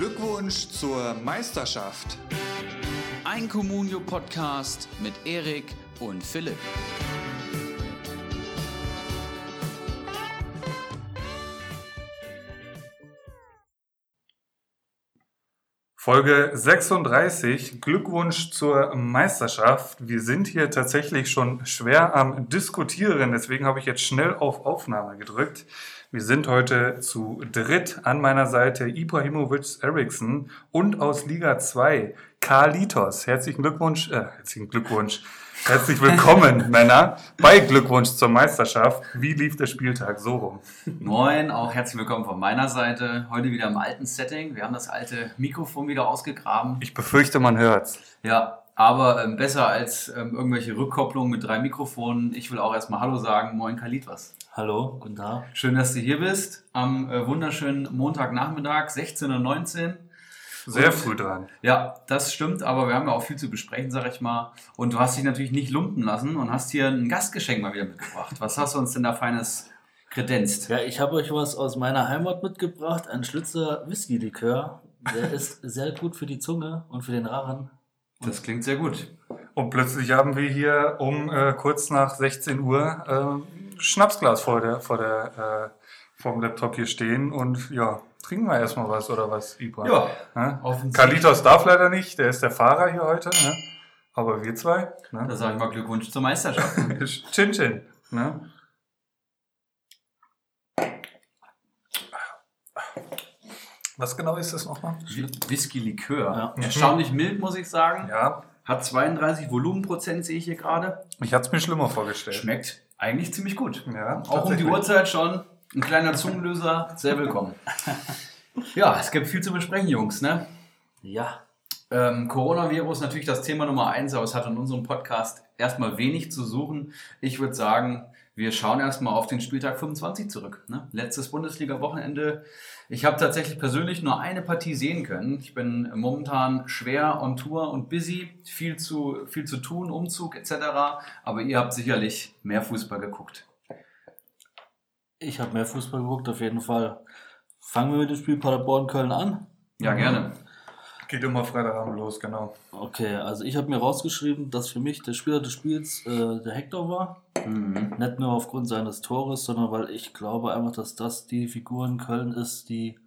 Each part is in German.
Glückwunsch zur Meisterschaft. Ein Communio-Podcast mit Erik und Philipp. Folge 36, Glückwunsch zur Meisterschaft. Wir sind hier tatsächlich schon schwer am Diskutieren, deswegen habe ich jetzt schnell auf Aufnahme gedrückt. Wir sind heute zu dritt. An meiner Seite Ibrahimovic Eriksson und aus Liga 2 Karl Litos. Herzlichen Glückwunsch. Herzlich willkommen, Männer, bei Glückwunsch zur Meisterschaft. Wie lief der Spieltag so rum? Moin, auch herzlich willkommen von meiner Seite. Heute wieder im alten Setting. Wir haben das alte Mikrofon wieder ausgegraben. Ich befürchte, man hört's. Ja, aber besser als irgendwelche Rückkopplungen mit 3 Mikrofonen. Ich will auch erstmal Hallo sagen. Moin, Kalitwas. Hallo, guten Tag. Schön, dass du hier bist. Am wunderschönen Montagnachmittag, 16.19 Uhr. Sehr früh dran. Ja, das stimmt, aber wir haben ja auch viel zu besprechen, sag ich mal. Und du hast dich natürlich nicht lumpen lassen und hast hier ein Gastgeschenk mal wieder mitgebracht. Was hast du uns denn da Feines kredenzt? Ja, ich habe euch was aus meiner Heimat mitgebracht, ein Schlitzer Whisky-Likör. Der ist sehr gut für die Zunge und für den Rachen. Das klingt sehr gut. Und plötzlich haben wir hier um kurz nach 16 Uhr Schnapsglas vom Laptop hier stehen und ja... Trinken wir erstmal was, oder was, Ibra? Ja, ne? Offensichtlich. Kalitos darf leider nicht, der ist der Fahrer hier heute, ne? Aber wir zwei. Ne? Da sage ich mal Glückwunsch zur Meisterschaft. Chin Chin. Ne? Was genau ist das nochmal? Whisky-Likör. Ja. Erstaunlich mild, muss ich sagen. Ja. Hat 32 Volumenprozent, sehe ich hier gerade. Ich hatte es mir schlimmer vorgestellt. Schmeckt eigentlich ziemlich gut. Ja, auch um die Uhrzeit schon. Ein kleiner Zungenlöser, sehr willkommen. Ja, es gibt viel zu besprechen, Jungs, ne? Ja. Coronavirus, natürlich das Thema Nummer 1, aber es hat in unserem Podcast erstmal wenig zu suchen. Ich würde sagen, wir schauen erstmal auf den Spieltag 25 zurück, ne? Letztes Bundesliga-Wochenende. Ich habe tatsächlich persönlich nur eine Partie sehen können. Ich bin momentan schwer on Tour und busy, viel zu tun, Umzug etc. Aber ihr habt sicherlich mehr Fußball geguckt. Ich habe mehr Fußball geguckt, auf jeden Fall. Fangen wir mit dem Spiel Paderborn-Köln an? Ja, gerne. Geht immer Freitagabend los, genau. Okay, also ich habe mir rausgeschrieben, dass für mich der Spieler des Spiels der Hector war. Mhm. Nicht nur aufgrund seines Tores, sondern weil ich glaube einfach, dass das die Figur in Köln ist, die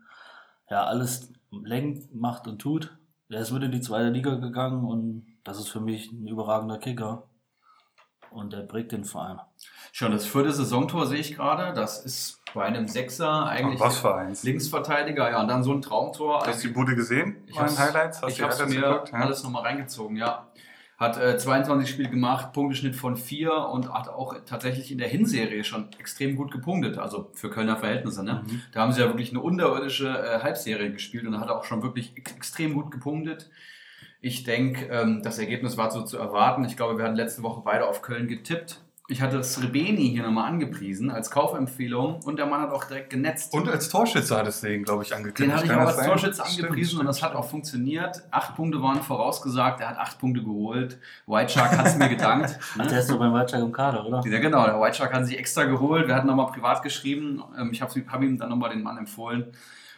ja alles lenkt, macht und tut. Er ist mit in die zweite Liga gegangen und das ist für mich ein überragender Kicker. Und er prägt den Verein. Schon das 4. Saisontor sehe ich gerade. Das ist bei einem Sechser eigentlich Linksverteidiger. Ja, und dann so ein Traumtor. Hast du die Bude gesehen? Ich habe es mir alles nochmal reingezogen, ja. Hat 22 Spiele gemacht, Punkteschnitt von 4 und hat auch tatsächlich in der Hinserie schon extrem gut gepunktet. Also für Kölner Verhältnisse, ne? Mhm. Da haben sie ja wirklich eine unterirdische Halbserie gespielt und hat auch schon wirklich extrem gut gepunktet. Ich denke, das Ergebnis war so zu erwarten. Ich glaube, wir hatten letzte Woche beide auf Köln getippt. Ich hatte Srebeni hier nochmal angepriesen als Kaufempfehlung und der Mann hat auch direkt genetzt. Und als Torschütze hat es den, glaube ich, angekündigt. Den hatte ich auch als Torschütze angepriesen, stimmt. Und das hat auch funktioniert. 8 Punkte waren vorausgesagt, er hat 8 Punkte geholt. White Shark hat es mir gedankt. Ne? Der ist doch beim White Shark im Kader, oder? Ja, genau, der White Shark hat sich extra geholt. Wir hatten nochmal privat geschrieben. Ich habe ihm dann nochmal den Mann empfohlen.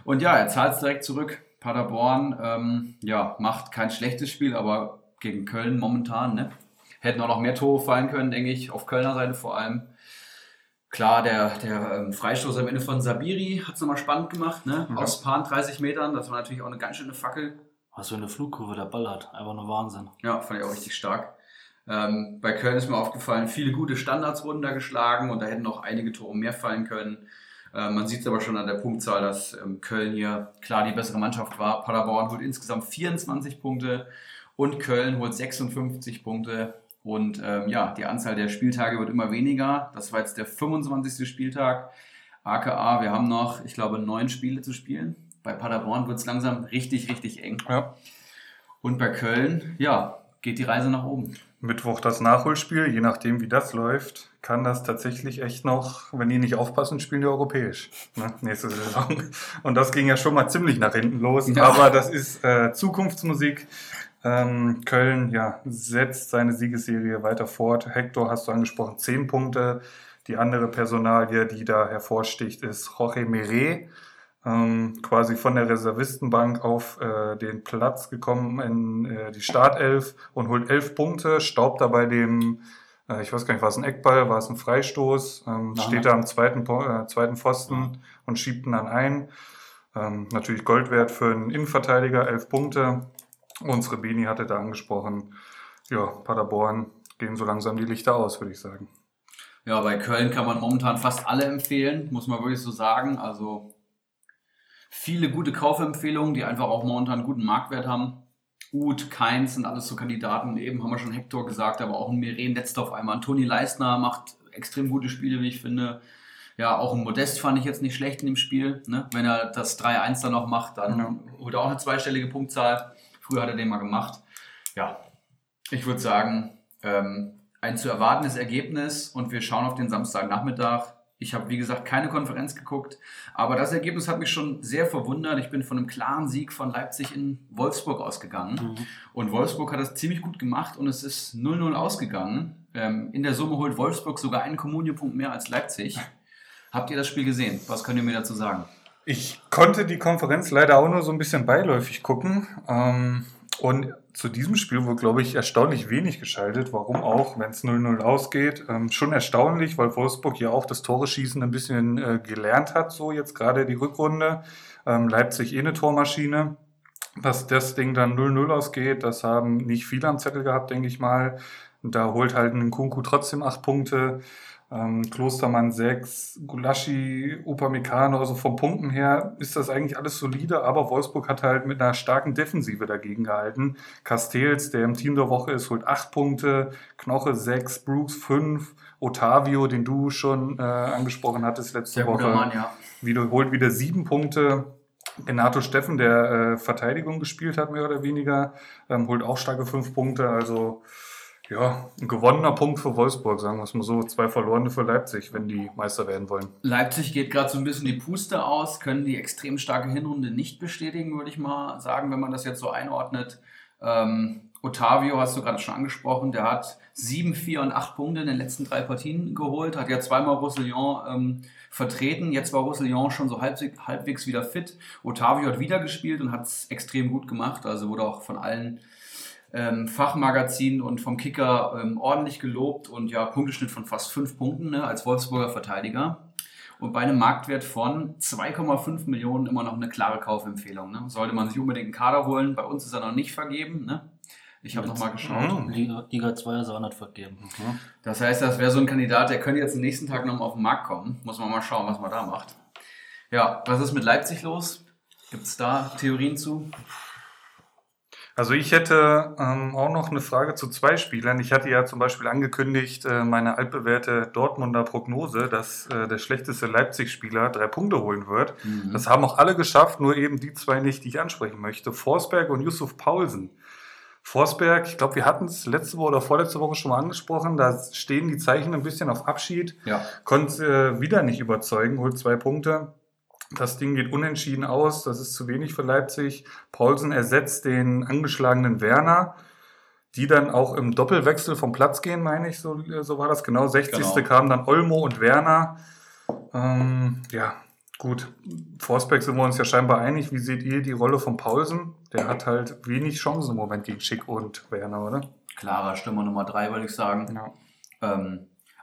Und ja, er zahlt es direkt zurück. Paderborn, macht kein schlechtes Spiel, aber gegen Köln momentan, ne? Hätten auch noch mehr Tore fallen können, denke ich, auf Kölner Seite vor allem. Klar, der Freistoß am Ende von Sabiri hat es nochmal spannend gemacht, ne? Mhm. Aus Pan 30 Metern, das war natürlich auch eine ganz schöne Fackel. Was für eine Flugkurve der Ball hat, einfach nur Wahnsinn. Ja, fand ich auch richtig stark. Bei Köln ist mir aufgefallen, viele gute Standards wurden da geschlagen und da hätten noch einige Tore mehr fallen können. Man sieht es aber schon an der Punktzahl, dass Köln hier klar die bessere Mannschaft war. Paderborn holt insgesamt 24 Punkte und Köln holt 56 Punkte. Und die Anzahl der Spieltage wird immer weniger. Das war jetzt der 25. Spieltag. AKA, wir haben noch, ich glaube, 9 Spiele zu spielen. Bei Paderborn wird es langsam richtig, richtig eng. Ja. Und bei Köln, ja, geht die Reise nach oben. Mittwoch das Nachholspiel, je nachdem wie das läuft, kann das tatsächlich echt noch, wenn die nicht aufpassen, spielen die europäisch, ne? Nächste Saison. Und das ging ja schon mal ziemlich nach hinten los, ja. Aber das ist Zukunftsmusik. Köln setzt seine Siegesserie weiter fort. Hector hast du angesprochen, 10 Punkte. Die andere Personalie, die da hervorsticht, ist Jorge Meret. quasi von der Reservistenbank auf den Platz gekommen in die Startelf und holt 11 Punkte, staubt dabei dem, ich weiß gar nicht, war es ein Eckball, war es ein Freistoß, steht da am zweiten Pfosten und schiebt ihn dann ein. Natürlich Gold wert für einen Innenverteidiger, 11 Punkte. Und Srebini hatte da angesprochen, ja, Paderborn gehen so langsam die Lichter aus, würde ich sagen. Ja, bei Köln kann man momentan fast alle empfehlen, muss man wirklich so sagen, also viele gute Kaufempfehlungen, die einfach auch momentan einen guten Marktwert haben. Uth, Kainz sind alles so Kandidaten. Eben haben wir schon Hector gesagt, aber auch ein Meren letzter auf einmal. Toni Leistner macht extrem gute Spiele, wie ich finde. Ja, auch ein Modest fand ich jetzt nicht schlecht in dem Spiel. Ne? Wenn er das 3-1 dann noch macht, dann holt er auch eine zweistellige Punktzahl. Früher hat er den mal gemacht. Ja, ich würde sagen, ein zu erwartendes Ergebnis und wir schauen auf den Samstagnachmittag. Ich habe, wie gesagt, keine Konferenz geguckt, aber das Ergebnis hat mich schon sehr verwundert. Ich bin von einem klaren Sieg von Leipzig in Wolfsburg ausgegangen und Wolfsburg hat das ziemlich gut gemacht und es ist 0-0 ausgegangen. In der Summe holt Wolfsburg sogar einen Communio-Punkt mehr als Leipzig. Habt ihr das Spiel gesehen? Was könnt ihr mir dazu sagen? Ich konnte die Konferenz leider auch nur so ein bisschen beiläufig gucken. Und zu diesem Spiel wurde, glaube ich, erstaunlich wenig geschaltet. Warum auch, wenn es 0-0 ausgeht. Schon erstaunlich, weil Wolfsburg ja auch das Tore-Schießen ein bisschen gelernt hat, so jetzt gerade die Rückrunde. Leipzig eine Tormaschine. Dass das Ding dann 0-0 ausgeht, das haben nicht viele am Zettel gehabt, denke ich mal. Da holt halt ein Nkunku trotzdem 8 Punkte. Klostermann 6, Gulaschi, Upamecano, also vom Punkten her ist das eigentlich alles solide, aber Wolfsburg hat halt mit einer starken Defensive dagegen gehalten. Castells, der im Team der Woche ist, holt 8 Punkte, Knoche 6, Brooks 5, Otavio, den du schon angesprochen hattest letzte Woche, guter Mann, ja. Holt wieder 7 Punkte. Renato Steffen, der Verteidigung gespielt hat, mehr oder weniger, holt auch starke 5 Punkte, also ja, ein gewonnener Punkt für Wolfsburg, sagen wir es mal so. 2 verlorene für Leipzig, wenn die Meister werden wollen. Leipzig geht gerade so ein bisschen die Puste aus, können die extrem starke Hinrunde nicht bestätigen, würde ich mal sagen, wenn man das jetzt so einordnet. Otavio hast du gerade schon angesprochen, der hat 7, 4 und 8 Punkte in den letzten 3 Partien geholt, hat ja zweimal Roussillon vertreten, jetzt war Roussillon schon so halbwegs wieder fit. Otavio hat wieder gespielt und hat es extrem gut gemacht, also wurde auch von allen Fachmagazin und vom Kicker ordentlich gelobt und ja, Punkteschnitt von fast 5 Punkten, ne, als Wolfsburger Verteidiger und bei einem Marktwert von 2,5 Millionen immer noch eine klare Kaufempfehlung. Ne? Sollte man sich unbedingt einen Kader holen, bei uns ist er noch nicht vergeben, ne? Ich habe nochmal geschaut. Liga 2 ist auch nicht vergeben. Okay. Das heißt, das wäre so ein Kandidat, der könnte jetzt den nächsten Tag nochmal auf den Markt kommen, muss man mal schauen, was man da macht. Ja, was ist mit Leipzig los? Gibt es da Theorien zu? Also ich hätte auch noch eine Frage zu 2 Spielern. Ich hatte ja zum Beispiel angekündigt, meine altbewährte Dortmunder Prognose, dass der schlechteste Leipzig-Spieler 3 Punkte holen wird. Mhm. Das haben auch alle geschafft, nur eben die 2 nicht, die ich ansprechen möchte. Forsberg und Yusuf Paulsen. Forsberg, ich glaube, wir hatten es letzte Woche oder vorletzte Woche schon mal angesprochen, da stehen die Zeichen ein bisschen auf Abschied. Ja. Konnte wieder nicht überzeugen, holt 2 Punkte. Das Ding geht unentschieden aus, das ist zu wenig für Leipzig. Paulsen ersetzt den angeschlagenen Werner, die dann auch im Doppelwechsel vom Platz gehen, meine ich, so war das genau. 60. Genau. Kamen dann Olmo und Werner. Ja, gut, Forsberg sind wir uns ja scheinbar einig. Wie seht ihr die Rolle von Paulsen? Der hat halt wenig Chancen im Moment gegen Schick und Werner, oder? Klarer Stürmer Nummer 3, würde ich sagen. Ja.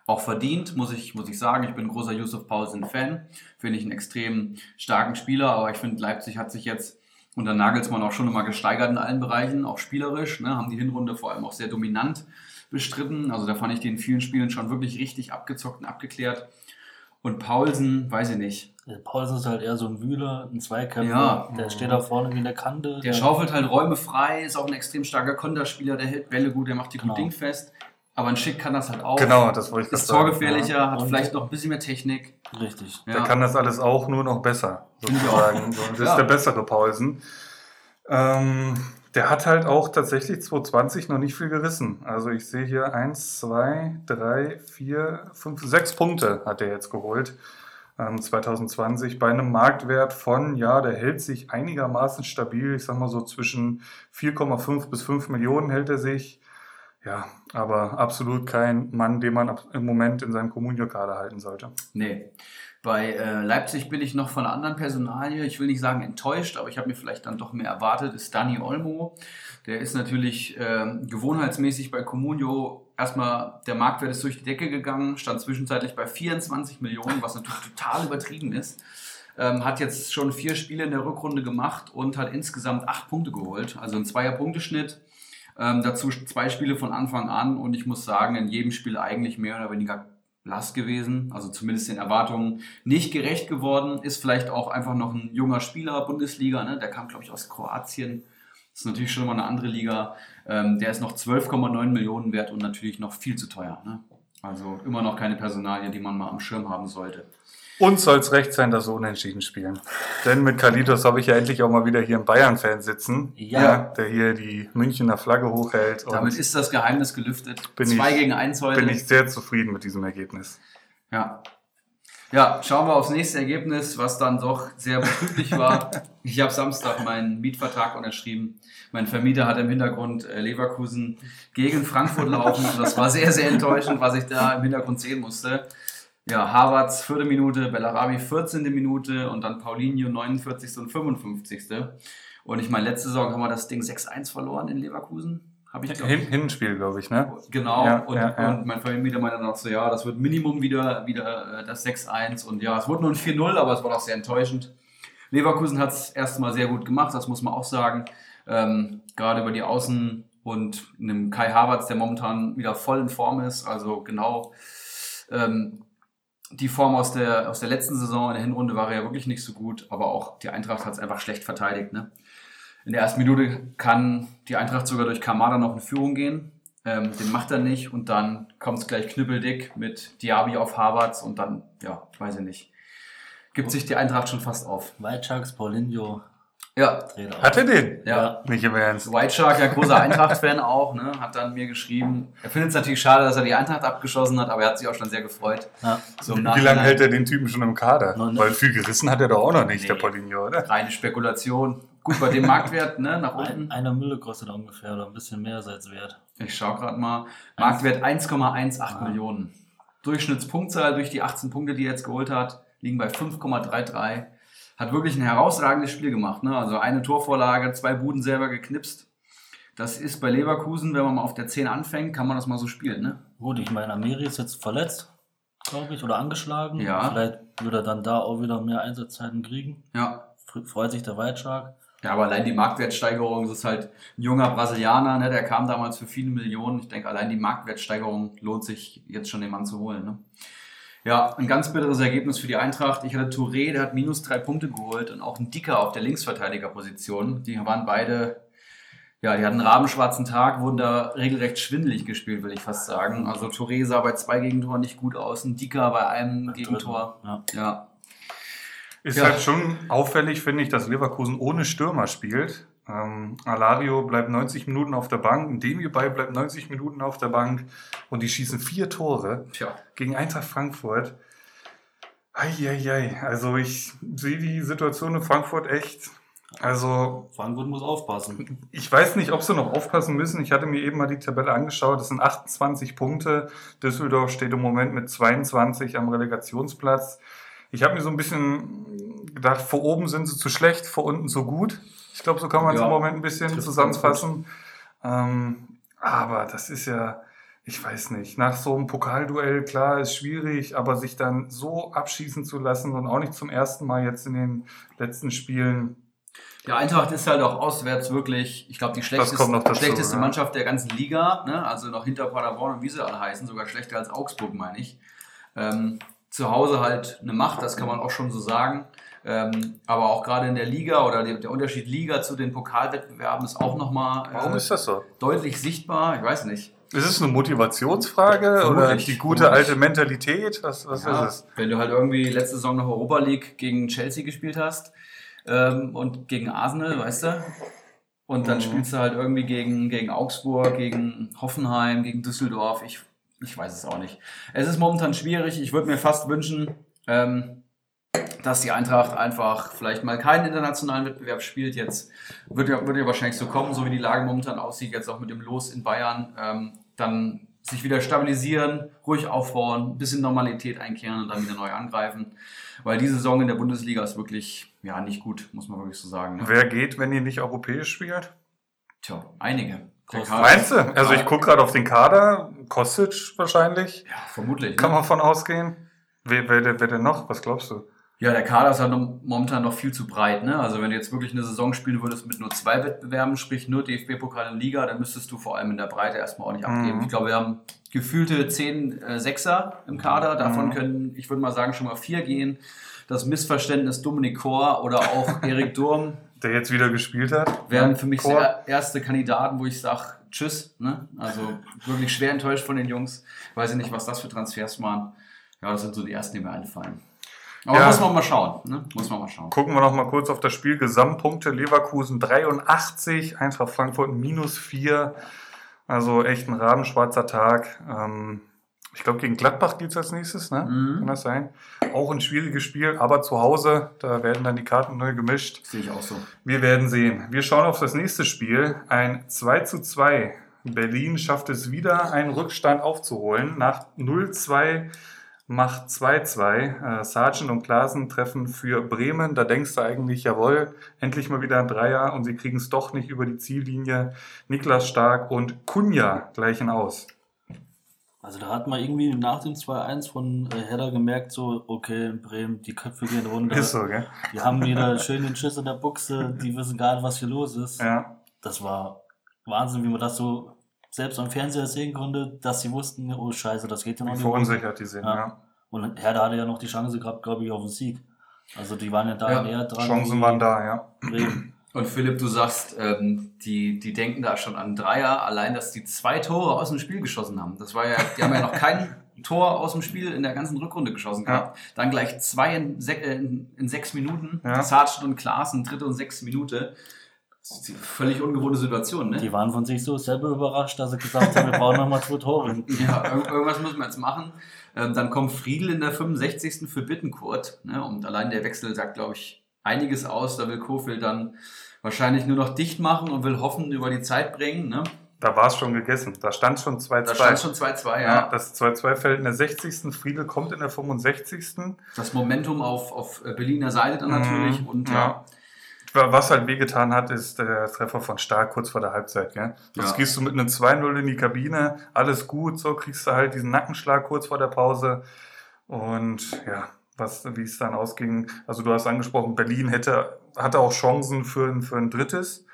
Auch verdient, muss ich sagen. Ich bin ein großer Yusuf Paulsen-Fan. Finde ich einen extrem starken Spieler, aber ich finde, Leipzig hat sich jetzt unter Nagelsmann auch schon immer gesteigert in allen Bereichen, auch spielerisch, ne, haben die Hinrunde vor allem auch sehr dominant bestritten. Also da fand ich die in vielen Spielen schon wirklich richtig abgezockt und abgeklärt. Und Paulsen, weiß ich nicht. Paulsen ist halt eher so ein Wühler, ein Zweikämpfer, ja. Der steht da vorne wie in der Kante. Der schaufelt halt Räume frei, ist auch ein extrem starker Konterspieler, der hält Bälle gut, der macht die gut Ding fest. Aber ein Schick kann das halt auch. Genau, das wollte ich gerade sagen. Ist torgefährlicher, ja. Hat vielleicht noch ein bisschen mehr Technik. Richtig. Ja. Der kann das alles auch, nur noch besser, sozusagen. Das ist der bessere Paulsen. Der hat halt auch tatsächlich 2020 noch nicht viel gerissen. Also ich sehe hier 1, 2, 3, 4, 5, 6 Punkte hat er jetzt geholt. 2020 bei einem Marktwert von, ja, der hält sich einigermaßen stabil. Ich sag mal so zwischen 4,5 bis 5 Millionen hält er sich. Ja, aber absolut kein Mann, den man im Moment in seinem Communio-Kader halten sollte. Nee. Bei Leipzig bin ich noch von einer anderen Personalie, ich will nicht sagen enttäuscht, aber ich habe mir vielleicht dann doch mehr erwartet, ist Dani Olmo. Der ist natürlich gewohnheitsmäßig bei Communio. Erstmal, der Marktwert ist durch die Decke gegangen, stand zwischenzeitlich bei 24 Millionen, was natürlich total übertrieben ist. Hat jetzt schon 4 Spiele in der Rückrunde gemacht und hat insgesamt 8 Punkte geholt. Also ein 2er-Punkteschnitt. Dazu 2 Spiele von Anfang an und ich muss sagen, in jedem Spiel eigentlich mehr oder weniger blass gewesen, also zumindest den Erwartungen nicht gerecht geworden, ist vielleicht auch einfach noch ein junger Spieler, Bundesliga, ne? Der kam, glaube ich, aus Kroatien, das ist natürlich schon mal eine andere Liga, der ist noch 12,9 Millionen wert und natürlich noch viel zu teuer, ne? Also immer noch keine Personalie, die man mal am Schirm haben sollte. Uns soll es recht sein, dass wir unentschieden spielen. Denn mit Karl Litos habe ich ja endlich auch mal wieder hier einen Bayern-Fan sitzen, der hier die Münchner Flagge hochhält. Damit ist das Geheimnis gelüftet. 2-1 heute. Bin ich sehr zufrieden mit diesem Ergebnis. Ja, schauen wir aufs nächste Ergebnis, was dann doch sehr betrüblich war. Ich habe Samstag meinen Mietvertrag unterschrieben. Mein Vermieter hat im Hintergrund Leverkusen gegen Frankfurt laufen. Und das war sehr, sehr enttäuschend, was ich da im Hintergrund sehen musste. Ja, Havertz 4. Minute, Bellarabi 14. Minute und dann Paulinho 49. und 55. Und ich meine, letzte Saison haben wir das Ding 6-1 verloren in Leverkusen. Hinspiel, glaube ich, ne? Genau, ja, und mein Vermieter meinte dann auch so, ja, das wird Minimum wieder das 6-1. Und ja, es wurde nur ein 4-0, aber es war doch sehr enttäuschend. Leverkusen hat es erstmal sehr gut gemacht, das muss man auch sagen. Gerade über die Außen und einem Kai Havertz, der momentan wieder voll in Form ist. Also genau... die Form aus der letzten Saison, in der Hinrunde war er ja wirklich nicht so gut, aber auch die Eintracht hat es einfach schlecht verteidigt, ne? In der ersten Minute kann die Eintracht sogar durch Kamada noch in Führung gehen, den macht er nicht und dann kommt es gleich knüppeldick mit Diaby auf Havertz und dann, ja, weiß ich nicht, gibt sich die Eintracht schon fast auf. White Sharks, Paulinho, ja. Hat er den? Ja. Nicht im Ernst. White Shark, ja, großer Eintracht-Fan auch, ne, hat dann mir geschrieben, er findet es natürlich schade, dass er die Eintracht abgeschossen hat, aber er hat sich auch schon sehr gefreut. Ja. So, wie lange hält er den Typen schon im Kader? Noch nicht. Weil viel gerissen hat er doch auch noch nicht, der Paulinho, oder? Reine Spekulation. Gut, bei dem Marktwert, ne, nach unten. Einer Mülle kostet ungefähr oder ein bisschen mehr als wert. Ich schau gerade mal. Marktwert 1,18 Millionen. Durchschnittspunktzahl durch die 18 Punkte, die er jetzt geholt hat, liegen bei 5,33. Hat wirklich ein herausragendes Spiel gemacht, ne? Also eine Torvorlage, 2 Buden selber geknipst. Das ist bei Leverkusen, wenn man mal auf der 10 anfängt, kann man das mal so spielen, ne? Gut, ich meine, Amiri ist jetzt verletzt, glaube ich, oder angeschlagen. Ja. Vielleicht würde er dann da auch wieder mehr Einsatzzeiten kriegen. Ja. Freut sich der White Shark. Ja, aber allein die Marktwertsteigerung, das ist halt ein junger Brasilianer, ne? Der kam damals für viele Millionen. Ich denke, allein die Marktwertsteigerung lohnt sich jetzt schon, den Mann zu holen, ne? Ja, ein ganz bitteres Ergebnis für die Eintracht. Ich hatte Touré, der hat -3 Punkte geholt und auch ein Dicker auf der Linksverteidigerposition. Die waren beide, ja, die hatten einen rabenschwarzen Tag, wurden da regelrecht schwindelig gespielt, will ich fast sagen. Also Touré sah bei 2 Gegentoren nicht gut aus, ein Dicker bei einem Gegentor. Ja. Ist halt schon auffällig, finde ich, dass Leverkusen ohne Stürmer spielt. Alario bleibt 90 Minuten auf der Bank, Demirbay bleibt 90 Minuten auf der Bank und die schießen 4 Tore gegen Eintracht Frankfurt. Eieiei, also ich sehe die Situation in Frankfurt echt. Also Frankfurt muss aufpassen. Ich weiß nicht, ob sie noch aufpassen müssen. Ich hatte mir eben mal die Tabelle angeschaut. Das sind 28 Punkte. Düsseldorf steht im Moment mit 22 am Relegationsplatz. Ich habe mir so ein bisschen gedacht, vor oben sind sie zu schlecht, vor unten zu gut. Ich glaube, so kann man es im Moment ein bisschen zusammenfassen. Aber das ist ja, ich weiß nicht, nach so einem Pokalduell, klar, ist schwierig, aber sich dann so abschießen zu lassen und auch nicht zum ersten Mal jetzt in den letzten Spielen. Ja, Eintracht ist halt auch auswärts wirklich, ich glaube, die schlechteste Mannschaft der ganzen Liga, ne? Also noch hinter Paderborn und wie sie alle heißen, sogar schlechter als Augsburg, meine ich. Zu Hause halt eine Macht, das kann man auch schon so sagen. Aber auch gerade in der Liga oder der Unterschied Liga zu den Pokalwettbewerben ist auch nochmal Warum ist das so? Deutlich sichtbar. Ich weiß nicht. Ist es eine Motivationsfrage oder die gute alte Mentalität? Was ist es? Wenn du halt irgendwie letzte Saison noch Europa League gegen Chelsea gespielt hast und gegen Arsenal, weißt du? Und dann spielst du halt irgendwie gegen Augsburg, gegen Hoffenheim, gegen Düsseldorf. Ich weiß es auch nicht. Es ist momentan schwierig. Ich würde mir fast wünschen, dass die Eintracht einfach vielleicht mal keinen internationalen Wettbewerb spielt. Jetzt wird ja wahrscheinlich so kommen, so wie die Lage momentan aussieht, jetzt auch mit dem Los in Bayern. dann sich wieder stabilisieren, ruhig aufbauen, ein bisschen Normalität einkehren und dann wieder neu angreifen. Weil die Saison in der Bundesliga ist wirklich, ja, nicht gut, muss man wirklich so sagen. Ne? Wer geht, wenn ihr nicht europäisch spielt? Tja, einige. Meinst du? Also ich gucke gerade auf den Kader. Kostic wahrscheinlich. Ja, vermutlich. Kann man von ausgehen. Wer denn noch? Was glaubst du? Ja, der Kader ist halt momentan noch viel zu breit. Ne? Also wenn du jetzt wirklich eine Saison spielen würdest mit nur 2 Wettbewerben, sprich nur DFB-Pokal und Liga, dann müsstest du vor allem in der Breite erstmal ordentlich abgeben. Ich glaube, wir haben gefühlte 10 Sechser im Kader. Davon können, ich würde mal sagen, schon mal 4 gehen. Das Missverständnis Dominik Kor oder auch Erik Durm, der jetzt wieder gespielt hat, wären für mich erste Kandidaten, wo ich sage, tschüss. Ne? Also wirklich schwer enttäuscht von den Jungs. Weiß ich nicht, was das für Transfers waren. Ja, das sind so die ersten, die mir einfallen. Aber ja, muss man mal schauen, ne? Muss man mal schauen. Gucken wir noch mal kurz auf das Spiel. Gesamtpunkte Leverkusen 83, Eintracht Frankfurt -4. Also echt ein rabenschwarzer Tag. Ich glaube, gegen Gladbach geht es als nächstes, ne? Kann das sein? Auch ein schwieriges Spiel, aber zu Hause, da werden dann die Karten neu gemischt. Sehe ich auch so. Wir werden sehen. Wir schauen auf das nächste Spiel. Ein 2:2. Berlin schafft es wieder, einen Rückstand aufzuholen. Nach 0:2 macht 2:2. Sargent und Klaassen treffen für Bremen. Da denkst du eigentlich, jawohl, endlich mal wieder ein Dreier und sie kriegen es doch nicht über die Ziellinie. Niklas Stark und Kunja gleichen aus. Also da hat man irgendwie nach dem 2:1 von Herder gemerkt, so, okay, in Bremen, die Köpfe gehen runter. Ist so, gell? Die haben wieder schön den Schiss in der Buchse, die wissen gar nicht, was hier los ist. Ja. Das war Wahnsinn, wie man das so selbst am Fernseher sehen konnte, dass sie wussten, oh scheiße, das geht ja noch nicht. Verunsichert die sind, ja. Und Herder hatte ja noch die Chance gehabt, glaube ich, auf den Sieg. Also die waren ja da näher dran. Chancen waren da, Bremen. Und Philipp, du sagst, die denken da schon an Dreier, allein, dass die 2 Tore aus dem Spiel geschossen haben. Das war ja, die haben ja noch kein Tor aus dem Spiel in der ganzen Rückrunde geschossen gehabt. Ja. Dann gleich 2 in 6 Minuten, ja. Sargent und Klaassen, dritte und 6. Minute. Völlig ungewohnte Situation, ne? Die waren von sich so selber überrascht, dass sie gesagt haben, wir brauchen nochmal 2 Tore. Ja, irgendwas müssen wir jetzt machen. Dann kommt Friedl in der 65. für Bittencourt, ne? Und allein der Wechsel sagt, glaube ich, einiges aus. Da will Kofeld dann wahrscheinlich nur noch dicht machen und will hoffen, über die Zeit bringen, ne? Da war es schon gegessen. Da stand schon 2:2. Da stand schon 2:2, ja. Das 2:2 fällt in der 60. Friedl kommt in der 65. Das Momentum auf Berliner Seite dann natürlich. Und ja. Was halt wehgetan hat, ist der Treffer von Stark kurz vor der Halbzeit. Gell? Sonst gehst du mit einem 2:0 in die Kabine, alles gut, so kriegst du halt diesen Nackenschlag kurz vor der Pause. Und ja, wie es dann ausging. Also du hast angesprochen, Berlin hatte auch Chancen für ein drittes.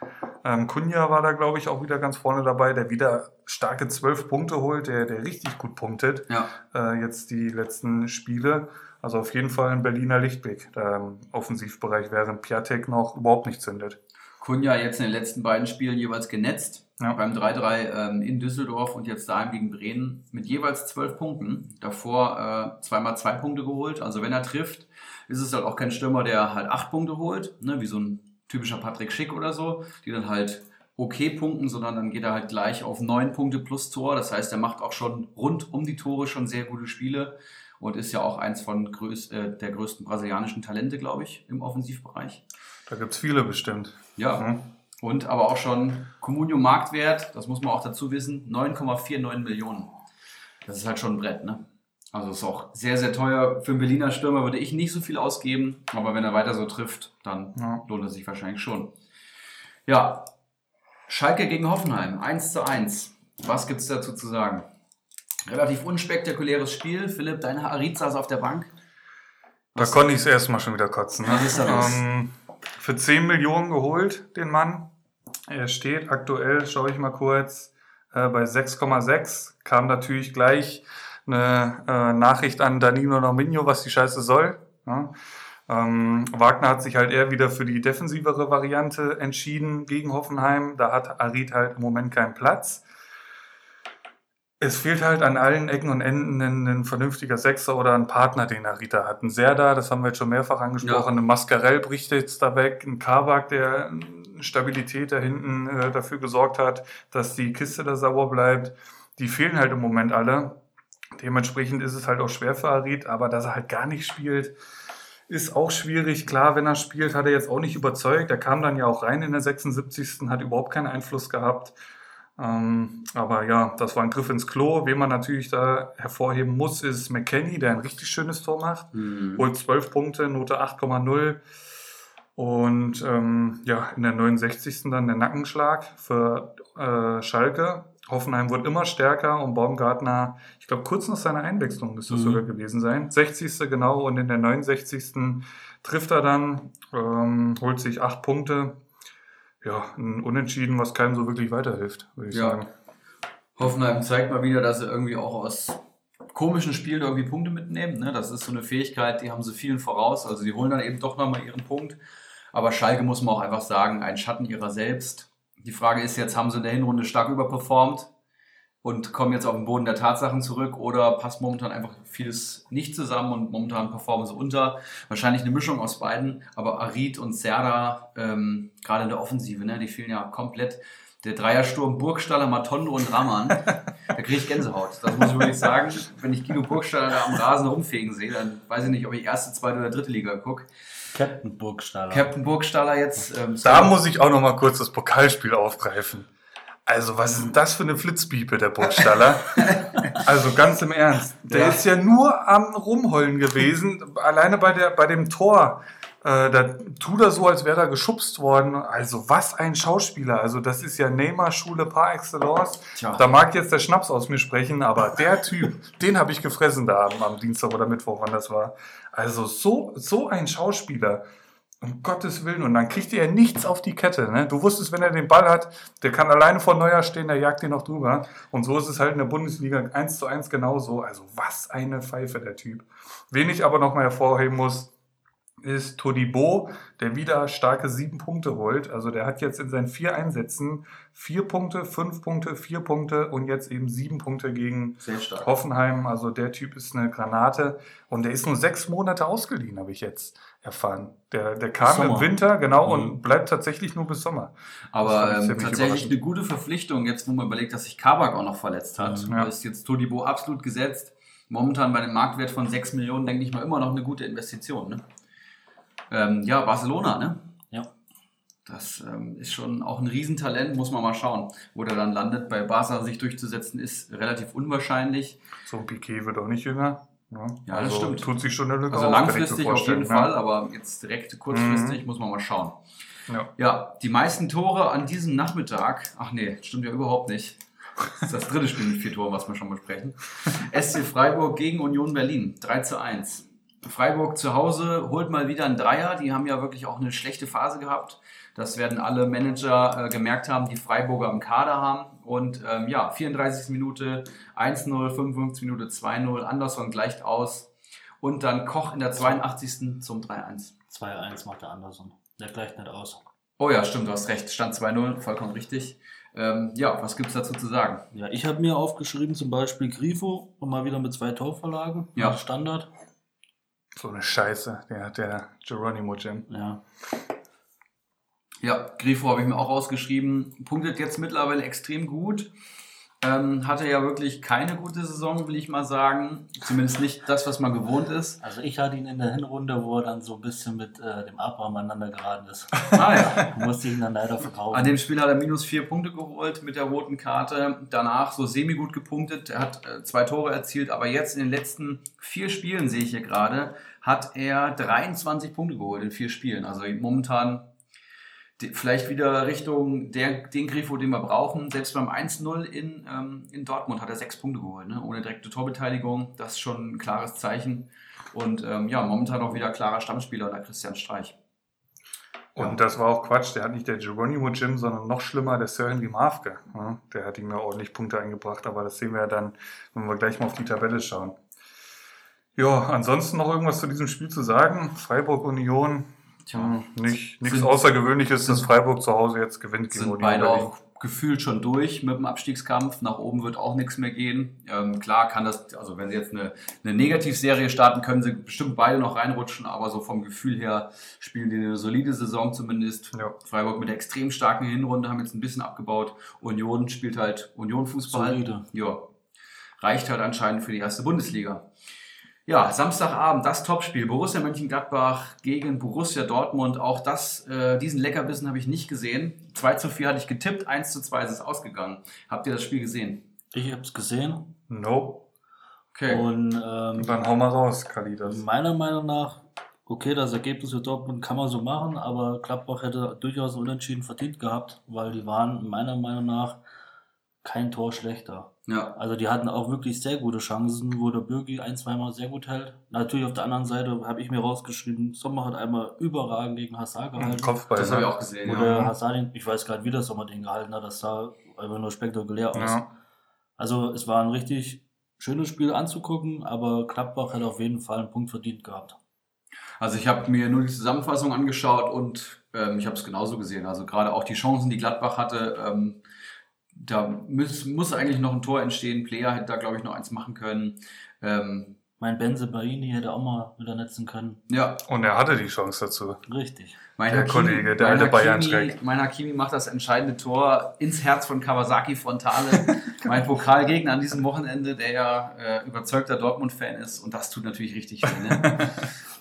Kunja war da, glaube ich, auch wieder ganz vorne dabei, der wieder starke 12 Punkte holt, der richtig gut punktet. Ja. Jetzt die letzten Spiele. Also auf jeden Fall ein Berliner Lichtblick im Offensivbereich, während Piatek noch überhaupt nicht zündet. Kunja jetzt in den letzten beiden Spielen jeweils genetzt. Ja. Beim 3:3 in Düsseldorf und jetzt daheim gegen Bremen mit jeweils 12 Punkten. Davor 2x2 Punkte geholt. Also wenn er trifft, ist es halt auch kein Stürmer, der halt 8 Punkte holt, ne? Wie so ein typischer Patrick Schick oder so, die dann halt okay punkten, sondern dann geht er halt gleich auf 9 Punkte plus Tor. Das heißt, er macht auch schon rund um die Tore schon sehr gute Spiele. Und ist ja auch eins von der größten brasilianischen Talente, glaube ich, im Offensivbereich. Da gibt es viele bestimmt. Ja, und aber auch schon Communio Marktwert, das muss man auch dazu wissen, 9,49 Millionen. Das ist halt schon ein Brett, ne? Also ist auch sehr, sehr teuer. Für einen Berliner Stürmer würde ich nicht so viel ausgeben, aber wenn er weiter so trifft, dann lohnt es sich wahrscheinlich schon. Ja, Schalke gegen Hoffenheim, 1:1. Was gibt es dazu zu sagen? Relativ unspektakuläres Spiel. Philipp, dein Haarid saß auf der Bank. Da konnte ich es erstmal schon wieder kotzen. Ne? Was ist da los? Für 10 Millionen geholt, den Mann. Er steht aktuell, schaue ich mal kurz, bei 6,6. Kam natürlich gleich eine Nachricht an Danninho Nominio, was die Scheiße soll. Ja? Wagner hat sich halt eher wieder für die defensivere Variante entschieden gegen Hoffenheim. Da hat Haarid halt im Moment keinen Platz. Es fehlt halt an allen Ecken und Enden ein vernünftiger Sechser oder ein Partner, den Arita hat. Ein Serdar, das haben wir jetzt schon mehrfach angesprochen, ein Mascarell bricht jetzt da weg, ein Kabak, der Stabilität da hinten dafür gesorgt hat, dass die Kiste da sauer bleibt. Die fehlen halt im Moment alle. Dementsprechend ist es halt auch schwer für Harit, aber dass er halt gar nicht spielt, ist auch schwierig. Klar, wenn er spielt, hat er jetzt auch nicht überzeugt. Er kam dann ja auch rein in der 76. Hat überhaupt keinen Einfluss gehabt. Aber ja, das war ein Griff ins Klo. Wen man natürlich da hervorheben muss, ist McKennie, der ein richtig schönes Tor macht. Holt 12 Punkte, Note 8,0. Und ja, in der 69. dann der Nackenschlag für Schalke. Hoffenheim wird immer stärker und Baumgartner, ich glaube, kurz nach seiner Einwechslung müsste es sogar gewesen sein. 60. genau, und in der 69. trifft er dann, holt sich 8 Punkte. Ja, ein Unentschieden, was keinem so wirklich weiterhilft, würde ich sagen. Hoffenheim zeigt mal wieder, dass sie irgendwie auch aus komischen Spielen irgendwie Punkte mitnehmen. Ne? Das ist so eine Fähigkeit, die haben sie vielen voraus. Also die holen dann eben doch nochmal ihren Punkt. Aber Schalke, muss man auch einfach sagen, ein Schatten ihrer selbst. Die Frage ist jetzt, haben sie in der Hinrunde stark überperformt und kommen jetzt auf den Boden der Tatsachen zurück, oder passt momentan einfach vieles nicht zusammen und momentan performen sie unter? Wahrscheinlich eine Mischung aus beiden, aber Arid und Serdar, gerade in der Offensive, ne, die fehlen ja komplett. Der Dreiersturm Burgstaller, Matondo und Raman, da kriege ich Gänsehaut. Das muss ich wirklich sagen. Wenn ich Guido Burgstaller da am Rasen rumfegen sehe, dann weiß ich nicht, ob ich erste, zweite oder dritte Liga gucke. Captain Burgstaller. Captain Burgstaller jetzt. Da muss ich auch noch mal kurz das Pokalspiel aufgreifen. Also, was ist das für eine Flitzpiepe, der Burgstaller? Also, ganz im Ernst. Der ist ja nur am Rumheulen gewesen. Alleine bei dem Tor. Da tut er so, als wäre er geschubst worden. Also, was ein Schauspieler. Also, das ist ja Neymar-Schule par excellence. Tja. Da mag jetzt der Schnaps aus mir sprechen, aber der Typ, den habe ich gefressen da am Dienstag oder Mittwoch, wann das war. Also, so ein Schauspieler. Um Gottes Willen. Und dann kriegt er nichts auf die Kette. Ne? Du wusstest, wenn er den Ball hat, der kann alleine vor Neuer stehen, der jagt den noch drüber. Und so ist es halt in der Bundesliga 1:1 genauso. Also was eine Pfeife, der Typ. Wen ich aber nochmal hervorheben muss, ist Todibo, der wieder starke 7 Punkte holt. Also der hat jetzt in seinen 4 Einsätzen 4 Punkte, 5 Punkte, 4 Punkte und jetzt eben 7 Punkte gegen Hoffenheim. Also der Typ ist eine Granate. Und der ist nur 6 Monate ausgeliehen, habe ich jetzt erfahren. Der kam im Winter, genau, und bleibt tatsächlich nur bis Sommer. Aber tatsächlich eine gute Verpflichtung, jetzt wo man überlegt, dass sich Kabak auch noch verletzt hat. Da ist jetzt Todibo absolut gesetzt. Momentan bei dem Marktwert von 6 Millionen, denke ich mal, immer noch eine gute Investition. Ne? Ja, Barcelona, ne? Ja. Das ist schon auch ein Riesentalent, muss man mal schauen, wo der dann landet. Bei Barca sich durchzusetzen, ist relativ unwahrscheinlich. So ein Piqué wird auch nicht jünger. Ja, also das stimmt. Tut sich schon eine Lücke. Also langfristig auf jeden Fall, aber jetzt direkt kurzfristig muss man mal schauen. Ja, die meisten Tore an diesem Nachmittag, ach nee, stimmt ja überhaupt nicht. Das ist das dritte Spiel mit 4 Toren, was wir schon besprechen. SC Freiburg gegen Union Berlin, 3:1. Freiburg zu Hause holt mal wieder einen Dreier. Die haben ja wirklich auch eine schlechte Phase gehabt. Das werden alle Manager gemerkt haben, die Freiburger im Kader haben. Und ja, 34. Minute 1:0, 55. Minute 2:0. Anderson gleicht aus. Und dann Koch in der 82. zum 3:1. 2:1 macht der Anderson. Der gleicht nicht aus. Oh ja, stimmt, du hast recht. Stand 2:0, vollkommen richtig. Ja, was gibt es dazu zu sagen? Ja, ich habe mir aufgeschrieben, zum Beispiel Grifo, und mal wieder mit 2 Torvorlagen. Ja. Standard. So eine Scheiße, der hat der Geronimo Jim. Ja, Grifo habe ich mir auch rausgeschrieben. Punktet jetzt mittlerweile extrem gut. Hatte ja wirklich keine gute Saison, will ich mal sagen. Zumindest nicht das, was man gewohnt ist. Also ich hatte ihn in der Hinrunde, wo er dann so ein bisschen mit dem Abraham aneinander geraten ist. Musste ihn dann leider verkaufen. An dem Spiel hat er -4 Punkte geholt mit der roten Karte. Danach so semi-gut gepunktet. Er hat 2 Tore erzielt, aber jetzt in den letzten 4 Spielen, sehe ich hier gerade, hat er 23 Punkte geholt in 4 Spielen. Also momentan vielleicht wieder Richtung den Grifo, den wir brauchen. Selbst beim 1:0 in Dortmund hat er 6 Punkte geholt, ne? Ohne direkte Torbeteiligung. Das ist schon ein klares Zeichen. Und ja, momentan auch wieder klarer Stammspieler, der Christian Streich. Und das war auch Quatsch. Der hat nicht der Geronimo Jim, sondern noch schlimmer der Sir Henry Marfke. Ne? Der hat ihm ja ordentlich Punkte eingebracht. Aber das sehen wir ja dann, wenn wir gleich mal auf die Tabelle schauen. Ja, ansonsten noch irgendwas zu diesem Spiel zu sagen? Freiburg Union. Tja, nichts Außergewöhnliches, dass Freiburg zu Hause jetzt gewinnt gegen Union Berlin. Sind beide auch gefühlt schon durch mit dem Abstiegskampf. Nach oben wird auch nichts mehr gehen. Klar kann das, also wenn sie jetzt eine Negativserie starten, können sie bestimmt beide noch reinrutschen. Aber so vom Gefühl her spielen die eine solide Saison zumindest. Ja. Freiburg mit einer extrem starken Hinrunde, haben jetzt ein bisschen abgebaut. Union spielt halt Union-Fußball. Solide. Ja, reicht halt anscheinend für die erste Bundesliga. Ja, Samstagabend, das Topspiel. Borussia Mönchengladbach gegen Borussia Dortmund. Auch das, diesen Leckerbissen habe ich nicht gesehen. 2:4 hatte ich getippt, 1:2 ist es ausgegangen. Habt ihr das Spiel gesehen? Ich habe es gesehen. Nope. Okay. Und dann hau mal raus, Karl Litos. Meiner Meinung nach, okay, das Ergebnis für Dortmund kann man so machen, aber Gladbach hätte durchaus einen Unentschieden verdient gehabt, weil die waren meiner Meinung nach kein Tor schlechter. Ja. Also die hatten auch wirklich sehr gute Chancen, wo der Bürgi ein-, zweimal sehr gut hält. Natürlich auf der anderen Seite habe ich mir rausgeschrieben, Sommer hat einmal überragend gegen Hazard gehalten. Kopfball, das habe ich auch gesehen. Oder ja. Hazard, ich weiß gar nicht, wie der Sommer den gehalten hat, das sah einfach nur spektakulär aus. Ja. Also es war ein richtig schönes Spiel anzugucken, aber Gladbach hat auf jeden Fall einen Punkt verdient gehabt. Also ich habe mir nur die Zusammenfassung angeschaut und ich habe es genauso gesehen. Also gerade auch die Chancen, die Gladbach hatte, da muss eigentlich noch ein Tor entstehen. Player hätte da, glaube ich, noch eins machen können. Mein Bensebaini hätte auch mal wieder netzen können. Ja. Und er hatte die Chance dazu. Richtig. Mein Hakimi macht das entscheidende Tor ins Herz von Kawasaki Frontale. Mein Pokalgegner an diesem Wochenende, der ja überzeugter Dortmund-Fan ist. Und das tut natürlich richtig weh. Ne?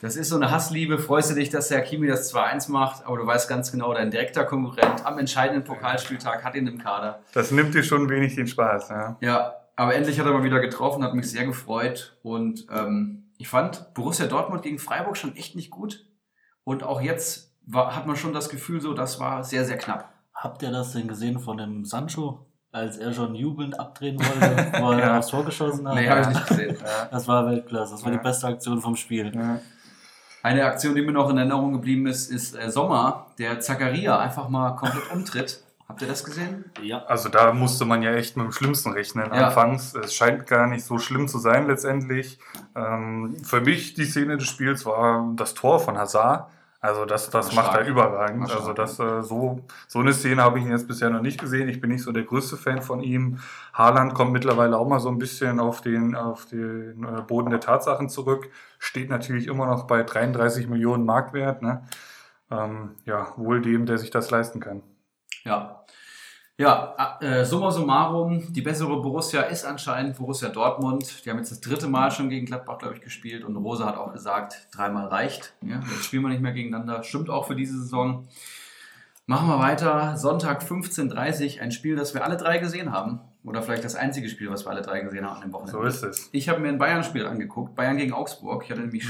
Das ist so eine Hassliebe. Freust du dich, dass der Hakimi das 2:1 macht, aber du weißt ganz genau, dein direkter Konkurrent am entscheidenden Pokalspieltag hat ihn im Kader. Das nimmt dir schon wenig den Spaß. Ne? Ja. Aber endlich hat er mal wieder getroffen, hat mich sehr gefreut. Und ich fand Borussia Dortmund gegen Freiburg schon echt nicht gut. Und auch jetzt hat man schon das Gefühl, so das war sehr, sehr knapp. Habt ihr das denn gesehen von dem Sancho, als er schon jubelnd abdrehen wollte, weil er aufs Tor geschossen hat? Nee, habe ich nicht gesehen. Das war Weltklasse, das war die beste Aktion vom Spiel. Ja. Eine Aktion, die mir noch in Erinnerung geblieben ist, ist Sommer, der Zakaria einfach mal komplett umtritt. Habt ihr das gesehen? Ja. Also da musste man ja echt mit dem Schlimmsten rechnen anfangs. Es scheint gar nicht so schlimm zu sein letztendlich. Für mich die Szene des Spiels war das Tor von Hazard. Also das macht er überragend. Also das so eine Szene habe ich jetzt bisher noch nicht gesehen. Ich bin nicht so der größte Fan von ihm. Haaland kommt mittlerweile auch mal so ein bisschen auf den Boden der Tatsachen zurück. Steht natürlich immer noch bei 33 Millionen Marktwert. Ne? Wohl dem, der sich das leisten kann. Ja, summa summarum, die bessere Borussia ist anscheinend Borussia Dortmund. Die haben jetzt das dritte Mal schon gegen Gladbach, glaube ich, gespielt. Und Rose hat auch gesagt, 3-mal reicht. Ja, jetzt spielen wir nicht mehr gegeneinander. Stimmt auch für diese Saison. Machen wir weiter. Sonntag 15:30 Uhr, ein Spiel, das wir alle drei gesehen haben. Oder vielleicht das einzige Spiel, was wir alle drei gesehen haben an dem Wochenende. So ist es. Ich habe mir ein Bayern-Spiel angeguckt, Bayern gegen Augsburg. Ich hatte nämlich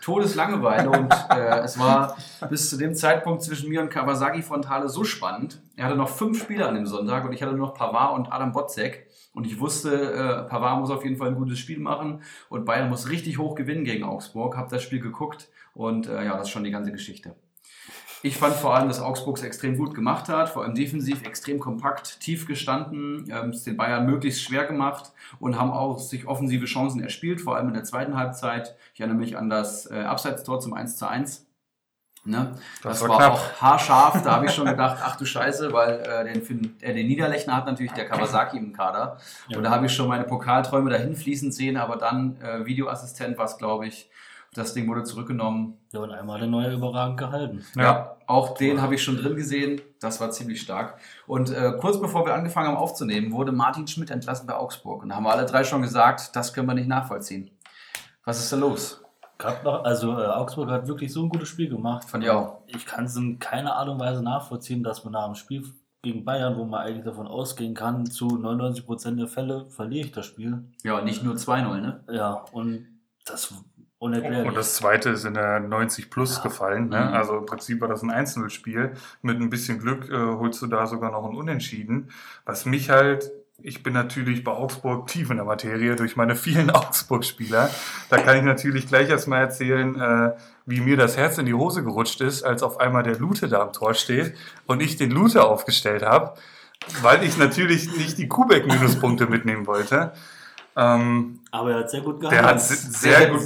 Todeslangeweile und es war bis zu dem Zeitpunkt zwischen mir und Kawasaki Frontale so spannend. Er hatte noch 5 Spieler an dem Sonntag und ich hatte nur noch Pavard und Adam Botzek. Und ich wusste, Pavard muss auf jeden Fall ein gutes Spiel machen und Bayern muss richtig hoch gewinnen gegen Augsburg. Habe das Spiel geguckt und das ist schon die ganze Geschichte. Ich fand vor allem, dass Augsburg es extrem gut gemacht hat, vor allem defensiv extrem kompakt, tief gestanden, es den Bayern möglichst schwer gemacht und haben auch sich offensive Chancen erspielt, vor allem in der zweiten Halbzeit. Ich erinnere mich an das Abseitstor zum 1:1. Ne? Das war auch haarscharf, da habe ich schon gedacht, ach du Scheiße, weil den Niederlechner hat natürlich der Kawasaki im Kader. Ja. Und da habe ich schon meine Pokalträume dahin fließen sehen, aber dann Videoassistent war es, glaube ich. Das Ding wurde zurückgenommen. Ja, und einmal der Neue überragend gehalten. Ja, auch den habe ich schon drin gesehen. Das war ziemlich stark. Und kurz bevor wir angefangen haben aufzunehmen, wurde Martin Schmidt entlassen bei Augsburg. Und da haben wir alle drei schon gesagt, das können wir nicht nachvollziehen. Was ist da los? Augsburg hat wirklich so ein gutes Spiel gemacht. Fand ich auch. Ich kann es in keiner Art und Weise nachvollziehen, dass man nach dem Spiel gegen Bayern, wo man eigentlich davon ausgehen kann, zu 99% der Fälle verliere ich das Spiel. Ja, und nicht nur 2-0, ne? Ja, und das... Und das zweite ist in der 90 plus gefallen. Ne? Also im Prinzip war das ein 1-0-Spiel. Mit ein bisschen Glück holst du da sogar noch ein Unentschieden. Was mich halt, ich bin natürlich bei Augsburg tief in der Materie durch meine vielen Augsburg-Spieler. Da kann ich natürlich gleich erstmal erzählen, wie mir das Herz in die Hose gerutscht ist, als auf einmal der Lute da am Tor steht und ich den Lute aufgestellt habe, weil ich natürlich nicht die Kubek-Minuspunkte mitnehmen wollte. Aber er hat sehr gut gehalten.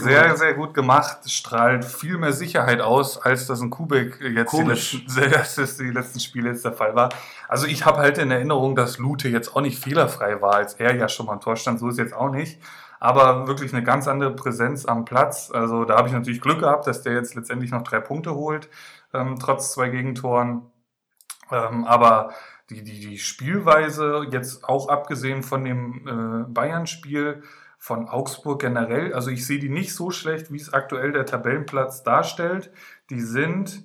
Der hat sehr gut gemacht, strahlt viel mehr Sicherheit aus, als das in Kubek jetzt die letzten Spiele jetzt der Fall war. Also ich habe halt in Erinnerung, dass Lute jetzt auch nicht fehlerfrei war, als er ja schon mal am Tor stand, so ist jetzt auch nicht. Aber wirklich eine ganz andere Präsenz am Platz. Also da habe ich natürlich Glück gehabt, dass der jetzt letztendlich noch 3 Punkte holt, trotz 2 Gegentoren. Aber die Spielweise, jetzt auch abgesehen von dem Bayern-Spiel, von Augsburg generell. Also ich sehe die nicht so schlecht, wie es aktuell der Tabellenplatz darstellt. Die sind,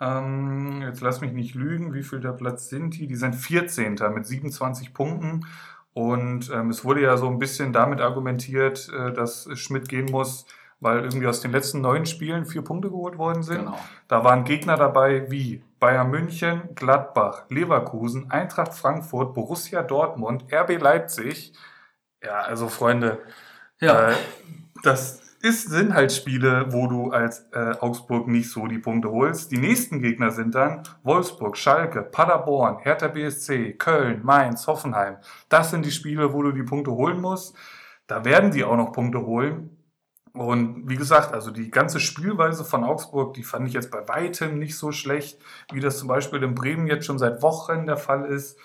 jetzt lass mich nicht lügen, wie viel der Platz sind die? Die sind 14. mit 27 Punkten. Und es wurde ja so ein bisschen damit argumentiert, dass Schmidt gehen muss, weil irgendwie aus den letzten 9 Spielen 4 Punkte geholt worden sind. Genau. Da waren Gegner dabei wie Bayern München, Gladbach, Leverkusen, Eintracht Frankfurt, Borussia Dortmund, RB Leipzig. Ja, also Freunde, ja. Das sind halt Spiele, wo du als Augsburg nicht so die Punkte holst. Die nächsten Gegner sind dann Wolfsburg, Schalke, Paderborn, Hertha BSC, Köln, Mainz, Hoffenheim. Das sind die Spiele, wo du die Punkte holen musst. Da werden die auch noch Punkte holen. Und wie gesagt, also die ganze Spielweise von Augsburg, die fand ich jetzt bei weitem nicht so schlecht, wie das zum Beispiel in Bremen jetzt schon seit Wochen der Fall ist.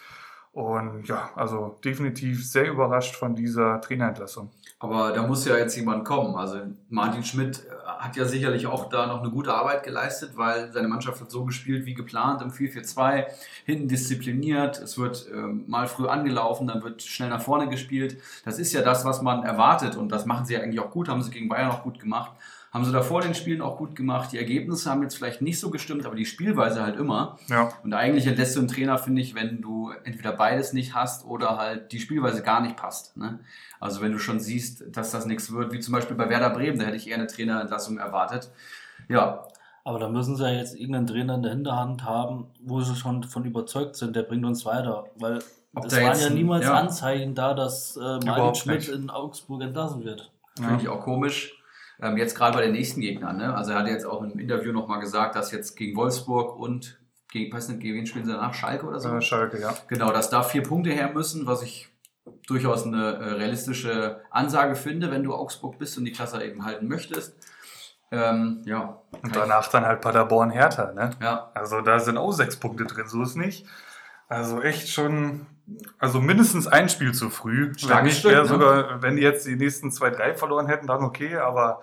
Und ja, also definitiv sehr überrascht von dieser Trainerentlassung. Aber da muss ja jetzt jemand kommen. Also Martin Schmidt hat ja sicherlich auch da noch eine gute Arbeit geleistet, weil seine Mannschaft hat so gespielt wie geplant im 4-4-2, hinten diszipliniert, es wird mal früh angelaufen, dann wird schnell nach vorne gespielt. Das ist ja das, was man erwartet, und das machen sie ja eigentlich auch gut, haben sie gegen Bayern auch gut gemacht. Haben sie da vor den Spielen auch gut gemacht. Die Ergebnisse haben jetzt vielleicht nicht so gestimmt, aber die Spielweise halt immer. Ja. Und eigentlich entlässt du einen Trainer, finde ich, wenn du entweder beides nicht hast oder halt die Spielweise gar nicht passt. Ne? Also wenn du schon siehst, dass das nichts wird, wie zum Beispiel bei Werder Bremen, da hätte ich eher eine Trainerentlassung erwartet. Ja. Aber da müssen sie ja jetzt irgendeinen Trainer in der Hinterhand haben, wo sie schon von überzeugt sind, der bringt uns weiter. Weil es waren ja niemals Anzeichen da, dass Martin Schmidt in Augsburg entlassen wird. Ja. Finde ich auch komisch. Jetzt gerade bei den nächsten Gegnern, ne? Also er hat jetzt auch im Interview nochmal gesagt, dass jetzt gegen Wolfsburg und gegen, weiß nicht, gegen wen spielen sie danach? Schalke oder so? Schalke, ja. Genau, dass da 4 Punkte her müssen, was ich durchaus eine realistische Ansage finde, wenn du Augsburg bist und die Klasse eben halten möchtest. Ja. Und danach dann halt Paderborn-Hertha, ne? Ja. Also da sind auch 6 Punkte drin, so ist nicht. Also echt schon... Also mindestens ein Spiel zu früh. Stark, wenn sogar, wenn die jetzt die nächsten 2-3 verloren hätten, dann okay, aber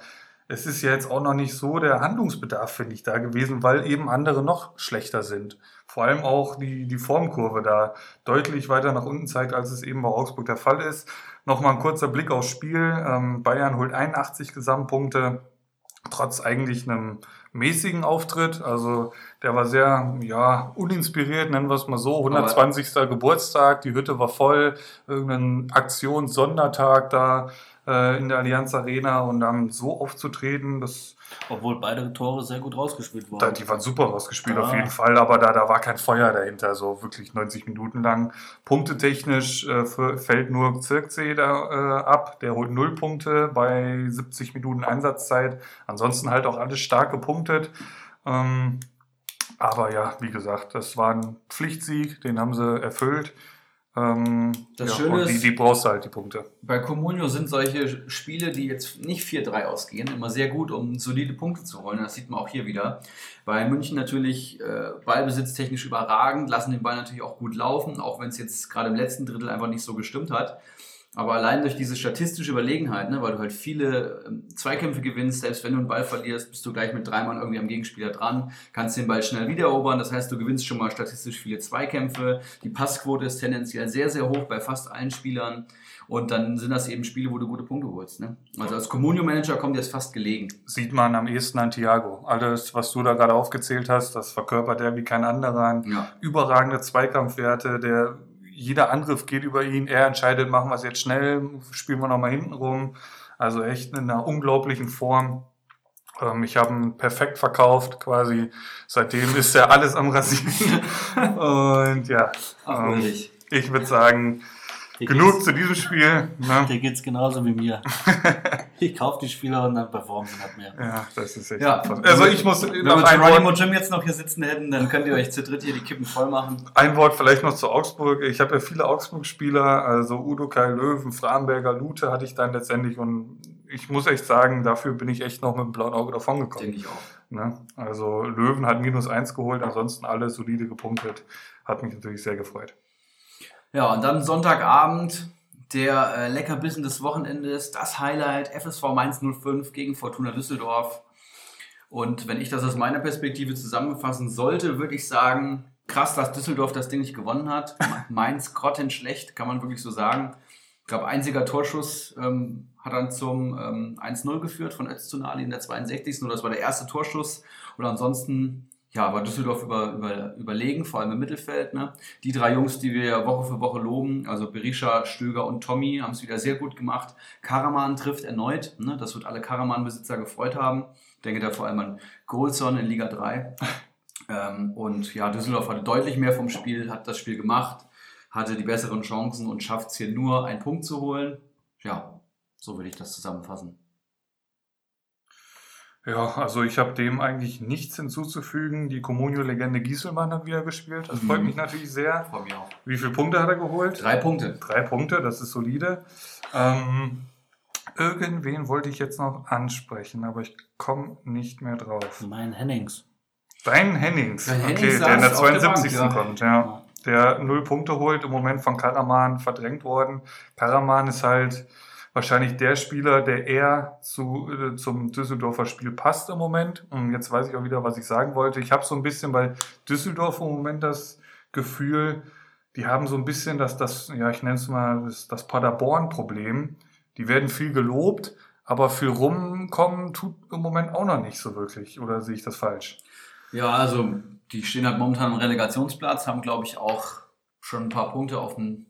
es ist ja jetzt auch noch nicht so der Handlungsbedarf, finde ich, da gewesen, weil eben andere noch schlechter sind. Vor allem auch die Formkurve da deutlich weiter nach unten zeigt, als es eben bei Augsburg der Fall ist. Nochmal ein kurzer Blick aufs Spiel. Bayern holt 81 Gesamtpunkte, trotz eigentlich einem mäßigen Auftritt, also der war sehr, ja, uninspiriert, nennen wir es mal so, 120. Aber Geburtstag, die Hütte war voll, irgendein Aktionssondertag da in der Allianz Arena, und dann so aufzutreten, das... Obwohl beide Tore sehr gut rausgespielt waren. Die waren super rausgespielt, auf jeden Fall, aber da war kein Feuer dahinter, so wirklich 90 Minuten lang. Punktetechnisch fällt nur Zirkzee da ab, der holt 0 Punkte bei 70 Minuten Einsatzzeit. Ansonsten halt auch alles stark gepunktet. Aber ja, wie gesagt, das war ein Pflichtsieg, den haben sie erfüllt. Das Schöne ist, die brauchst du halt, die Punkte. Bei Communio sind solche Spiele, die jetzt nicht 4-3 ausgehen, immer sehr gut, um solide Punkte zu holen. Das sieht man auch hier wieder. Bei München natürlich ballbesitztechnisch überragend, lassen den Ball natürlich auch gut laufen, auch wenn es jetzt gerade im letzten Drittel einfach nicht so gestimmt hat. Aber allein durch diese statistische Überlegenheit, ne, weil du halt viele Zweikämpfe gewinnst, selbst wenn du einen Ball verlierst, bist du gleich mit 3 Mann irgendwie am Gegenspieler dran, kannst den Ball schnell wiedererobern, das heißt, du gewinnst schon mal statistisch viele Zweikämpfe, die Passquote ist tendenziell sehr, sehr hoch bei fast allen Spielern, und dann sind das eben Spiele, wo du gute Punkte holst. Ne? Also als Communio-Manager kommt dir das fast gelegen. Sieht man am ehesten an Thiago. Alles, was du da gerade aufgezählt hast, das verkörpert er wie kein anderer. Ja. Überragende Zweikampfwerte, jeder Angriff geht über ihn, er entscheidet, machen wir es jetzt schnell, spielen wir nochmal hinten rum. Also echt in einer unglaublichen Form. Ich habe ihn perfekt verkauft quasi, seitdem ist er alles am Rasieren. Und ja, ich würde sagen, genug zu diesem Spiel. Ne? Dir geht's genauso wie mir. Ich kaufe die Spieler und dann performen sie nicht mehr. Ja, das ist echt. Ja. Also ich muss noch ein Wort. Wenn wir Jim jetzt noch hier sitzen hätten, dann könnt ihr euch zu dritt hier die Kippen voll machen. Ein Wort vielleicht noch zu Augsburg. Ich habe ja viele Augsburg-Spieler, also Udo, Kai Löwen, Framberger, Lute hatte ich dann letztendlich, und ich muss echt sagen, dafür bin ich echt noch mit dem blauen Auge davongekommen. Denke ich auch. Ne? Also Löwen hat -1 geholt, ansonsten alle solide gepunktet. Hat mich natürlich sehr gefreut. Ja, und dann Sonntagabend, der Leckerbissen des Wochenendes, das Highlight, FSV Mainz 05 gegen Fortuna Düsseldorf. Und wenn ich das aus meiner Perspektive zusammenfassen sollte, würde ich sagen, krass, dass Düsseldorf das Ding nicht gewonnen hat. Mainz grottenschlecht, kann man wirklich so sagen. Ich glaube, einziger Torschuss hat dann zum 1-0 geführt von Öztunali in der 62. Und das war der erste Torschuss. Und ansonsten ja, war Düsseldorf überlegen, vor allem im Mittelfeld. Ne? Die drei Jungs, die wir Woche für Woche loben, also Berisha, Stöger und Tommy, haben es wieder sehr gut gemacht. Karaman trifft erneut. Ne? Das wird alle Karaman-Besitzer gefreut haben. Ich denke da vor allem an Goldson in Liga 3. Und ja, Düsseldorf hatte deutlich mehr vom Spiel, hat das Spiel gemacht, hatte die besseren Chancen und schafft es hier nur, einen Punkt zu holen. Ja, so will ich das zusammenfassen. Ja, also ich habe dem eigentlich nichts hinzuzufügen. Die Communio-Legende Gieselmann hat wieder gespielt. Das freut mich natürlich sehr. Freut mich auch. Wie viele Punkte hat er geholt? 3 Punkte. 3 Punkte, das ist solide. Irgendwen wollte ich jetzt noch ansprechen, aber ich komme nicht mehr drauf. Mein Hennings. Dein Hennings? Okay, der in der 72. kommt, ja. Der 0 Punkte holt, im Moment von Karaman verdrängt worden. Karaman ist halt wahrscheinlich der Spieler, der eher zum Düsseldorfer Spiel passt im Moment. Und jetzt weiß ich auch wieder, was ich sagen wollte. Ich habe so ein bisschen bei Düsseldorf im Moment das Gefühl, die haben so ein bisschen ich nenne es mal das Paderborn-Problem. Die werden viel gelobt, aber viel rumkommen tut im Moment auch noch nicht so wirklich. Oder sehe ich das falsch? Ja, also die stehen halt momentan am Relegationsplatz, haben, glaube ich, auch schon ein paar Punkte auf den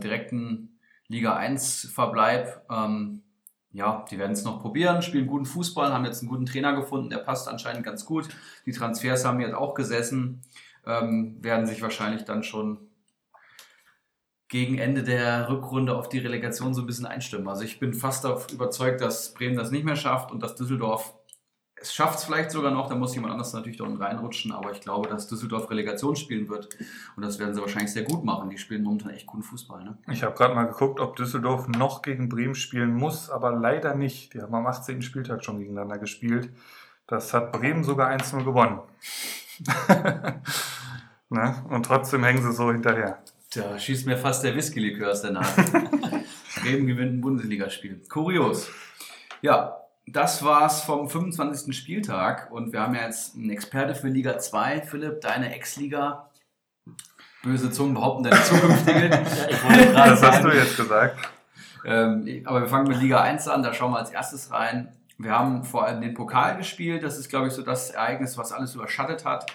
direkten Liga 1 Verbleib. Die werden es noch probieren, spielen guten Fußball, haben jetzt einen guten Trainer gefunden, der passt anscheinend ganz gut. Die Transfers haben jetzt auch gesessen, werden sich wahrscheinlich dann schon gegen Ende der Rückrunde auf die Relegation so ein bisschen einstimmen. Also ich bin fast überzeugt, dass Bremen das nicht mehr schafft und dass Düsseldorf es schafft es vielleicht sogar noch, da muss jemand anders natürlich da unten reinrutschen, aber ich glaube, dass Düsseldorf Relegation spielen wird und das werden sie wahrscheinlich sehr gut machen. Die spielen momentan echt guten Fußball. Ne? Ich habe gerade mal geguckt, ob Düsseldorf noch gegen Bremen spielen muss, aber leider nicht. Die haben am 18. Spieltag schon gegeneinander gespielt. Das hat Bremen sogar 1-0 gewonnen. Ne? Und trotzdem hängen sie so hinterher. Da schießt mir fast der Whisky-Likör aus der Nase. Bremen gewinnt ein Bundesligaspiel. Kurios. Ja. Das war's vom 25. Spieltag und wir haben ja jetzt einen Experte für Liga 2. Philipp, deine Ex-Liga. Böse Zungen behaupten deine zukünftige. Das hast du jetzt gesagt. Aber wir fangen mit Liga 1 an, da schauen wir als erstes rein. Wir haben vor allem den Pokal gespielt. Das ist, glaube ich, so das Ereignis, was alles überschattet hat.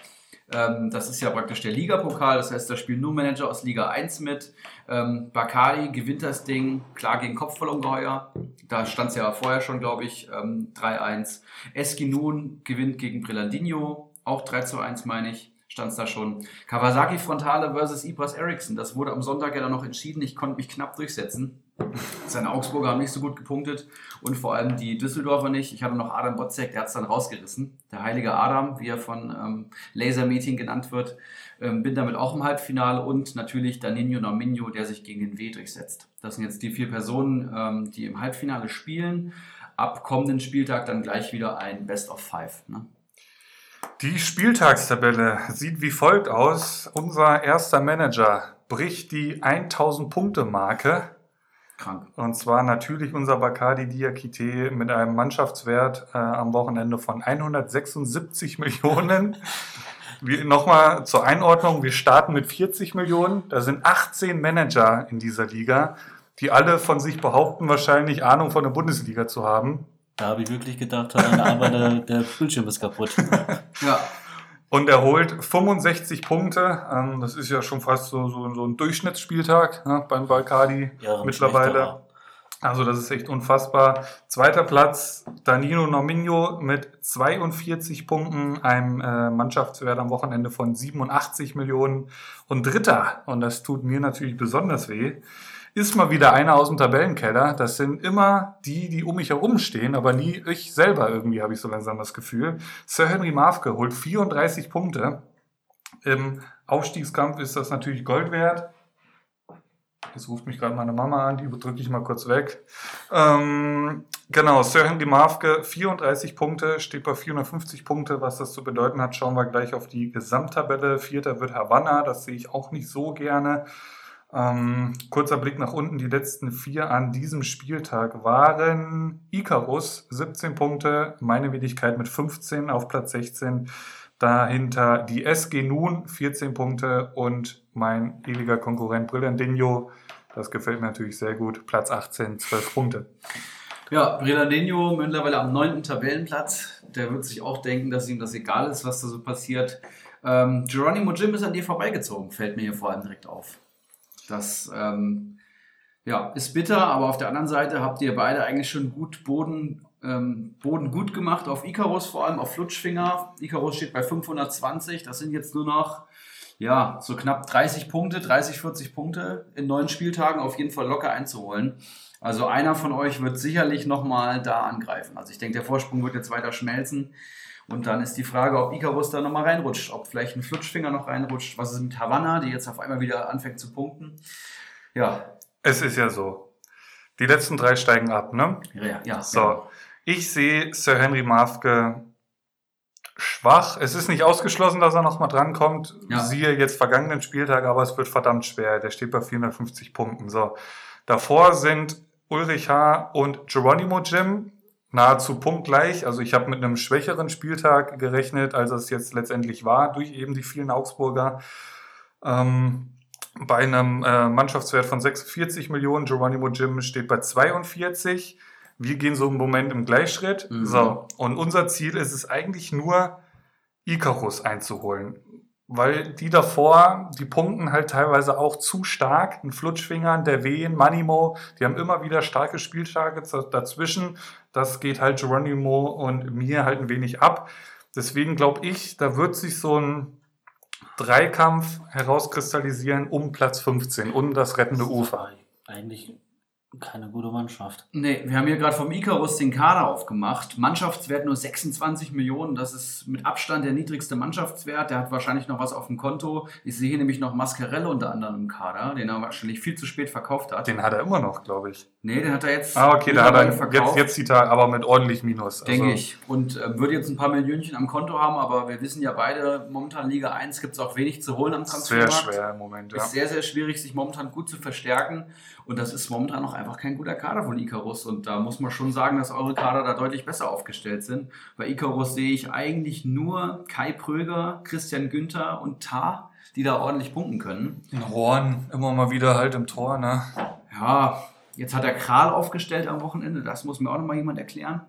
Das ist ja praktisch der Liga-Pokal, das heißt, da spielen nur Manager aus Liga 1 mit. Bakari gewinnt das Ding, klar gegen Kopfballungeheuer. Da stand es ja vorher schon, glaube ich, 3-1. Eskinun gewinnt gegen Brillandinho, auch 3-1, meine ich, stand es da schon. Kawasaki Frontale versus Ibrahimovic Eriksson, das wurde am Sonntag ja dann noch entschieden, ich konnte mich knapp durchsetzen. Seine Augsburger haben nicht so gut gepunktet und vor allem die Düsseldorfer nicht. Ich hatte noch Adam Botzek, der hat es dann rausgerissen. Der heilige Adam, wie er von Lasermeeting genannt wird. Bin damit auch im Halbfinale und natürlich Danninho Nominio, der sich gegen den W durchsetzt. Das sind jetzt die 4 Personen, die im Halbfinale spielen. Ab kommenden Spieltag dann gleich wieder ein Best of 5. Ne? Die Spieltagstabelle sieht wie folgt aus. Unser erster Manager bricht die 1000-Punkte-Marke. Krank. Und zwar natürlich unser Bakari Diakite mit einem Mannschaftswert am Wochenende von 176 Millionen. Nochmal zur Einordnung, wir starten mit 40 Millionen. Da sind 18 Manager in dieser Liga, die alle von sich behaupten, wahrscheinlich Ahnung von der Bundesliga zu haben. Da habe ich wirklich gedacht, aber der Bildschirm ist kaputt. Ja. Und er holt 65 Punkte. Das ist ja schon fast so ein Durchschnittsspieltag beim Balkadi mittlerweile. Also das ist echt unfassbar. Zweiter Platz, Danninho Nominio mit 42 Punkten, einem Mannschaftswert am Wochenende von 87 Millionen. Und Dritter, und das tut mir natürlich besonders weh, ist mal wieder einer aus dem Tabellenkeller. Das sind immer die, die um mich herum stehen, aber nie ich selber irgendwie, habe ich so langsam das Gefühl. Sir Henry Marfke holt 34 Punkte. Im Aufstiegskampf ist das natürlich Gold wert. Jetzt ruft mich gerade meine Mama an, die drücke ich mal kurz weg. Sir Henry Marfke, 34 Punkte, steht bei 450 Punkte. Was das zu bedeuten hat, schauen wir gleich auf die Gesamttabelle. 4. wird Havanna, das sehe ich auch nicht so gerne. Kurzer Blick nach unten, die letzten 4 an diesem Spieltag waren Icarus, 17 Punkte, meine Wenigkeit mit 15 auf Platz 16, dahinter die SG Nun, 14 Punkte und mein ewiger Konkurrent Brillandinho Das gefällt mir natürlich sehr gut. Platz 18, 12 Punkte. Ja, Brillandinho mittlerweile am 9. Tabellenplatz. Der wird sich auch denken, dass ihm das egal ist, was da so passiert. Geronimo Jim ist an dir vorbeigezogen, fällt mir hier vor allem direkt auf. Das ja, ist bitter, aber auf der anderen Seite habt ihr beide eigentlich schon gut Boden gut gemacht. Auf Icarus vor allem, auf Flutschfinger. Icarus steht bei 520, das sind jetzt nur noch ja, so knapp 30 Punkte, 30, 40 Punkte in 9 Spieltagen auf jeden Fall locker einzuholen. Also einer von euch wird sicherlich nochmal da angreifen. Also ich denke, der Vorsprung wird jetzt weiter schmelzen. Und dann ist die Frage, ob Icarus da nochmal reinrutscht, ob vielleicht ein Flutschfinger noch reinrutscht. Was ist mit Havanna, die jetzt auf einmal wieder anfängt zu punkten? Ja. Es ist ja so. Die letzten 3 steigen ab, ne? Ja. So. Genau. Ich sehe Sir Henry Marfke schwach. Es ist nicht ausgeschlossen, dass er nochmal drankommt. Ja. Siehe jetzt vergangenen Spieltag, aber es wird verdammt schwer. Der steht bei 450 Punkten. So. Davor sind Ulrich H. und Geronimo Jim nahezu punktgleich. Also ich habe mit einem schwächeren Spieltag gerechnet, als es jetzt letztendlich war, durch eben die vielen Augsburger. Bei einem Mannschaftswert von 46 Millionen, Geronimo Jim steht bei 42. Wir gehen so im Moment im Gleichschritt. Mhm. So, und unser Ziel ist es eigentlich nur, Icarus einzuholen. Weil die davor, die punkten halt teilweise auch zu stark. Ein Flutschfingern, der Wehme, Manimo, die haben immer wieder starke Spieltage dazwischen. Das geht halt Geronimo und mir halt ein wenig ab. Deswegen glaube ich, da wird sich so ein Dreikampf herauskristallisieren um Platz 15, um das rettende Ufer. Eigentlich keine gute Mannschaft. Nee, wir haben hier gerade vom Icarus den Kader aufgemacht. Mannschaftswert nur 26 Millionen. Das ist mit Abstand der niedrigste Mannschaftswert. Der hat wahrscheinlich noch was auf dem Konto. Ich sehe hier nämlich noch Mascarello unter anderem im Kader, den er wahrscheinlich viel zu spät verkauft hat. Den hat er immer noch, glaube ich. Nee, den hat er jetzt jetzt die Tage, aber mit ordentlich Minus. Denke also ich. Und würde jetzt ein paar Millionchen am Konto haben, aber wir wissen ja beide, momentan Liga 1 gibt es auch wenig zu holen am Transfermarkt. Sehr schwer im Moment, ja. Ist sehr, sehr schwierig, sich momentan gut zu verstärken. Und das ist momentan noch einfach kein guter Kader von Icarus. Und da muss man schon sagen, dass eure Kader da deutlich besser aufgestellt sind. Bei Icarus sehe ich eigentlich nur Kai Pröger, Christian Günther und Tah, die da ordentlich punkten können. In Horn, immer mal wieder halt im Tor, ne? Ja, jetzt hat er Kral aufgestellt am Wochenende. Das muss mir auch nochmal jemand erklären.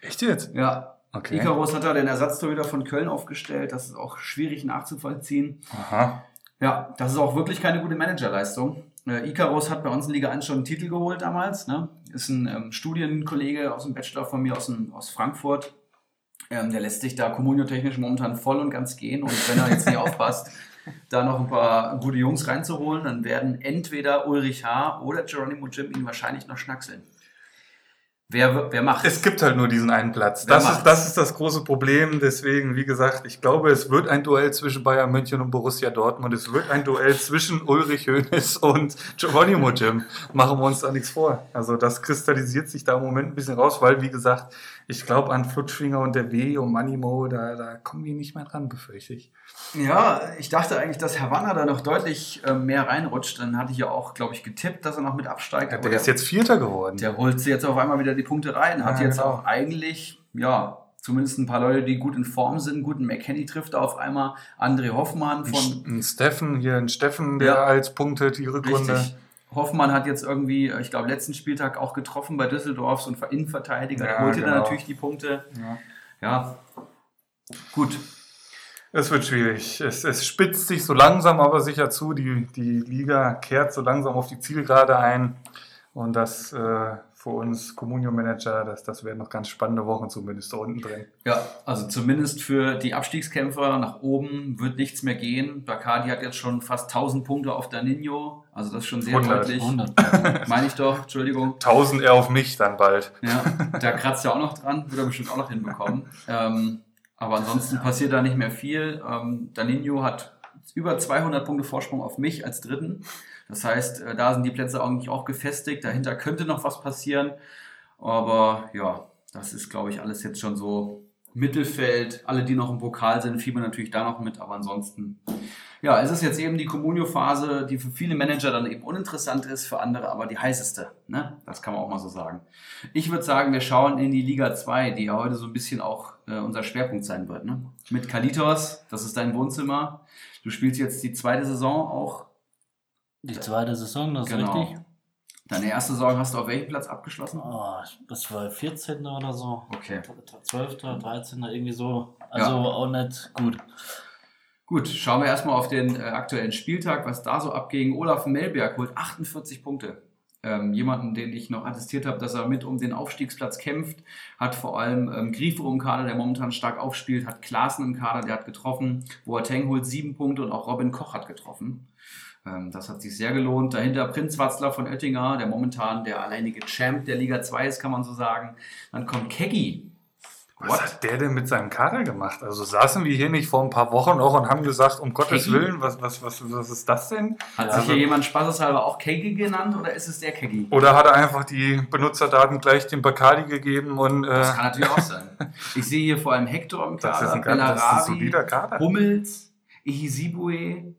Echt jetzt? Ja. Okay. Icarus hat da den Ersatztor wieder von Köln aufgestellt. Das ist auch schwierig nachzuvollziehen. Aha. Ja, das ist auch wirklich keine gute Managerleistung. Icarus hat bei uns in Liga 1 schon einen Titel geholt damals, ne? Ist ein Studienkollege aus dem Bachelor von mir aus Frankfurt. Der lässt sich da communio-technisch momentan voll und ganz gehen. Und wenn er jetzt nicht aufpasst, da noch ein paar gute Jungs reinzuholen, dann werden entweder Ulrich H. oder Geronimo Jim ihn wahrscheinlich noch schnackseln. Wer macht es? Es gibt halt nur diesen einen Platz. Das ist das große Problem. Deswegen, wie gesagt, ich glaube, es wird ein Duell zwischen Bayern München und Borussia Dortmund. Es wird ein Duell zwischen Ulrich Hoeneß und Geronimo Jim. Machen wir uns da nichts vor. Also das kristallisiert sich da im Moment ein bisschen raus, weil, wie gesagt, ich glaube an Flutschfinger und der W und Manimo, da kommen wir nicht mehr dran, befürchte ich. Ja, ich dachte eigentlich, dass Havanna da noch deutlich mehr reinrutscht. Dann hatte ich ja auch, glaube ich, getippt, dass er noch mit absteigt. Ja, der ist jetzt Vierter geworden. Der holt sie jetzt auf einmal wieder die Punkte rein, hat ja, jetzt genau auch eigentlich, ja, zumindest ein paar Leute, die gut in Form sind. Guten McKennie trifft da auf einmal André Hoffmann von... Ein Steffen, der ja als punktet die Rückrunde. Richtig. Hoffmann hat jetzt irgendwie, ich glaube, letzten Spieltag auch getroffen bei Düsseldorf, so ein Innenverteidiger, ja, holte genau dann natürlich die Punkte. Ja. Gut. Es wird schwierig. Es spitzt sich so langsam aber sicher zu. Die Liga kehrt so langsam auf die Zielgerade ein. Und das... für uns Communio-Manager, das wären noch ganz spannende Wochen zumindest da unten drin. Ja, also zumindest für die Abstiegskämpfer nach oben wird nichts mehr gehen. Bakari hat jetzt schon fast 1000 Punkte auf Danninho, also das ist schon sehr deutlich. 100. Meine ich doch, Entschuldigung. 1000 eher auf mich dann bald. Ja, da kratzt er auch noch dran, wird er bestimmt auch noch hinbekommen. Aber ansonsten passiert da nicht mehr viel. Danninho hat über 200 Punkte Vorsprung auf mich als Dritten. Das heißt, da sind die Plätze eigentlich auch gefestigt. Dahinter könnte noch was passieren. Aber ja, das ist, glaube ich, alles jetzt schon so Mittelfeld. Alle, die noch im Pokal sind, fiebern natürlich da noch mit. Aber ansonsten, ja, es ist jetzt eben die Communio-Phase, die für viele Manager dann eben uninteressant ist, für andere aber die heißeste, ne? Das kann man auch mal so sagen. Ich würde sagen, wir schauen in die Liga 2, die ja heute so ein bisschen auch unser Schwerpunkt sein wird, ne? Mit Karl Litos, das ist dein Wohnzimmer. Du spielst jetzt die zweite Saison auch. Das ist richtig. Deine erste Saison hast du auf welchem Platz abgeschlossen? Oh, das war 14. oder so. Okay. 12., 13. irgendwie so. Also ja, auch nicht gut. Gut, schauen wir erstmal auf den aktuellen Spieltag, was da so abging. Olaf Mellberg holt 48 Punkte. Jemanden, den ich noch attestiert habe, dass er mit um den Aufstiegsplatz kämpft, hat vor allem Grifo im Kader, der momentan stark aufspielt, hat Klaassen im Kader, der hat getroffen, Boateng holt 7 Punkte und auch Robin Koch hat getroffen. Das hat sich sehr gelohnt. Dahinter Prinzwatzler von Oettinger, der momentan der alleinige Champ der Liga 2 ist, kann man so sagen. Dann kommt Kegi. Was hat der denn mit seinem Kader gemacht? Also saßen wir hier nicht vor ein paar Wochen auch und haben gesagt, um Gottes Willen, was ist das denn? Hat sich hier jemand spaßeshalber auch Kegi genannt oder ist es der Kegi? Oder hat er einfach die Benutzerdaten gleich dem Bakari gegeben? Und das kann natürlich auch sein. Ich sehe hier vor allem Hector im Kader, Bellarabi, Hummels, Ihisibue,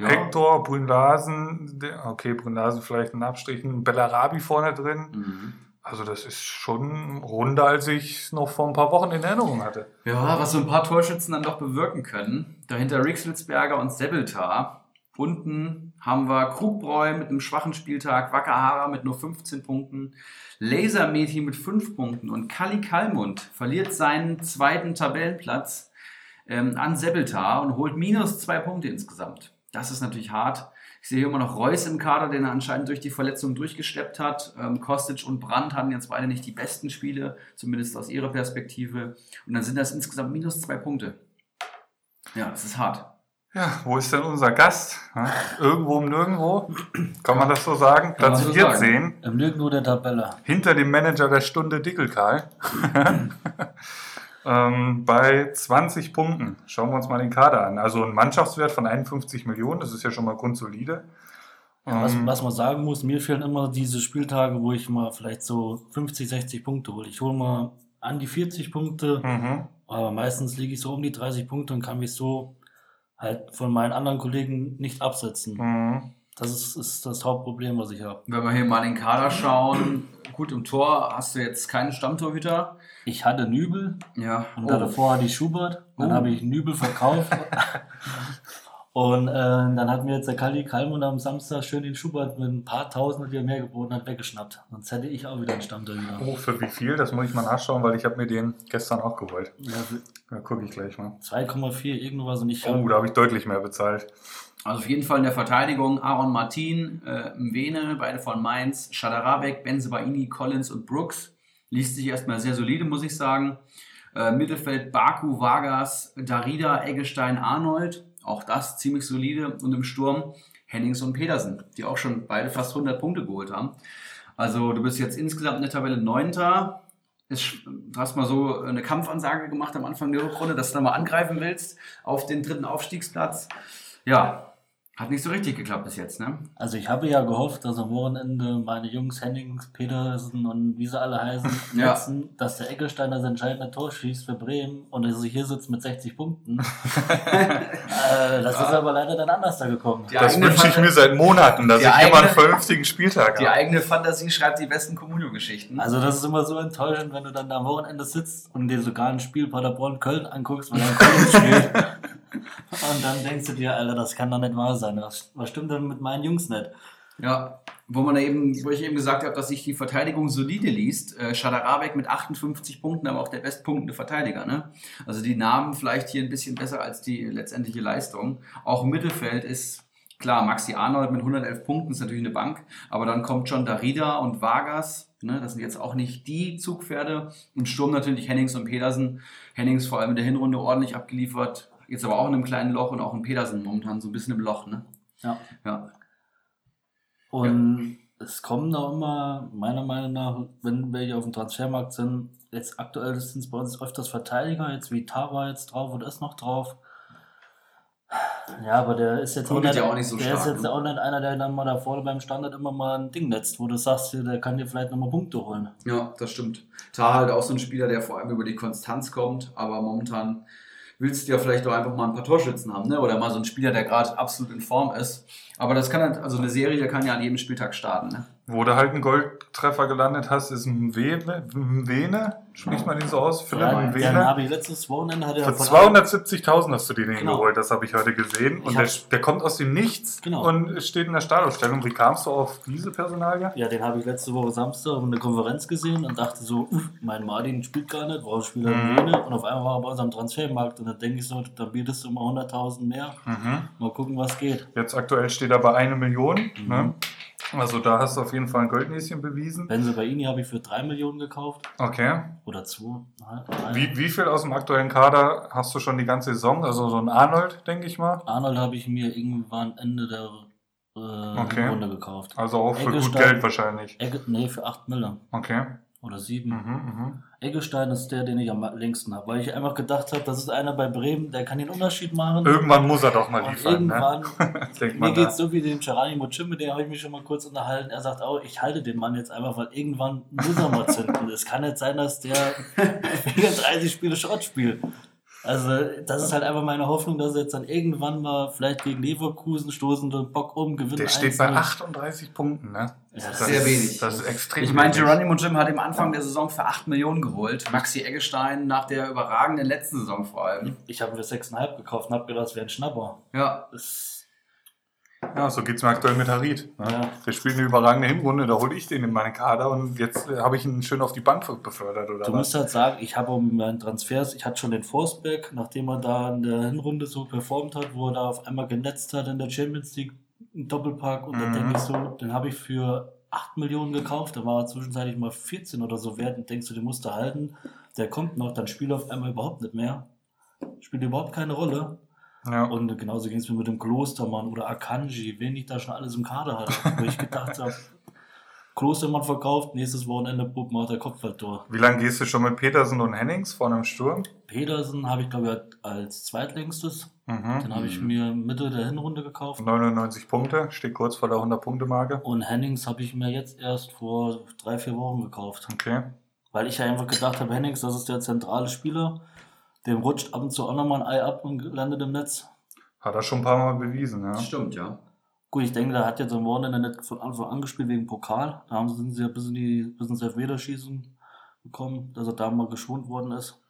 ja. Hector, Brunlasen, okay, Brunlasen vielleicht einen Abstrich, Bellarabi vorne drin. Mhm. Also das ist schon runder, als ich es noch vor ein paar Wochen in Erinnerung hatte. Ja, was so ein paar Torschützen dann doch bewirken können. Dahinter Rixelsberger und Sebeltar. Unten haben wir Krugbräu mit einem schwachen Spieltag, Wackerhara mit nur 15 Punkten, Lasermädchen mit 5 Punkten und Kali Kalmund verliert seinen zweiten Tabellenplatz an Sebeltar und holt minus 2 Punkte insgesamt. Das ist natürlich hart. Ich sehe hier immer noch Reus im Kader, den er anscheinend durch die Verletzung durchgeschleppt hat. Kostic und Brandt hatten jetzt beide nicht die besten Spiele, zumindest aus ihrer Perspektive. Und dann sind das insgesamt minus 2 Punkte. Ja, das ist hart. Ja, wo ist denn unser Gast? Irgendwo im Nirgendwo? Kann man das so sagen? Platz 14. Im Nirgendwo der Tabelle. Hinter dem Manager der Stunde Dickelkarl. Bei 20 Punkten. Schauen wir uns mal den Kader an. Also ein Mannschaftswert von 51 Millionen, das ist ja schon mal grundsolide. Ja, was man sagen muss, mir fehlen immer diese Spieltage, wo ich mal vielleicht so 50, 60 Punkte hole. Ich hole mal an die 40 Punkte, aber meistens liege ich so um die 30 Punkte und kann mich so halt von meinen anderen Kollegen nicht absetzen. Mhm. Das ist das Hauptproblem, was ich habe. Wenn wir hier mal den Kader schauen, gut, im Tor hast du jetzt keinen Stammtorhüter. Ich hatte Nübel. Ja. Und davor hatte ich Schubert. Dann habe ich Nübel verkauft. Und dann hat mir jetzt der Kali Kalmund am Samstag schön den Schubert mit ein paar Tausend, die er mehr geboten hat, weggeschnappt. Sonst hätte ich auch wieder einen Stammtorhüter. Oh, für wie viel? Das muss ich mal nachschauen, weil ich habe mir den gestern auch geholt. Ja, da gucke ich gleich mal. 2,4 irgendwas und ich habe... Oh, da habe ich deutlich mehr bezahlt. Also auf jeden Fall in der Verteidigung Aaron Martin, Wehme, beide von Mainz, Schadarabek, Bensebaini, Collins und Brooks. Liest sich erstmal sehr solide, muss ich sagen. Mittelfeld Baku, Vargas, Darida, Eggestein, Arnold. Auch das ziemlich solide. Und im Sturm Hennings und Pedersen, die auch schon beide fast 100 Punkte geholt haben. Also du bist jetzt insgesamt in der Tabelle 9. Du hast mal so eine Kampfansage gemacht am Anfang der Rückrunde, dass du da mal angreifen willst auf den dritten Aufstiegsplatz. Ja, hat nicht so richtig geklappt bis jetzt, ne? Also ich habe ja gehofft, dass am Wochenende meine Jungs Hennings, Pedersen und wie sie alle heißen, setzen, dass der Eggestein das entscheidende Tor schießt für Bremen und dass ich hier sitze mit 60 Punkten. Das ist aber leider dann anders da gekommen. Das wünsche ich mir seit Monaten, dass ich immer einen vernünftigen Spieltag habe. Die eigene Fantasie schreibt die besten Communio-Geschichten. Also das ist immer so enttäuschend, wenn du dann da am Wochenende sitzt und dir sogar ein Spiel Paderborn-Köln anguckst, weil dann Köln spielt. Und dann denkst du dir, Alter, das kann doch nicht wahr sein. Was stimmt denn mit meinen Jungs nicht? Ja, wo ich eben gesagt habe, dass sich die Verteidigung solide liest. Schadarabek mit 58 Punkten, aber auch der bestpunktende Verteidiger. Ne? Also die Namen vielleicht hier ein bisschen besser als die letztendliche Leistung. Auch im Mittelfeld ist klar, Maxi Arnold mit 111 Punkten ist natürlich eine Bank. Aber dann kommt schon Darida und Vargas. Ne? Das sind jetzt auch nicht die Zugpferde. Im Sturm natürlich Hennings und Pedersen. Hennings vor allem in der Hinrunde ordentlich abgeliefert. Jetzt aber auch in einem kleinen Loch und auch in Pedersen momentan so ein bisschen im Loch, ne? Ja. Und es kommen da immer, meiner Meinung nach, wenn welche auf dem Transfermarkt sind, jetzt aktuell sind es bei uns öfters Verteidiger, jetzt wie Tava jetzt drauf und ist noch drauf. Ja, aber der ist jetzt, auch nicht einer, der dann mal da vorne beim Standard immer mal ein Ding netzt, wo du sagst, der kann dir vielleicht nochmal Punkte holen. Ja, das stimmt. Tava halt auch so ein Spieler, der vor allem über die Konstanz kommt, aber momentan willst du ja vielleicht auch einfach mal ein paar Torschützen haben, ne? Oder mal so ein Spieler, der gerade absolut in Form ist. Aber das kann halt, also eine Serie kann ja an jedem Spieltag starten, ne? Wo du halt einen Goldtreffer gelandet hast, ist ein Wehme, spricht man den so aus? Philipp, ja, Wehme. Letztes Wochenende hat er für 270.000 hast du den hingeholt, das habe ich heute gesehen. Und der kommt aus dem Nichts und steht in der Startaufstellung. Wie kamst du auf diese Personalie? Ja, den habe ich letzte Woche Samstag in der Konferenz gesehen und dachte so, mein Martin spielt gar nicht, warum spielt er Wehme? Und auf einmal war er bei uns am Transfermarkt und dann denke ich so, da bietest du mal 100.000 mehr. Mal gucken, was geht. Jetzt aktuell steht er bei 1 Million, ne? Also da hast du auf jeden Fall ein Goldnäschen bewiesen. Benze Baini habe ich für 3 Millionen gekauft. Okay. Oder 2. Wie viel aus dem aktuellen Kader hast du schon die ganze Saison? Also so ein Arnold, denke ich mal. Arnold habe ich mir irgendwann Ende der Runde gekauft. Also auch für gut Geld wahrscheinlich. Für 8 Mille. Okay. Oder 7. Eggestein ist der, den ich am längsten habe, weil ich einfach gedacht habe, das ist einer bei Bremen, der kann den Unterschied machen. Irgendwann muss er doch mal liefern. Mir geht es so wie dem Geronimo Jim, mit dem habe ich mich schon mal kurz unterhalten. Er sagt auch, ich halte den Mann jetzt einfach, weil irgendwann muss er mal zünden. Es kann nicht sein, dass der 30 Spiele Schrott spielt. Also das ist halt einfach meine Hoffnung, dass er jetzt dann irgendwann mal vielleicht gegen Leverkusen stoßen und Bock gewinnt. Der steht bei 38 Punkten, ne? Ja, das ist sehr wenig. Das ist extrem wenig. Ich meine, Geronimo Jim hat im Anfang der Saison für 8 Millionen geholt. Maxi Eggestein nach der überragenden letzten Saison vor allem. Ich habe mir 6,5 gekauft und habe gedacht, das wäre ein Schnapper. Ja. Ja, so geht es mir aktuell mit Harit. Ne? Ja. Der spielt eine überragende Hinrunde, da hole ich den in meinen Kader und jetzt habe ich ihn schön auf die Bank befördert. Oder du musst halt sagen, ich habe um meinen Transfers, ich hatte schon den Forsberg, nachdem er da in der Hinrunde so performt hat, wo er da auf einmal genetzt hat in der Champions League, einen Doppelpack und dann denke ich so, den habe ich für 8 Millionen gekauft, da war er zwischenzeitlich mal 14 oder so wert und denkst du, den musst du halten, der kommt noch, dann spielt er auf einmal überhaupt nicht mehr, spielt überhaupt keine Rolle. Ja. Und genauso ging es mir mit dem Klostermann oder Akanji, wen ich da schon alles im Kader hatte, wo ich gedacht habe, Klostermann verkauft, nächstes Wochenende Bob macht der Kopfballtor. Wie lange gehst du schon mit Petersen und Hennings vorne im Sturm? Petersen habe ich, glaube ich, als zweitlängstes. Den habe ich mir Mitte der Hinrunde gekauft. 99 Punkte, steht kurz vor der 100-Punkte-Marke. Und Hennings habe ich mir jetzt erst vor 3-4 Wochen gekauft. Okay. Weil ich ja einfach gedacht habe, Hennings, das ist der zentrale Spieler. Dem rutscht ab und zu auch nochmal ein Ei ab und landet im Netz. Hat er schon ein paar Mal bewiesen, ja. Stimmt, ja. Gut, ich denke, der hat jetzt am Wochenende nicht von Anfang an gespielt wegen Pokal. Da sind sie ja bis ins Elfmeterschießen gekommen, dass er da mal geschont worden ist.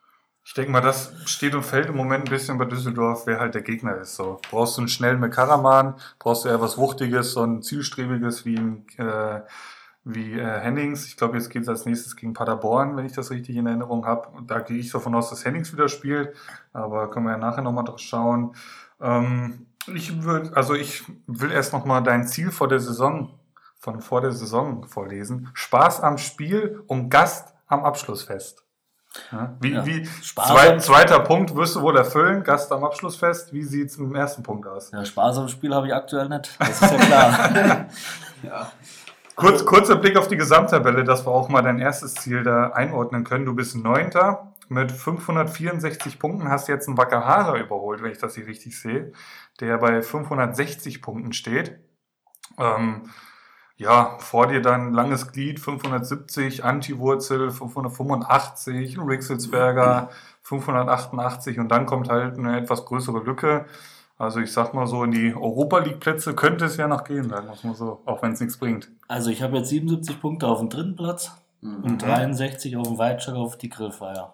Ich denke mal, das steht und fällt im Moment ein bisschen bei Düsseldorf, wer halt der Gegner ist. So, brauchst du einen schnellen Mekaraman, brauchst du eher was Wuchtiges, so ein Zielstrebiges wie Hennings. Ich glaube, jetzt geht es als nächstes gegen Paderborn, wenn ich das richtig in Erinnerung habe. Da gehe ich davon aus, dass Hennings wieder spielt, aber können wir ja nachher nochmal drauf schauen. Ich will erst nochmal dein Ziel vor der Saison vorlesen. Spaß am Spiel und Gast am Abschlussfest. Ja, zweiter Punkt wirst du wohl erfüllen, Gast am Abschlussfest. Wie sieht es mit dem ersten Punkt aus? Ja, Spaß am Spiel habe ich aktuell nicht, das ist ja klar. Ja. Kurzer Blick auf die Gesamttabelle, dass wir auch mal dein erstes Ziel da einordnen können. Du bist 9. mit 564 Punkten, hast jetzt einen Wackerhara überholt, wenn ich das hier richtig sehe, der bei 560 Punkten steht. Vor dir dann langes Glied, 570, Antiwurzel, 585, Rixelsberger, 588 und dann kommt halt eine etwas größere Lücke. Also ich sag mal so, in die Europa-League-Plätze könnte es ja noch gehen, sagen wir es mal so, auch wenn es nichts bringt. Also ich habe jetzt 77 Punkte auf dem 3. Platz und 63 auf dem White Shark auf die Grillfeier.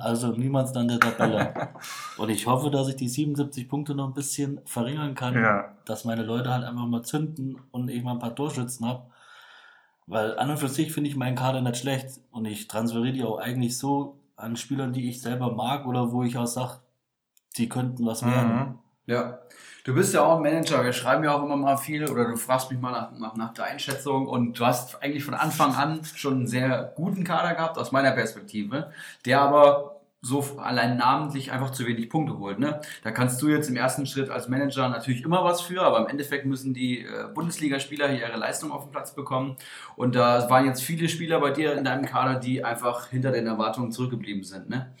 Also Niemandsland der Tabelle. Und ich hoffe, dass ich die 77 Punkte noch ein bisschen verringern kann, dass meine Leute halt einfach mal zünden und ich mal ein paar Torschützen habe. Weil an und für sich finde ich meinen Kader nicht schlecht und ich transferiere die auch eigentlich so an Spielern, die ich selber mag oder wo ich auch sage, die könnten was werden. Ja, du bist ja auch ein Manager, wir schreiben ja auch immer mal viel oder du fragst mich mal nach der Einschätzung und du hast eigentlich von Anfang an schon einen sehr guten Kader gehabt, aus meiner Perspektive, der aber so allein namentlich einfach zu wenig Punkte holt. Ne? Da kannst du jetzt im ersten Schritt als Manager natürlich immer was für, aber im Endeffekt müssen die Bundesligaspieler hier ihre Leistung auf den Platz bekommen und da waren jetzt viele Spieler bei dir in deinem Kader, die einfach hinter den Erwartungen zurückgeblieben sind, ne?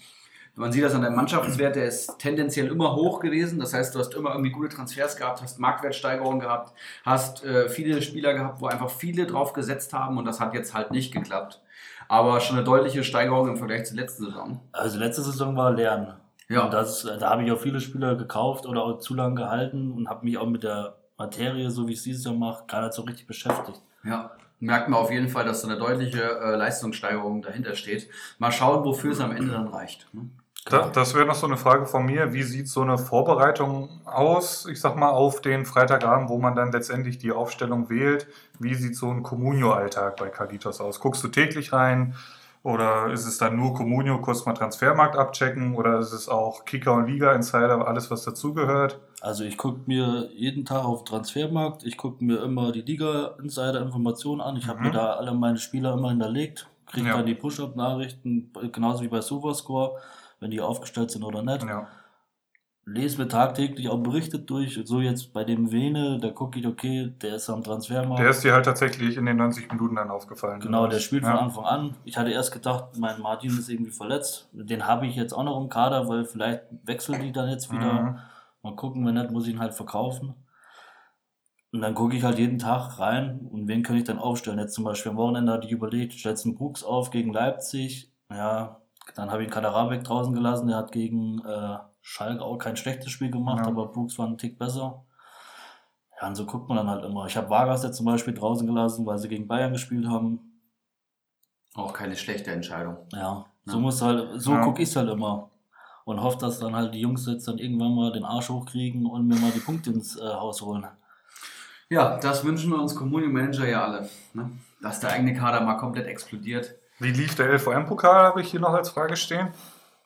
Man sieht das an deinem Mannschaftswert, der ist tendenziell immer hoch gewesen. Das heißt, du hast immer irgendwie gute Transfers gehabt, hast Marktwertsteigerungen gehabt, hast viele Spieler gehabt, wo einfach viele drauf gesetzt haben und das hat jetzt halt nicht geklappt. Aber schon eine deutliche Steigerung im Vergleich zur letzten Saison. Also letzte Saison war Lernen. Ja. Und da habe ich auch viele Spieler gekauft oder auch zu lange gehalten und habe mich auch mit der Materie, so wie ich es dieses Jahr mache, gar nicht so richtig beschäftigt. Ja. merkt man auf jeden Fall, dass da eine deutliche Leistungssteigerung dahinter steht. Mal schauen, wofür es am Ende dann reicht. Ne? Das wäre noch so eine Frage von mir. Wie sieht so eine Vorbereitung aus, ich sag mal, auf den Freitagabend, wo man dann letztendlich die Aufstellung wählt? Wie sieht so ein Communio-Alltag bei Karl Litos aus? Guckst du täglich rein? Oder ist es dann nur Communio, kurz mal Transfermarkt abchecken? Oder ist es auch Kicker und Liga, Insider, alles was dazugehört? Also ich gucke mir jeden Tag auf Transfermarkt. Ich gucke mir immer die Liga-Insider-Informationen an. Ich habe mir da alle meine Spieler immer hinterlegt. Kriege dann die Push-Up-Nachrichten, genauso wie bei Superscore, wenn die aufgestellt sind oder nicht. Ja. Lese mir tagtäglich auch Berichte durch. So jetzt bei dem Wehme, da gucke ich, okay, der ist am Transfermarkt. Der ist dir halt tatsächlich in den 90 Minuten dann aufgefallen. Genau, der spielt von Anfang an. Ich hatte erst gedacht, mein Martin ist irgendwie verletzt. Den habe ich jetzt auch noch im Kader, weil vielleicht wechseln die dann jetzt wieder. Mhm. Mal gucken, wenn nicht, muss ich ihn halt verkaufen. Und dann gucke ich halt jeden Tag rein und wen kann ich dann aufstellen. Jetzt zum Beispiel am Wochenende hatte ich überlegt, stellst du einen Brooks auf gegen Leipzig. Ja, dann habe ich Kaderabek draußen gelassen, der hat gegen Schalke auch kein schlechtes Spiel gemacht, aber Brooks war einen Tick besser. Ja, und so guckt man dann halt immer. Ich habe Vargas jetzt zum Beispiel draußen gelassen, weil sie gegen Bayern gespielt haben. Auch keine schlechte Entscheidung. So gucke ich es halt immer. Und hoffe, dass dann halt die Jungs jetzt dann irgendwann mal den Arsch hochkriegen und mir mal die Punkte ins Haus holen. Ja, das wünschen wir uns Communio-Manager ja alle. Ne? Dass der eigene Kader mal komplett explodiert. Wie lief der LVM-Pokal, habe ich hier noch als Frage stehen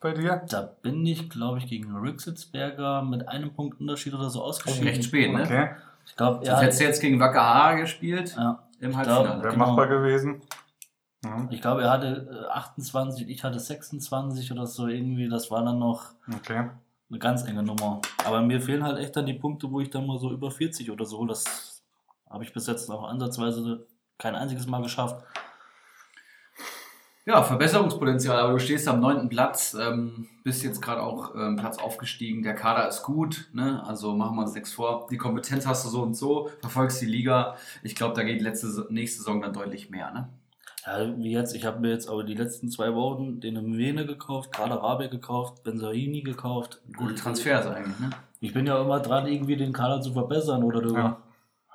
bei dir? Da bin ich, glaube ich, gegen Rückselsberger mit einem Punkt Unterschied oder so ausgeschieden. Recht spät, ne? Okay. Ich glaube, er hätte jetzt gegen Wackerhara gespielt im Halbfinale. Wäre machbar gewesen. Ja. Ich glaube, er hatte 28, ich hatte 26 oder so irgendwie. Das war dann noch eine ganz enge Nummer. Aber mir fehlen halt echt dann die Punkte, wo ich dann mal so über 40 oder so. Das habe ich bis jetzt auch ansatzweise kein einziges Mal geschafft. Ja, Verbesserungspotenzial, aber du stehst am 9. Platz, bist jetzt gerade auch Platz aufgestiegen, der Kader ist gut, ne? Also machen wir uns nichts vor, die Kompetenz hast du so und so, verfolgst die Liga, ich glaube, da geht nächste Saison dann deutlich mehr, ne? Ja, wie jetzt, ich habe mir jetzt aber die letzten 2 Wochen den Wehme gekauft, gerade Rabe gekauft, Benzaini gekauft. Gute Transfers eigentlich, ne? Ich bin ja immer dran, irgendwie den Kader zu verbessern, oder du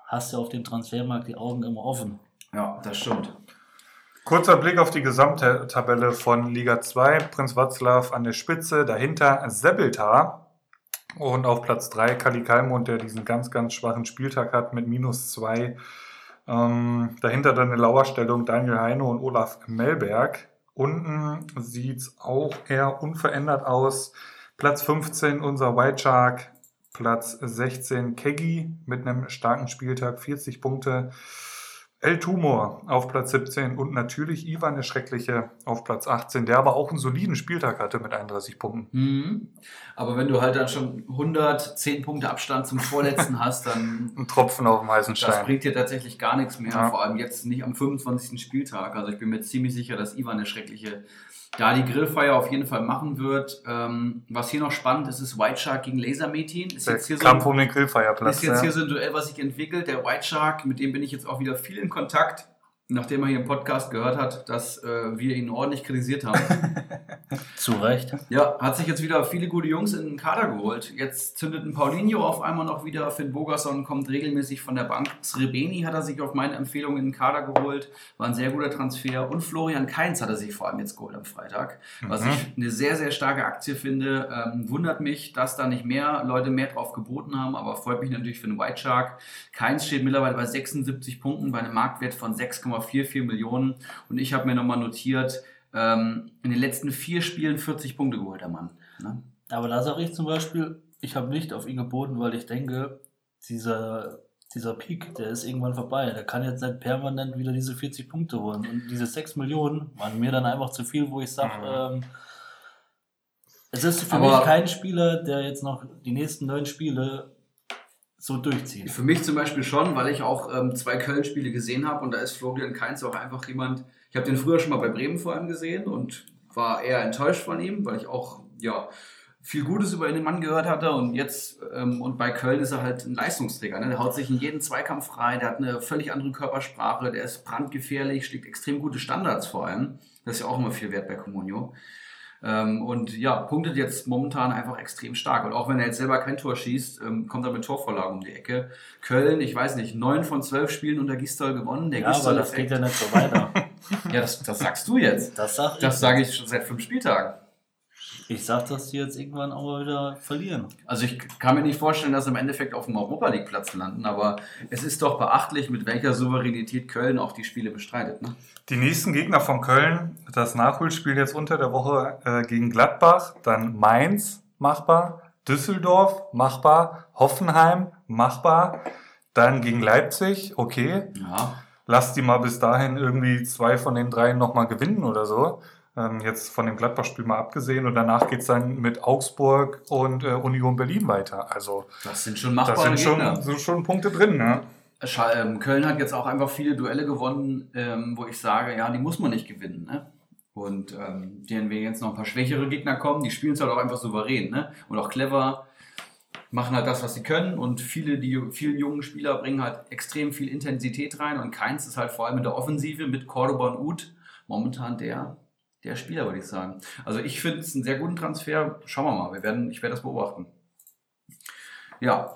hast ja auf dem Transfermarkt die Augen immer offen. Ja, das stimmt. Kurzer Blick auf die Gesamttabelle von Liga 2. Prinz Watzlaw an der Spitze, dahinter Sebeltar und auf Platz 3 Kali Kalmund, der diesen ganz, ganz schwachen Spieltag hat mit -2. Dahinter dann eine Lauerstellung Daniel Heine und Olaf Mellberg. Unten sieht's auch eher unverändert aus. Platz 15 unser White Shark, Platz 16 Kegi mit einem starken Spieltag, 40 Punkte. El Tumor auf Platz 17 und natürlich Ivan, der Schreckliche, auf Platz 18, der aber auch einen soliden Spieltag hatte mit 31 Punkten. Mhm. Aber wenn du halt dann schon 110 Punkte Abstand zum Vorletzten hast, dann... Ein Tropfen auf dem heißen Stein. Das bringt dir tatsächlich gar nichts mehr, vor allem jetzt nicht am 25. Spieltag. Also ich bin mir ziemlich sicher, dass Ivan, der Schreckliche, da die Grillfeier auf jeden Fall machen wird. Was hier noch spannend ist, ist White Shark gegen Lasermetin. Ist jetzt hier Kampf so um den Grillfeierplatz. Ist jetzt hier so ein Duell, was sich entwickelt. Der White Shark, mit dem bin ich jetzt auch wieder viel in Kontakt, nachdem er hier im Podcast gehört hat, dass wir ihn ordentlich kritisiert haben. Zu Recht. Ja, hat sich jetzt wieder viele gute Jungs in den Kader geholt. Jetzt zündet ein Paulinho auf einmal noch wieder. Finn Bogerson kommt regelmäßig von der Bank. Srebeni hat er sich auf meine Empfehlung in den Kader geholt. War ein sehr guter Transfer. Und Florian Kainz hat er sich vor allem jetzt geholt am Freitag. Was ich eine sehr, sehr starke Aktie finde. Wundert mich, dass da nicht mehr Leute mehr drauf geboten haben. Aber freut mich natürlich für den White Shark. Kainz steht mittlerweile bei 76 Punkten bei einem Marktwert von 6,44 Millionen. Und ich habe mir nochmal notiert, in den letzten 4 Spielen 40 Punkte geholt, der Mann. Ne? Aber da sage ich zum Beispiel, ich habe nicht auf ihn geboten, weil ich denke, dieser Peak, der ist irgendwann vorbei. Der kann jetzt nicht permanent wieder diese 40 Punkte holen. Und diese 6 Millionen waren mir dann einfach zu viel, wo ich sage, es ist für mich kein Spieler, der jetzt noch die nächsten 9 Spiele so durchzieht. Für mich zum Beispiel schon, weil ich auch 2 Köln-Spiele gesehen habe und da ist Florian Kainz auch einfach jemand. Ich habe den früher schon mal bei Bremen vor allem gesehen und war eher enttäuscht von ihm, weil ich auch viel Gutes über den Mann gehört hatte und jetzt und bei Köln ist er halt ein Leistungsträger. Ne? Der haut sich in jeden Zweikampf rein, der hat eine völlig andere Körpersprache, der ist brandgefährlich, schlägt extrem gute Standards vor allem. Das ist ja auch immer viel wert bei Communio. Und ja, punktet jetzt momentan einfach extrem stark. Und auch wenn er jetzt selber kein Tor schießt, kommt er mit Torvorlagen um die Ecke. Köln, ich weiß nicht, 9 von 12 Spielen unter Gisdol gewonnen. Der ja, Gisdol aber das geht ja nicht so weiter. Ja, das sagst du jetzt. Das sage ich schon seit 5 Spieltagen. Ich sag, dass die jetzt irgendwann auch wieder verlieren. Also ich kann mir nicht vorstellen, dass sie im Endeffekt auf dem Europa-League-Platz landen, aber es ist doch beachtlich, mit welcher Souveränität Köln auch die Spiele bestreitet. Ne? Die nächsten Gegner von Köln, das Nachholspiel jetzt unter der Woche gegen Gladbach, dann Mainz, machbar, Düsseldorf, machbar, Hoffenheim, machbar, dann gegen Leipzig, okay. Ja. Lass die mal bis dahin irgendwie 2 von den 3 nochmal gewinnen oder so. Jetzt von dem Gladbach-Spiel mal abgesehen, und danach geht es dann mit Augsburg und Union Berlin weiter. Also das sind schon machbare Gegner. Das sind schon Punkte drin, ne? Köln hat jetzt auch einfach viele Duelle gewonnen, wo ich sage, ja, die muss man nicht gewinnen, ne? Und denen werden jetzt noch ein paar schwächere Gegner kommen, die spielen es halt auch einfach souverän, ne? Und auch clever, machen halt das, was sie können, und die vielen jungen Spieler bringen halt extrem viel Intensität rein, und Keins ist halt vor allem in der Offensive mit Cordoba und Uth momentan der Spieler, würde ich sagen. Also ich finde es einen sehr guten Transfer. Schauen wir mal. Ich werde das beobachten. Ja.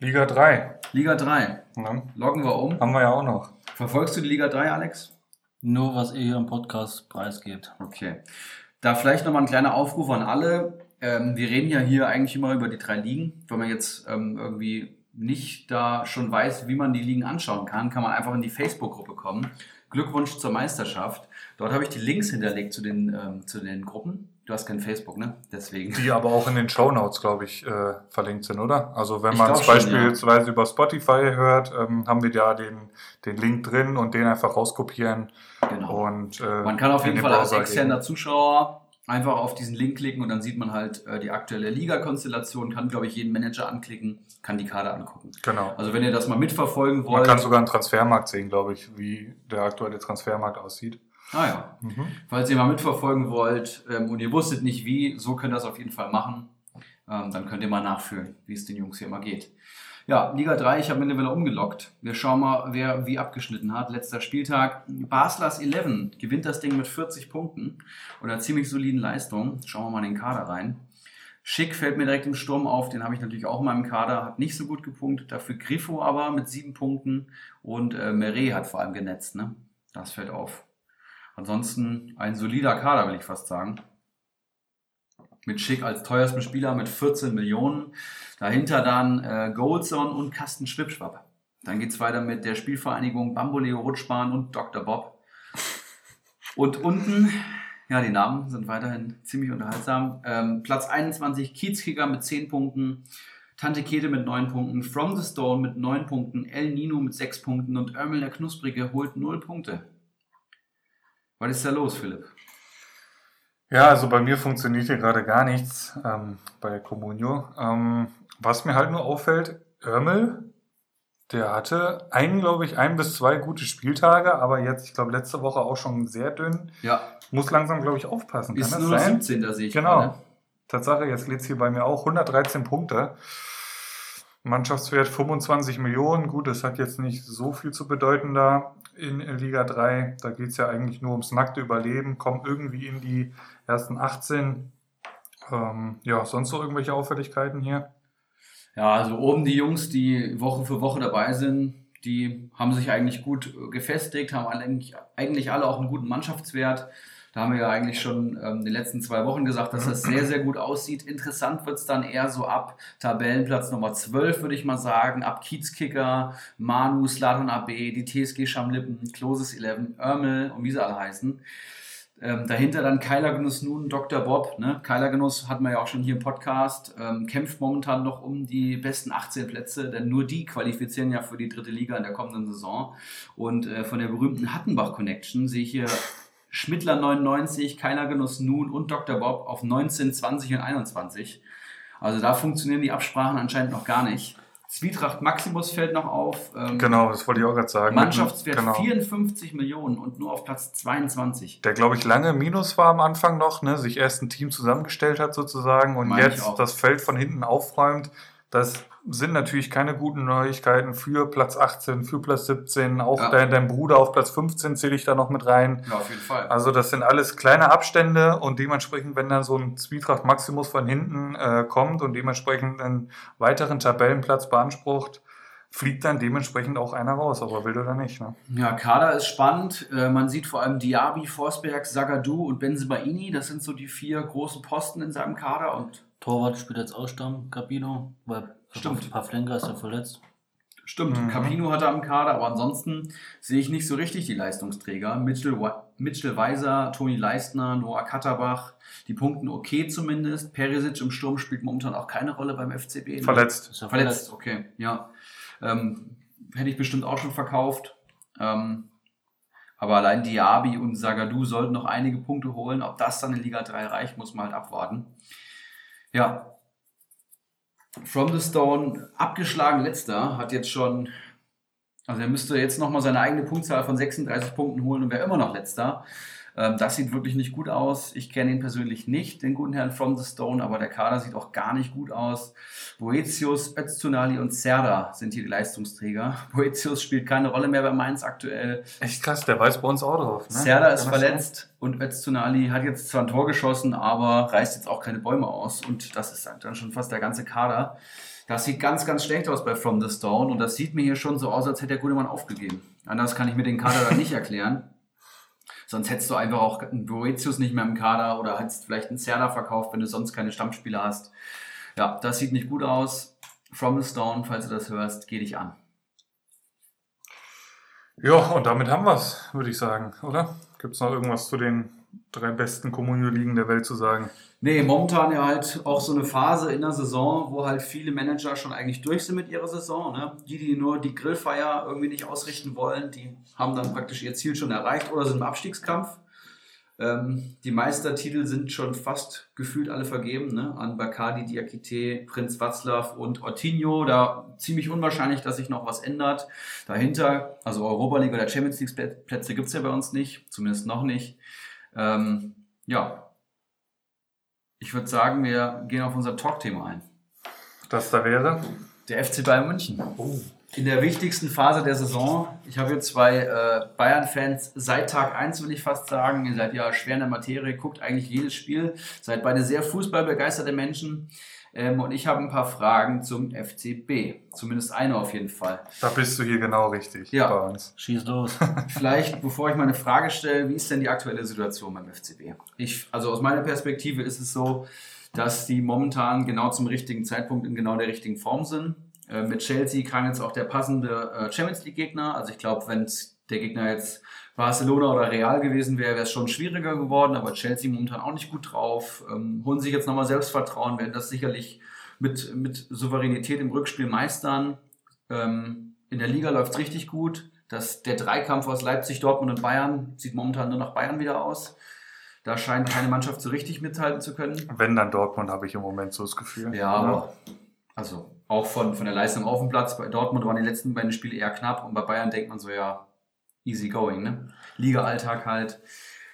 Liga 3. Liga 3. Ja. Loggen wir um. Haben wir ja auch noch. Verfolgst du die Liga 3, Alex? Nur, was ihr hier im Podcast preisgebt. Okay. Da vielleicht nochmal ein kleiner Aufruf an alle. Wir reden ja hier eigentlich immer über die 3 Ligen. Wenn man jetzt irgendwie nicht da schon weiß, wie man die Ligen anschauen kann man einfach in die Facebook-Gruppe kommen. Glückwunsch zur Meisterschaft. Dort habe ich die Links hinterlegt zu den Gruppen. Du hast kein Facebook, ne? Deswegen. Die aber auch in den Shownotes, glaube ich, verlinkt sind, oder? Also wenn man es beispielsweise über Spotify hört, haben wir da den Link drin und den einfach rauskopieren. Genau. Und, man kann auf jeden Fall als externer Zuschauer einfach auf diesen Link klicken, und dann sieht man halt die aktuelle Liga-Konstellation, kann, glaube ich, jeden Manager anklicken, kann die Kader angucken. Genau. Also wenn ihr das mal mitverfolgen wollt. Man kann sogar einen Transfermarkt sehen, glaube ich, wie der aktuelle Transfermarkt aussieht. Ah ja. Mhm. Falls ihr mal mitverfolgen wollt und ihr wusstet nicht wie, so könnt ihr das auf jeden Fall machen. Dann könnt ihr mal nachfühlen, wie es den Jungs hier mal geht. Ja, Liga 3, ich habe mir eine Welle umgelockt. Wir schauen mal, wer wie abgeschnitten hat. Letzter Spieltag, Baslers 11 gewinnt das Ding mit 40 Punkten oder ziemlich soliden Leistungen. Schauen wir mal in den Kader rein. Schick fällt mir direkt im Sturm auf, den habe ich natürlich auch in meinem Kader, hat nicht so gut gepunktet. Dafür Griffo aber mit 7 Punkten, und Meret hat vor allem genetzt, ne? Das fällt auf. Ansonsten ein solider Kader, will ich fast sagen. Mit Schick als teuersten Spieler mit 14 Millionen. Dahinter dann Goldson und Carsten Schwippschwapp. Dann geht es weiter mit der Spielvereinigung Bamboleo Rutschbahn und Dr. Bob. Und unten, ja, die Namen sind weiterhin ziemlich unterhaltsam. Platz 21 Kiezkicker mit 10 Punkten, Tante Käthe mit 9 Punkten, From the Stone mit 9 Punkten, El Nino mit 6 Punkten und Ermel der Knusprige holt 0 Punkte. Was ist da los, Philipp? Ja, also bei mir funktioniert hier gerade gar nichts bei der Communio. Was mir halt nur auffällt, Ermel, der hatte ein bis zwei gute Spieltage, aber jetzt, ich glaube, letzte Woche auch schon sehr dünn. Ja. Muss langsam, glaube ich, aufpassen. Ist nur 17, da sehe ich. Genau. Gerade. Tatsache, jetzt geht es hier bei mir auch 113 Punkte. Mannschaftswert 25 Millionen. Gut, das hat jetzt nicht so viel zu bedeuten da in Liga 3. Da geht es ja eigentlich nur ums nackte Überleben. Kommen irgendwie in die ersten 18. Ja, sonst so irgendwelche Auffälligkeiten hier? Ja, also oben die Jungs, die Woche für Woche dabei sind, die haben sich eigentlich gut gefestigt, haben eigentlich alle auch einen guten Mannschaftswert. Da haben wir ja eigentlich schon in den letzten 2 Wochen gesagt, dass das sehr, sehr gut aussieht. Interessant wird es dann eher so ab Tabellenplatz Nummer 12, würde ich mal sagen. Ab Kiezkicker, Manu, Zlatan AB, die TSG Schamlippen, Kloses 11, Ermel und wie sie alle heißen. Dahinter dann Keilergenuss nun, Dr. Bob. Ne? Keilergenuss hatten wir ja auch schon hier im Podcast. Kämpft momentan noch um die besten 18 Plätze, denn nur die qualifizieren ja für die 3. Liga in der kommenden Saison. Und von der berühmten Hattenbach-Connection sehe ich hier Schmittler 99, Keilergenuss nun und Dr. Bob auf 19, 20 und 21. Also da funktionieren die Absprachen anscheinend noch gar nicht. Zwietracht Maximus fällt noch auf. Genau, das wollte ich auch gerade sagen. Mannschaftswert genau. 54 Millionen und nur auf Platz 22. Der, glaube ich, lange Minus war am Anfang noch, ne? Sich erst ein Team zusammengestellt hat sozusagen und jetzt das Feld von hinten aufräumt. Das sind natürlich keine guten Neuigkeiten für Platz 18, für Platz 17. Auch dein Bruder auf Platz 15 zähle ich da noch mit rein. Ja, auf jeden Fall. Also das sind alles kleine Abstände und dementsprechend, wenn dann so ein Zwietracht Maximus von hinten kommt und dementsprechend einen weiteren Tabellenplatz beansprucht, fliegt dann dementsprechend auch einer raus, ob er will oder nicht. Ne? Ja, Kader ist spannend. Man sieht vor allem Diaby, Forsberg, Zagadou und Bensebaini. Das sind so die vier großen Posten in seinem Kader. Und Torwart spielt jetzt auch Stamm, Capino, weil ein paar Flenker ist ja verletzt. Stimmt, Capino hat er im Kader, aber ansonsten sehe ich nicht so richtig die Leistungsträger. Mitchell Weiser, Toni Leistner, Noah Katterbach, die punkten okay zumindest. Perisic im Sturm spielt momentan auch keine Rolle beim FCB. Verletzt. Ist ja verletzt, okay, ja. Hätte ich bestimmt auch schon verkauft. Aber allein Diaby und Zagadou sollten noch einige Punkte holen. Ob das dann in Liga 3 reicht, muss man halt abwarten. Ja. From the Stone, abgeschlagen letzter, hat jetzt schon, also er müsste jetzt nochmal seine eigene Punktzahl von 36 Punkten holen und wäre immer noch letzter. Das sieht wirklich nicht gut aus. Ich kenne ihn persönlich nicht, den guten Herrn From the Stone, aber der Kader sieht auch gar nicht gut aus. Boetius, Öztunali und Serda sind hier die Leistungsträger. Boetius spielt keine Rolle mehr bei Mainz aktuell. Echt krass, der weiß bei uns auch drauf. Ne? Serda ist verletzt und Öztunali hat jetzt zwar ein Tor geschossen, aber reißt jetzt auch keine Bäume aus. Und das ist dann schon fast der ganze Kader. Das sieht ganz, ganz schlecht aus bei From the Stone und das sieht mir hier schon so aus, als hätte der gute Mann aufgegeben. Anders kann ich mir den Kader dann nicht erklären. Sonst hättest du einfach auch einen Boetius nicht mehr im Kader oder hättest vielleicht einen Serda verkauft, wenn du sonst keine Stammspieler hast. Ja, das sieht nicht gut aus. From the Stone, falls du das hörst, geh dich an. Ja, und damit haben wir es, würde ich sagen, oder? Gibt es noch irgendwas zu den 3 besten Communio-Ligen der Welt zu sagen? Nee, momentan ja halt auch so eine Phase in der Saison, wo halt viele Manager schon eigentlich durch sind mit ihrer Saison. Ne? Die nur die Grillfeier irgendwie nicht ausrichten wollen, die haben dann praktisch ihr Ziel schon erreicht oder sind im Abstiegskampf. Die Meistertitel sind schon fast gefühlt alle vergeben, ne? An Bakari, Diakite, Prinz Václav und Ortinho. Da ziemlich unwahrscheinlich, dass sich noch was ändert. Dahinter, also Europa League oder Champions League Plätze gibt es ja bei uns nicht, zumindest noch nicht. Ja, ich würde sagen, wir gehen auf unser Talkthema ein. Das da wäre? Der FC Bayern München. Oh. In der wichtigsten Phase der Saison. Ich habe hier 2 Bayern-Fans seit Tag 1, will ich fast sagen. Ihr seid ja schwer in der Materie, guckt eigentlich jedes Spiel. Seid beide sehr fußballbegeisterte Menschen. Und ich habe ein paar Fragen zum FCB. Zumindest eine auf jeden Fall. Da bist du hier genau richtig bei uns. Schieß los. Vielleicht, bevor ich meine Frage stelle, wie ist denn die aktuelle Situation beim FCB? Also aus meiner Perspektive ist es so, dass die momentan genau zum richtigen Zeitpunkt in genau der richtigen Form sind. Mit Chelsea kam jetzt auch der passende Champions-League-Gegner. Also ich glaube, wenn der Gegner jetzt Barcelona oder Real gewesen wäre, wäre es schon schwieriger geworden, aber Chelsea momentan auch nicht gut drauf, holen sich jetzt nochmal Selbstvertrauen, werden das sicherlich mit Souveränität im Rückspiel meistern. In der Liga läuft es richtig gut, der Dreikampf aus Leipzig, Dortmund und Bayern sieht momentan nur nach Bayern wieder aus. Da scheint keine Mannschaft so richtig mithalten zu können. Wenn, dann Dortmund, habe ich im Moment so das Gefühl. Ja, aber also auch von der Leistung auf dem Platz, bei Dortmund waren die letzten beiden Spiele eher knapp und bei Bayern denkt man so, ja, easy going, ne? Liga-Alltag halt.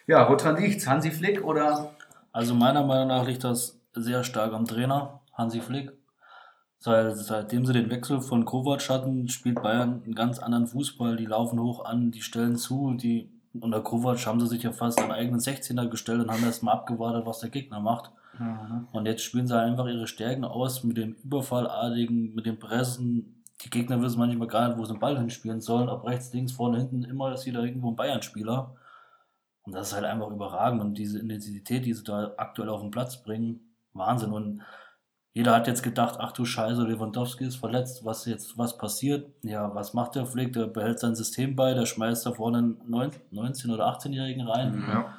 Ja, woran liegt's? Hansi Flick oder? Also meiner Meinung nach liegt das sehr stark am Trainer, Hansi Flick. Seitdem sie den Wechsel von Kovac hatten, spielt Bayern einen ganz anderen Fußball. Die laufen hoch an, die stellen zu. Unter Kovac haben sie sich ja fast einen eigenen 16er gestellt und haben erstmal abgewartet, was der Gegner macht. Mhm. Und jetzt spielen sie einfach ihre Stärken aus mit dem Überfallartigen, mit dem Pressen. Die Gegner wissen manchmal gar nicht, wo sie den Ball hinspielen sollen. Ob rechts, links, vorne, hinten, immer ist wieder irgendwo ein Bayern-Spieler. Und das ist halt einfach überragend. Und diese Intensität, die sie da aktuell auf den Platz bringen, Wahnsinn. Und jeder hat jetzt gedacht, ach du Scheiße, Lewandowski ist verletzt, was passiert? Ja, was macht der Flick? Der behält sein System bei, der schmeißt da vorne einen 19- oder 18-Jährigen rein. Ja.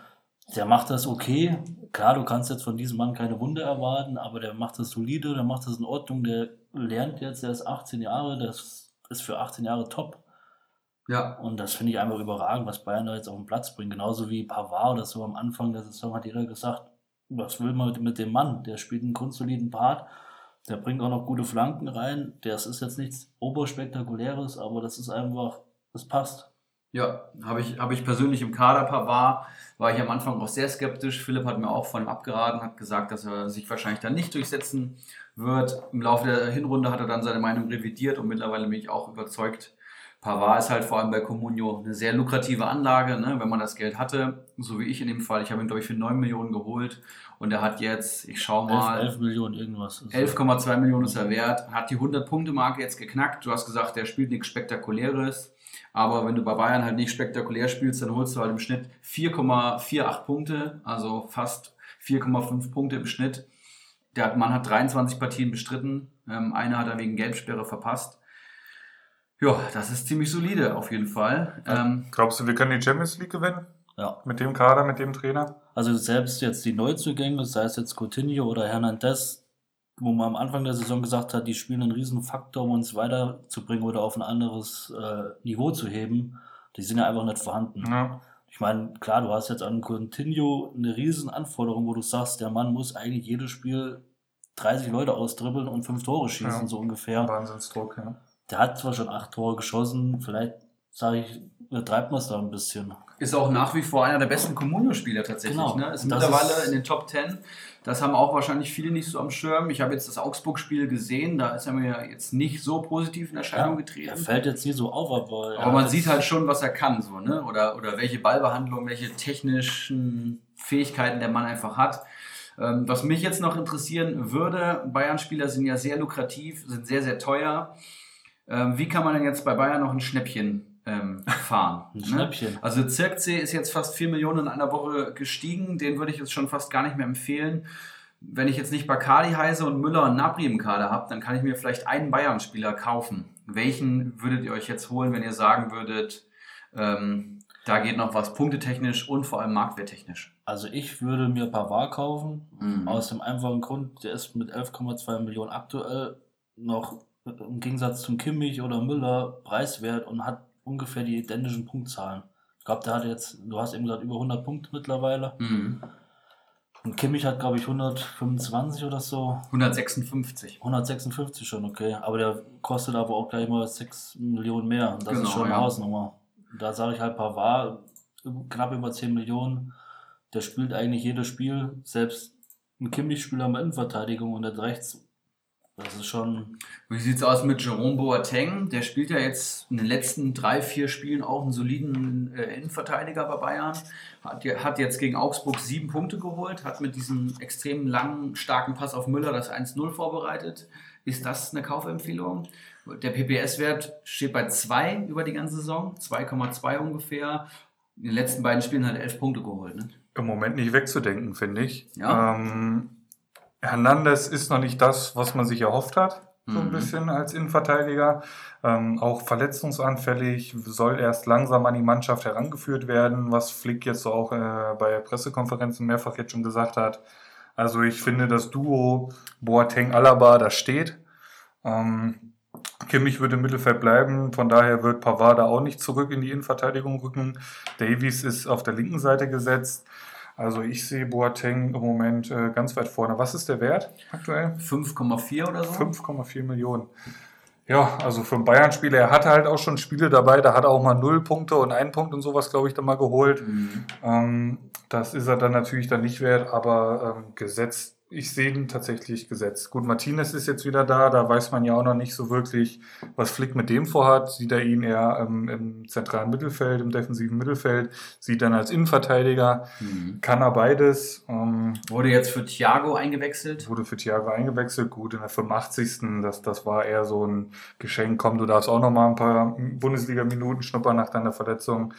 Der macht das okay. Klar, du kannst jetzt von diesem Mann keine Wunder erwarten, aber der macht das solide, der macht das in Ordnung, der lernt jetzt, der ist 18 Jahre, das ist für 18 Jahre top. Ja. Und das finde ich einfach überragend, was Bayern da jetzt auf den Platz bringt. Genauso wie Pavard oder so am Anfang der Saison hat jeder gesagt, was will man mit dem Mann? Der spielt einen grundsoliden Part, der bringt auch noch gute Flanken rein. Das ist jetzt nichts Oberspektakuläres, aber das ist einfach, das passt. Ja, habe ich persönlich im Kader Pavard, war ich am Anfang auch sehr skeptisch. Philipp hat mir auch von ihm abgeraten, hat gesagt, dass er sich wahrscheinlich dann nicht durchsetzen wird. Im Laufe der Hinrunde hat er dann seine Meinung revidiert und mittlerweile bin ich auch überzeugt. Pavard ist halt vor allem bei Communio eine sehr lukrative Anlage, ne? Wenn man das Geld hatte, so wie ich in dem Fall. Ich habe ihn, glaube ich, für 9 Millionen geholt und er hat jetzt, ich schau mal, 11 Millionen irgendwas. 11,2 Millionen ist er wert, hat die 100-Punkte-Marke jetzt geknackt. Du hast gesagt, der spielt nichts Spektakuläres, aber wenn du bei Bayern halt nicht spektakulär spielst, dann holst du halt im Schnitt 4,48 Punkte, also fast 4,5 Punkte im Schnitt. Der Mann hat 23 Partien bestritten, eine hat er wegen Gelbsperre verpasst. Ja, das ist ziemlich solide auf jeden Fall. Glaubst du, wir können die Champions League gewinnen? Ja. Mit dem Kader, mit dem Trainer? Also selbst jetzt die Neuzugänge, sei es jetzt Coutinho oder Hernandez, wo man am Anfang der Saison gesagt hat, die spielen einen riesen Faktor, um uns weiterzubringen oder auf ein anderes Niveau zu heben, die sind ja einfach nicht vorhanden. Ja. Ich meine, klar, du hast jetzt an Coutinho eine riesen Anforderung, wo du sagst, der Mann muss eigentlich jedes Spiel 30 Leute austribbeln und 5 Tore schießen, ja, so ungefähr. Wahnsinnsdruck, ja. Der hat zwar schon 8 Tore geschossen, vielleicht, sage ich, übertreibt man es da ein bisschen. Ist auch nach wie vor einer der besten Communio-Spieler tatsächlich. Genau. Ne? Ist mittlerweile in den Top 10. Das haben auch wahrscheinlich viele nicht so am Schirm. Ich habe jetzt das Augsburg-Spiel gesehen, da ist er mir jetzt nicht so positiv in Erscheinung getreten. Er fällt jetzt nie so auf, aber man sieht halt schon, was er kann, so, ne? Oder welche Ballbehandlung, welche technischen Fähigkeiten der Mann einfach hat. Was mich jetzt noch interessieren würde, Bayern-Spieler sind ja sehr lukrativ, sind sehr, sehr teuer. Wie kann man denn jetzt bei Bayern noch ein Schnäppchen fahren? Ein Schnäppchen. Ne? Also Zirkzee ist jetzt fast 4 Millionen in einer Woche gestiegen. Den würde ich jetzt schon fast gar nicht mehr empfehlen. Wenn ich jetzt nicht Bakari heiße und Müller und Napri im Kader habe, dann kann ich mir vielleicht einen Bayern-Spieler kaufen. Welchen würdet ihr euch jetzt holen, wenn ihr sagen würdet, da geht noch was punktetechnisch und vor allem marktwerttechnisch? Also ich würde mir Pavard kaufen. Mhm. Aus dem einfachen Grund, der ist mit 11,2 Millionen aktuell noch im Gegensatz zum Kimmich oder Müller preiswert und hat ungefähr die identischen Punktzahlen. Ich glaube, der hat jetzt, du hast eben gesagt, über 100 Punkte mittlerweile. Mhm. Und Kimmich hat, glaube ich, 125 oder so. 156. 156 schon, okay. Aber der kostet aber auch gleich mal 6 Millionen mehr. Das genau, ist schon eine Hausnummer. Da sage ich halt Pavard, knapp über 10 Millionen. Der spielt eigentlich jedes Spiel. Selbst ein Kimmich-Spieler mit Innenverteidigung und der rechts. Das ist schon. Wie sieht es aus mit Jerome Boateng? Der spielt ja jetzt in den letzten 3-4 Spielen auch einen soliden Innenverteidiger bei Bayern. Hat jetzt gegen Augsburg 7 Punkte geholt, hat mit diesem extrem langen, starken Pass auf Müller das 1-0 vorbereitet. Ist das eine Kaufempfehlung? Der PPS-Wert steht bei 2 über die ganze Saison, 2,2 ungefähr. In den letzten beiden Spielen hat er 11 Punkte geholt. Ne? Im Moment nicht wegzudenken, finde ich. Ja. Hernandez ist noch nicht das, was man sich erhofft hat, so ein bisschen als Innenverteidiger. Auch verletzungsanfällig, soll erst langsam an die Mannschaft herangeführt werden, was Flick jetzt auch bei Pressekonferenzen mehrfach jetzt schon gesagt hat. Also ich finde, das Duo Boateng-Alaba, das steht. Kimmich wird im Mittelfeld bleiben, von daher wird Pavard auch nicht zurück in die Innenverteidigung rücken. Davies ist auf der linken Seite gesetzt. Also ich sehe Boateng im Moment ganz weit vorne. Was ist der Wert aktuell? 5,4 oder so? 5,4 Millionen. Ja, also für einen Bayern-Spieler, er hatte halt auch schon Spiele dabei, da hat er auch mal 0 Punkte und 1 Punkt und sowas, glaube ich, dann mal geholt. Mhm. Das ist er dann natürlich dann nicht wert, aber gesetzt, ich sehe ihn tatsächlich gesetzt. Gut, Martinez ist jetzt wieder da weiß man ja auch noch nicht so wirklich, was Flick mit dem vorhat. Sieht er ihn eher im zentralen Mittelfeld, im defensiven Mittelfeld, sieht dann als Innenverteidiger, kann er beides. Wurde jetzt für Thiago eingewechselt? Gut, in der 85. Das war eher so ein Geschenk, komm, du darfst auch noch mal ein paar Bundesliga-Minuten schnuppern nach deiner Verletzung.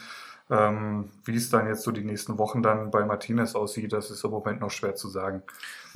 Wie es dann jetzt so die nächsten Wochen dann bei Martinez aussieht, das ist im Moment noch schwer zu sagen.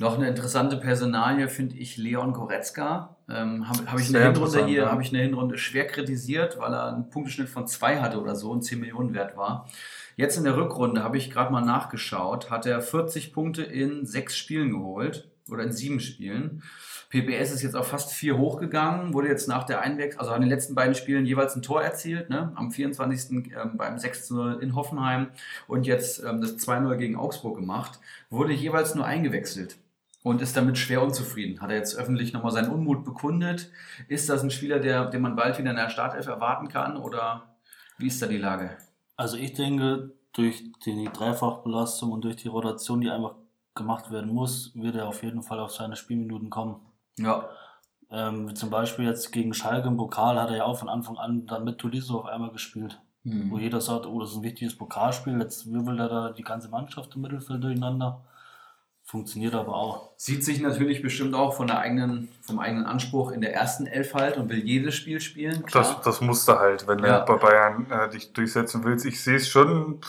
Noch eine interessante Personalie finde ich Leon Goretzka. Habe ich in der Hinrunde schwer kritisiert, weil er einen Punkteschnitt von 2 hatte oder so und 10 Millionen wert war. Jetzt in der Rückrunde habe ich gerade mal nachgeschaut, hat er 40 Punkte in 6 Spielen geholt oder in 7 Spielen. PPS ist jetzt auf fast 4 hochgegangen, wurde jetzt nach der Einwechslung, also an den letzten beiden Spielen jeweils ein Tor erzielt, ne? Am 24. beim 6-0 in Hoffenheim und jetzt das 2-0 gegen Augsburg gemacht, wurde jeweils nur eingewechselt und ist damit schwer unzufrieden. Hat er jetzt öffentlich nochmal seinen Unmut bekundet? Ist das ein Spieler, den man bald wieder in der Startelf erwarten kann oder wie ist da die Lage? Also ich denke, durch die Dreifachbelastung und durch die Rotation, die einfach gemacht werden muss, wird er auf jeden Fall auf seine Spielminuten kommen. Ja. Wie zum Beispiel jetzt gegen Schalke im Pokal hat er ja auch von Anfang an dann mit Tolisso auf einmal gespielt. Mhm. Wo jeder sagt, oh, das ist ein wichtiges Pokalspiel, jetzt wirbelt er da die ganze Mannschaft im Mittelfeld durcheinander. Funktioniert aber auch. Sieht sich natürlich bestimmt auch von der eigenen, vom eigenen Anspruch in der ersten Elf halt und will jedes Spiel spielen. Klar. Das musste halt, wenn du bei Bayern dich durchsetzen willst. Ich sehe es schon,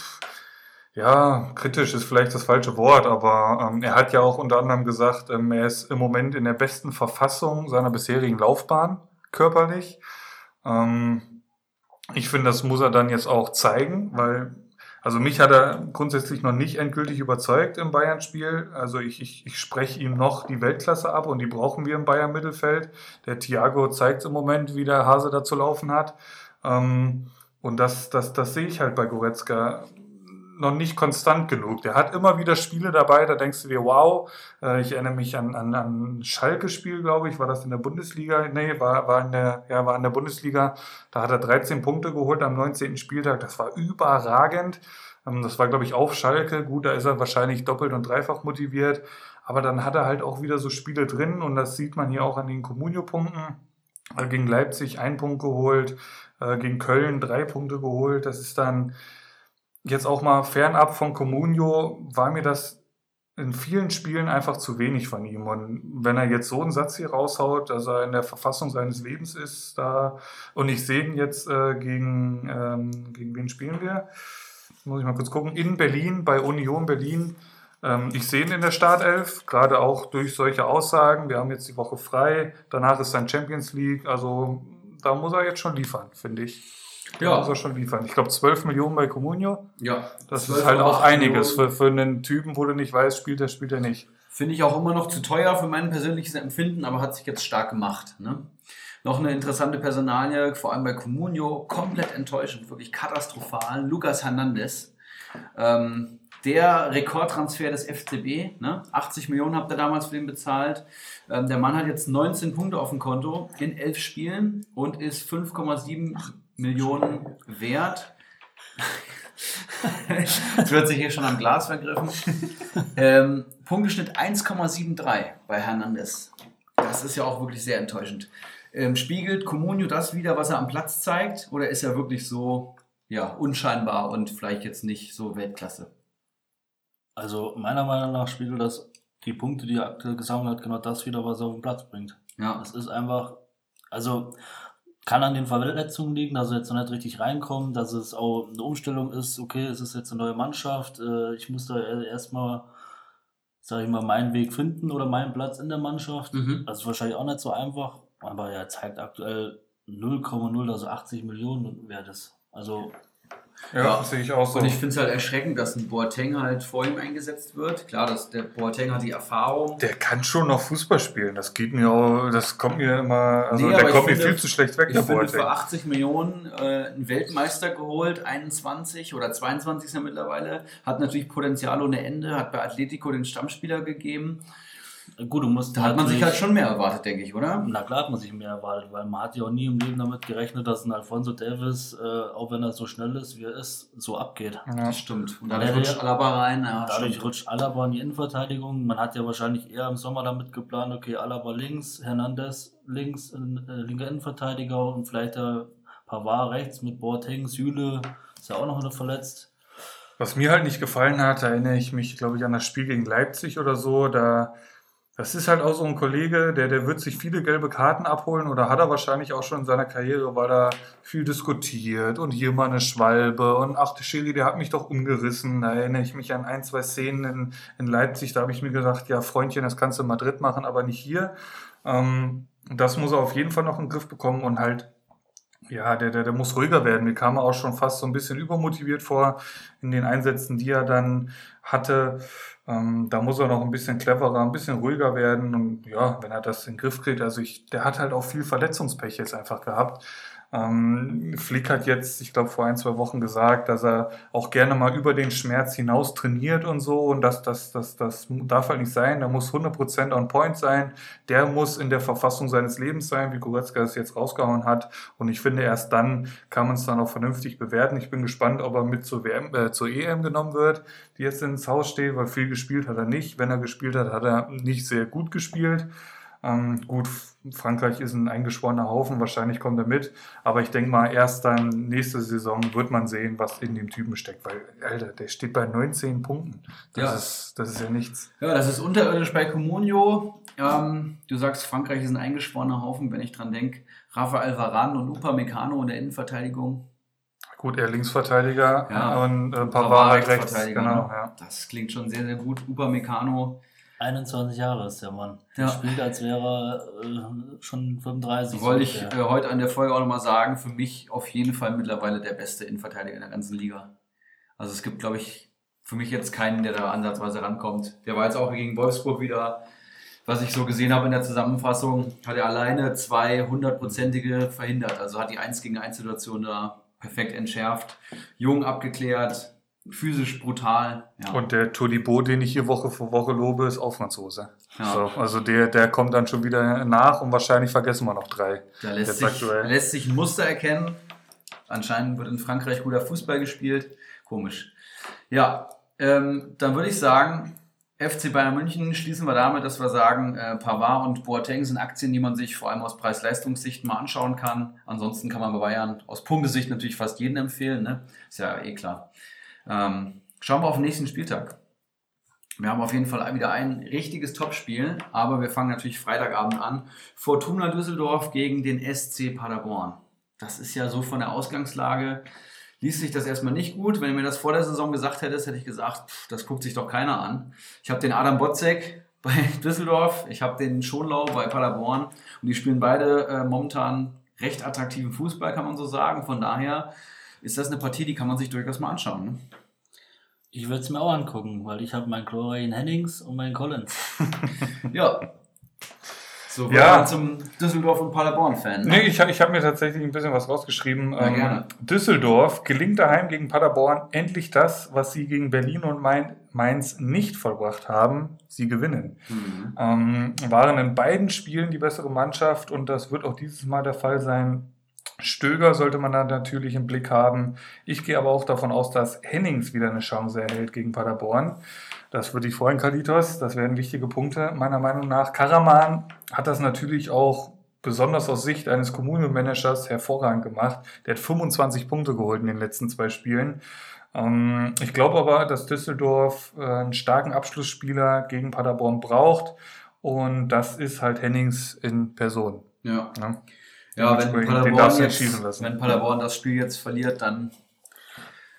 kritisch ist vielleicht das falsche Wort, aber er hat ja auch unter anderem gesagt, er ist im Moment in der besten Verfassung seiner bisherigen Laufbahn, körperlich. Ich finde, das muss er dann jetzt auch zeigen, weil... Also mich hat er grundsätzlich noch nicht endgültig überzeugt im Bayern-Spiel. Also ich spreche ihm noch die Weltklasse ab und die brauchen wir im Bayern-Mittelfeld. Der Thiago zeigt im Moment, wie der Hase da zu laufen hat. Und das sehe ich halt bei Goretzka noch nicht konstant genug. Der hat immer wieder Spiele dabei, da denkst du dir, wow, ich erinnere mich an ein Schalke-Spiel, glaube ich, war das in der Bundesliga? Nee, war in der Bundesliga. Da hat er 13 Punkte geholt am 19. Spieltag, das war überragend. Das war, glaube ich, auf Schalke. Gut, da ist er wahrscheinlich doppelt und dreifach motiviert, aber dann hat er halt auch wieder so Spiele drin und das sieht man hier auch an den Communio-Punkten. Gegen Leipzig 1 Punkt geholt, gegen Köln 3 Punkte geholt, das ist dann jetzt auch mal fernab von Communio, war mir das in vielen Spielen einfach zu wenig von ihm. Und wenn er jetzt so einen Satz hier raushaut, dass er in der Verfassung seines Lebens ist, da und ich sehe ihn jetzt gegen wen spielen wir? Muss ich mal kurz gucken. In Berlin, bei Union Berlin. Ich sehe ihn in der Startelf, gerade auch durch solche Aussagen. Wir haben jetzt die Woche frei, danach ist dann Champions League. Also da muss er jetzt schon liefern, finde ich. Ja, muss er schon liefern. Ich glaube 12 Millionen bei Communio. Ja. Das ist halt auch einiges für einen Typen, wo du nicht weißt, spielt er nicht. Finde ich auch immer noch zu teuer für mein persönliches Empfinden, aber hat sich jetzt stark gemacht. Ne? Noch eine interessante Personalie, vor allem bei Communio, komplett enttäuschend, wirklich katastrophal. Lucas Hernandez, der Rekordtransfer des FCB, ne? 80 Millionen habt ihr damals für den bezahlt. Der Mann hat jetzt 19 Punkte auf dem Konto in 11 Spielen und ist 5,7 Millionen wert. Jetzt wird sich hier schon am Glas vergriffen. Punkteschnitt 1,73 bei Hernandez. Das ist ja auch wirklich sehr enttäuschend. Spiegelt Communio das wieder, was er am Platz zeigt? Oder ist er wirklich so unscheinbar und vielleicht jetzt nicht so Weltklasse? Also meiner Meinung nach spiegelt das die Punkte, die er aktuell gesammelt hat, genau das wieder, was er auf den Platz bringt. Ja. Es ist einfach... Also... Kann an den Verletzungen liegen, dass er jetzt noch nicht richtig reinkommt, dass es auch eine Umstellung ist, okay, es ist jetzt eine neue Mannschaft, ich muss da erstmal, sage ich mal, meinen Weg finden oder meinen Platz in der Mannschaft. Mhm. Das ist wahrscheinlich auch nicht so einfach, aber er zeigt aktuell 0,0, also 80 Millionen wert ist. Also, das sehe ich auch so. Und ich finde es halt erschreckend, dass ein Boateng halt vor ihm eingesetzt wird. Klar, der Boateng hat die Erfahrung. Der kann schon noch Fußball spielen. Das geht mir auch, das kommt mir immer, also nee, der kommt mir viel zu schlecht weg, der Boateng. Ich finde, für 80 Millionen einen Weltmeister geholt, 21 oder 22 ist er mittlerweile. Hat natürlich Potenzial ohne Ende, hat bei Atletico den Stammspieler gegeben. Gut, da hat man sich halt schon mehr erwartet, denke ich, oder? Na klar hat man sich mehr erwartet, weil man hat ja auch nie im Leben damit gerechnet, dass ein Alphonso Davies, auch wenn er so schnell ist, wie er ist, so abgeht. Ja, das stimmt. Und dadurch rutscht Alaba rein. Ja, dadurch rutscht Alaba in die Innenverteidigung. Man hat ja wahrscheinlich eher im Sommer damit geplant, okay, Alaba links, Hernandez links, linker Innenverteidiger und vielleicht der Pavard rechts mit Boateng, Süle, ist ja auch noch verletzt. Was mir halt nicht gefallen hat, erinnere ich mich, glaube ich, an das Spiel gegen Leipzig oder so, das ist halt auch so ein Kollege, der wird sich viele gelbe Karten abholen oder hat er wahrscheinlich auch schon in seiner Karriere, weil er viel diskutiert und hier mal eine Schwalbe und ach, der Schiri, der hat mich doch umgerissen. Da erinnere ich mich an 1, 2 Szenen in Leipzig, da habe ich mir gesagt, ja Freundchen, das kannst du in Madrid machen, aber nicht hier. Das muss er auf jeden Fall noch in den Griff bekommen und halt, der muss ruhiger werden. Mir kam er auch schon fast so ein bisschen übermotiviert vor in den Einsätzen, die er dann hatte. Da muss er noch ein bisschen cleverer, ein bisschen ruhiger werden und wenn er das in den Griff kriegt, also der hat halt auch viel Verletzungspech jetzt einfach gehabt. Flick hat jetzt, ich glaube vor 1, 2 Wochen gesagt, dass er auch gerne mal über den Schmerz hinaus trainiert und so und das darf halt nicht sein, der muss 100% on point sein, der muss in der Verfassung seines Lebens sein, wie Goretzka es jetzt rausgehauen hat und ich finde erst dann kann man es dann auch vernünftig bewerten. Ich bin gespannt, ob er mit zur EM genommen wird, die jetzt ins Haus steht, weil viel gespielt hat er nicht, wenn er gespielt hat, hat er nicht sehr gut gespielt. Gut, Frankreich ist ein eingeschworener Haufen, wahrscheinlich kommt er mit, aber ich denke mal, erst dann nächste Saison wird man sehen, was in dem Typen steckt, weil, Alter, der steht bei 19 Punkten. Das ist ja nichts. Ja, das ist unterirdisch bei Communio. Du sagst, Frankreich ist ein eingeschworener Haufen, wenn ich dran denke. Rafael Varane und Upamecano in der Innenverteidigung. Gut, er Linksverteidiger und Pavard rechts. Genau, ne? Ja. Das klingt schon sehr, sehr gut. Upamecano. 21 Jahre ist der Mann. Ja. Spielt, als wäre schon 35. Wollte ich heute an der Folge auch nochmal sagen, für mich auf jeden Fall mittlerweile der beste Innenverteidiger in der ganzen Liga. Also es gibt, glaube ich, für mich jetzt keinen, der da ansatzweise rankommt. Der war jetzt auch gegen Wolfsburg wieder, was ich so gesehen habe in der Zusammenfassung, hat er alleine 200-prozentige verhindert. Also hat die 1-gegen-1-Situation da perfekt entschärft, jung abgeklärt, physisch brutal. Ja. Und der Todibo, den ich hier Woche für Woche lobe, ist auch Franzose. Ja. So, also der kommt dann schon wieder nach und wahrscheinlich vergessen wir noch 3. Da lässt sich ein Muster erkennen. Anscheinend wird in Frankreich guter Fußball gespielt. Komisch. Ja, dann würde ich sagen, FC Bayern München schließen wir damit, dass wir sagen, Pavard und Boateng sind Aktien, die man sich vor allem aus Preis-Leistungssicht mal anschauen kann. Ansonsten kann man bei Bayern aus Punktesicht natürlich fast jeden empfehlen. Ne? Ist ja eh klar. Schauen wir auf den nächsten Spieltag. Wir haben auf jeden Fall wieder ein richtiges Topspiel, aber wir fangen natürlich Freitagabend an. Fortuna Düsseldorf gegen den SC Paderborn. Das ist ja so von der Ausgangslage, liest sich das erstmal nicht gut. Wenn du mir das vor der Saison gesagt hättest, hätte ich gesagt, das guckt sich doch keiner an. Ich habe den Adam Botzek bei Düsseldorf, ich habe den Schonlau bei Paderborn und die spielen beide momentan recht attraktiven Fußball, kann man so sagen. Von daher ist das eine Partie, die kann man sich durchaus mal anschauen. Ne? Ich würde es mir auch angucken, weil ich habe meinen Chlorian Hennings und meinen Collins. Ja. So, ja. Zum Düsseldorf- und Paderborn-Fan. Ne? Nee, ich hab mir tatsächlich ein bisschen was rausgeschrieben. Düsseldorf gelingt daheim gegen Paderborn endlich das, was sie gegen Berlin und Mainz nicht vollbracht haben. Sie gewinnen. Mhm. Waren in beiden Spielen die bessere Mannschaft und das wird auch dieses Mal der Fall sein. Stöger sollte man da natürlich im Blick haben. Ich gehe aber auch davon aus, dass Hennings wieder eine Chance erhält gegen Paderborn. Das würde ich freuen, Karl Litos. Das wären wichtige Punkte, meiner Meinung nach. Karaman hat das natürlich auch besonders aus Sicht eines Kommunenmanagers hervorragend gemacht. Der hat 25 Punkte geholt in den letzten 2 Spielen. Ich glaube aber, dass Düsseldorf einen starken Abschlussspieler gegen Paderborn braucht. Und das ist halt Hennings in Person. Ja. Ja. Ja, wenn Paderborn das Spiel jetzt verliert, dann...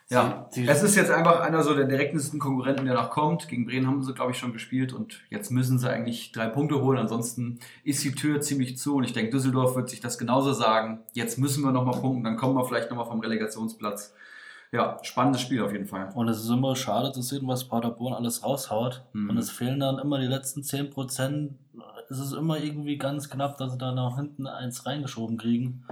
Ja, es ist jetzt einfach einer so der direktesten Konkurrenten, der noch kommt. Gegen Bremen haben sie, glaube ich, schon gespielt und jetzt müssen sie eigentlich 3 Punkte holen. Ansonsten ist die Tür ziemlich zu und ich denke, Düsseldorf wird sich das genauso sagen. Jetzt müssen wir nochmal punkten, dann kommen wir vielleicht nochmal vom Relegationsplatz. Ja, spannendes Spiel auf jeden Fall. Und es ist immer schade zu sehen, was Paderborn alles raushaut. Mhm. Und es fehlen dann immer die letzten 10%. Es ist immer irgendwie ganz knapp, dass sie da nach hinten 1 reingeschoben kriegen.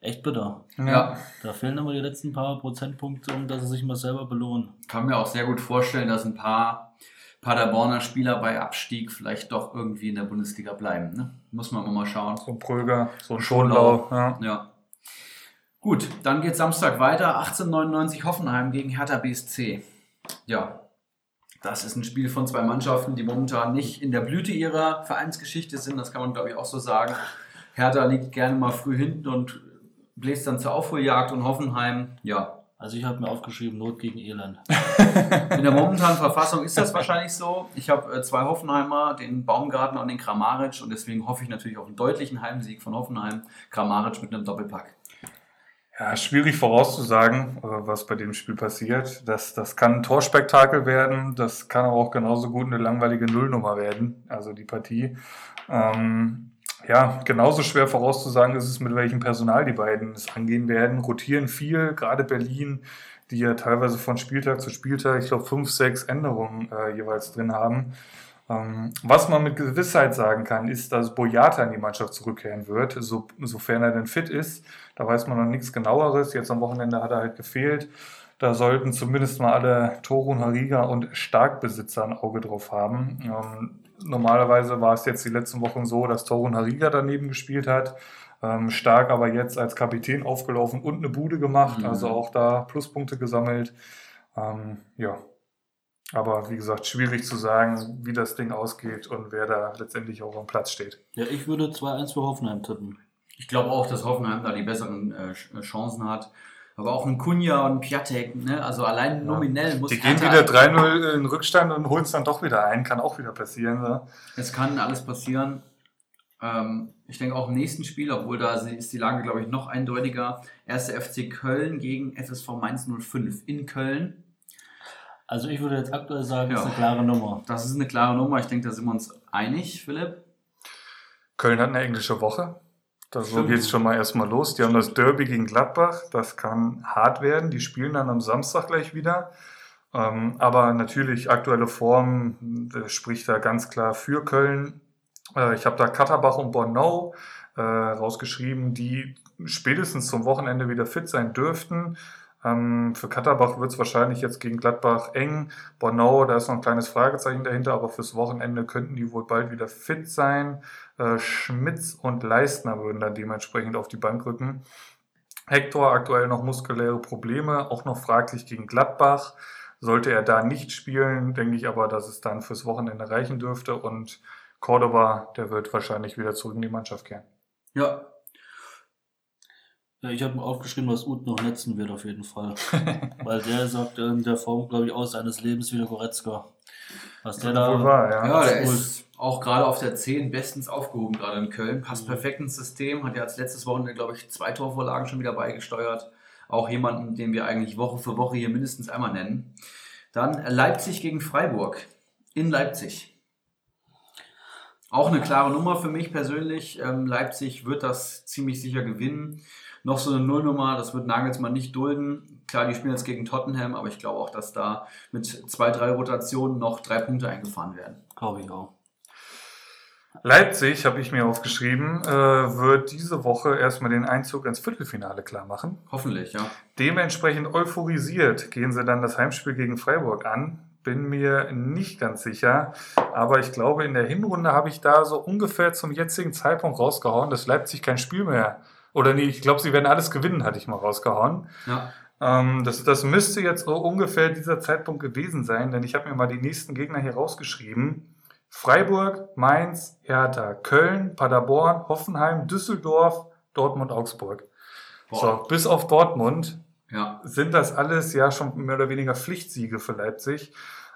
Echt bitter. Ja. Da fehlen immer die letzten paar Prozentpunkte, um dass sie sich mal selber belohnen. Kann mir auch sehr gut vorstellen, dass ein paar Paderborner Spieler bei Abstieg vielleicht doch irgendwie in der Bundesliga bleiben. Ne? Muss man mal schauen. So ein Pröger, so ein Schonlau. Ja. Gut, dann geht Samstag weiter. 1899 Hoffenheim gegen Hertha BSC. Ja. Das ist ein Spiel von 2 Mannschaften, die momentan nicht in der Blüte ihrer Vereinsgeschichte sind. Das kann man, glaube ich, auch so sagen. Hertha liegt gerne mal früh hinten und bläst dann zur Aufholjagd und Hoffenheim, ja. Also ich habe mir aufgeschrieben, Not gegen Elend. In der momentanen Verfassung ist das wahrscheinlich so. Ich habe 2 Hoffenheimer, den Baumgartner und den Kramaric. Und deswegen hoffe ich natürlich auf einen deutlichen Heimsieg von Hoffenheim. Kramaric mit einem Doppelpack. Ja, schwierig vorauszusagen, was bei dem Spiel passiert. Das kann ein Torspektakel werden, das kann aber auch genauso gut eine langweilige Nullnummer werden, also die Partie. Ja, genauso schwer vorauszusagen ist es, mit welchem Personal die beiden es angehen werden. Rotieren viel, gerade Berlin, die ja teilweise von Spieltag zu Spieltag, ich glaube, 5, 6 Änderungen jeweils drin haben. Was man mit Gewissheit sagen kann, ist, dass Boyata in die Mannschaft zurückkehren wird, sofern er denn fit ist. Da weiß man noch nichts Genaueres. Jetzt am Wochenende hat er halt gefehlt. Da sollten zumindest mal alle Torun Hariga und Starkbesitzer ein Auge drauf haben. Normalerweise war es jetzt die letzten Wochen so, dass Torun Hariga daneben gespielt hat. Stark aber jetzt als Kapitän aufgelaufen und eine Bude gemacht. Mhm. Also auch da Pluspunkte gesammelt. Ja. Aber wie gesagt, schwierig zu sagen, wie das Ding ausgeht und wer da letztendlich auch am Platz steht. Ja, ich würde 2-1 für Hoffenheim tippen. Ich glaube auch, dass Hoffenheim da die besseren Chancen hat. Aber auch ein Kunja und ein Piatek, ne? Also allein nominell muss die gehen wieder 3-0 in Rückstand und holen es dann doch wieder ein. Kann auch wieder passieren. Ne? Es kann alles passieren. Ich denke auch im nächsten Spiel, obwohl da ist die Lage, glaube ich, noch eindeutiger. 1. FC Köln gegen FSV Mainz 05 in Köln. Also ich würde jetzt aktuell sagen, das ist eine klare Nummer. Das ist eine klare Nummer. Ich denke, da sind wir uns einig, Philipp. Köln hat eine englische Woche. So geht es schon mal erstmal los. Die haben das Derby gegen Gladbach. Das kann hart werden. Die spielen dann am Samstag gleich wieder. Aber natürlich aktuelle Form spricht da ganz klar für Köln. Ich habe da Katterbach und Bornau rausgeschrieben, die spätestens zum Wochenende wieder fit sein dürften. Für Katterbach wird es wahrscheinlich jetzt gegen Gladbach eng. Bornau, da ist noch ein kleines Fragezeichen dahinter, aber fürs Wochenende könnten die wohl bald wieder fit sein. Schmitz und Leistner würden dann dementsprechend auf die Bank rücken. Hector aktuell noch muskuläre Probleme, auch noch fraglich gegen Gladbach. Sollte er da nicht spielen, denke ich aber, dass es dann fürs Wochenende reichen dürfte. Und Cordoba, der wird wahrscheinlich wieder zurück in die Mannschaft kehren. Ja. Ich habe mir aufgeschrieben, dass Uth noch netzen wird auf jeden Fall. Weil der sagt in der Form, glaube ich, aus seines Lebens wieder Goretzka. Was der da war, der ist auch gerade auf der 10 bestens aufgehoben, gerade in Köln. Passt perfekt ins System, hat ja als letztes Wochenende, glaube ich, 2 Torvorlagen schon wieder beigesteuert. Auch jemanden, den wir eigentlich Woche für Woche hier mindestens einmal nennen. Dann Leipzig gegen Freiburg in Leipzig. Auch eine klare Nummer für mich persönlich. Leipzig wird das ziemlich sicher gewinnen. Noch so eine Nullnummer, das wird Nagelsmann nicht dulden. Klar, die spielen jetzt gegen Tottenham, aber ich glaube auch, dass da mit 2-3 Rotationen noch 3 Punkte eingefahren werden. Glaube ich auch. Leipzig, habe ich mir aufgeschrieben, wird diese Woche erstmal den Einzug ins Viertelfinale klar machen. Hoffentlich, ja. Dementsprechend euphorisiert gehen sie dann das Heimspiel gegen Freiburg an. Bin mir nicht ganz sicher, aber ich glaube, in der Hinrunde habe ich da so ungefähr zum jetzigen Zeitpunkt rausgehauen, dass Leipzig kein Spiel mehr oder nee, ich glaube, sie werden alles gewinnen, hatte ich mal rausgehauen. Ja. Das müsste jetzt so ungefähr dieser Zeitpunkt gewesen sein, denn ich habe mir mal die nächsten Gegner hier rausgeschrieben. Freiburg, Mainz, Hertha, Köln, Paderborn, Hoffenheim, Düsseldorf, Dortmund, Augsburg. Boah. So, bis auf Dortmund sind das alles ja schon mehr oder weniger Pflichtsiege für Leipzig.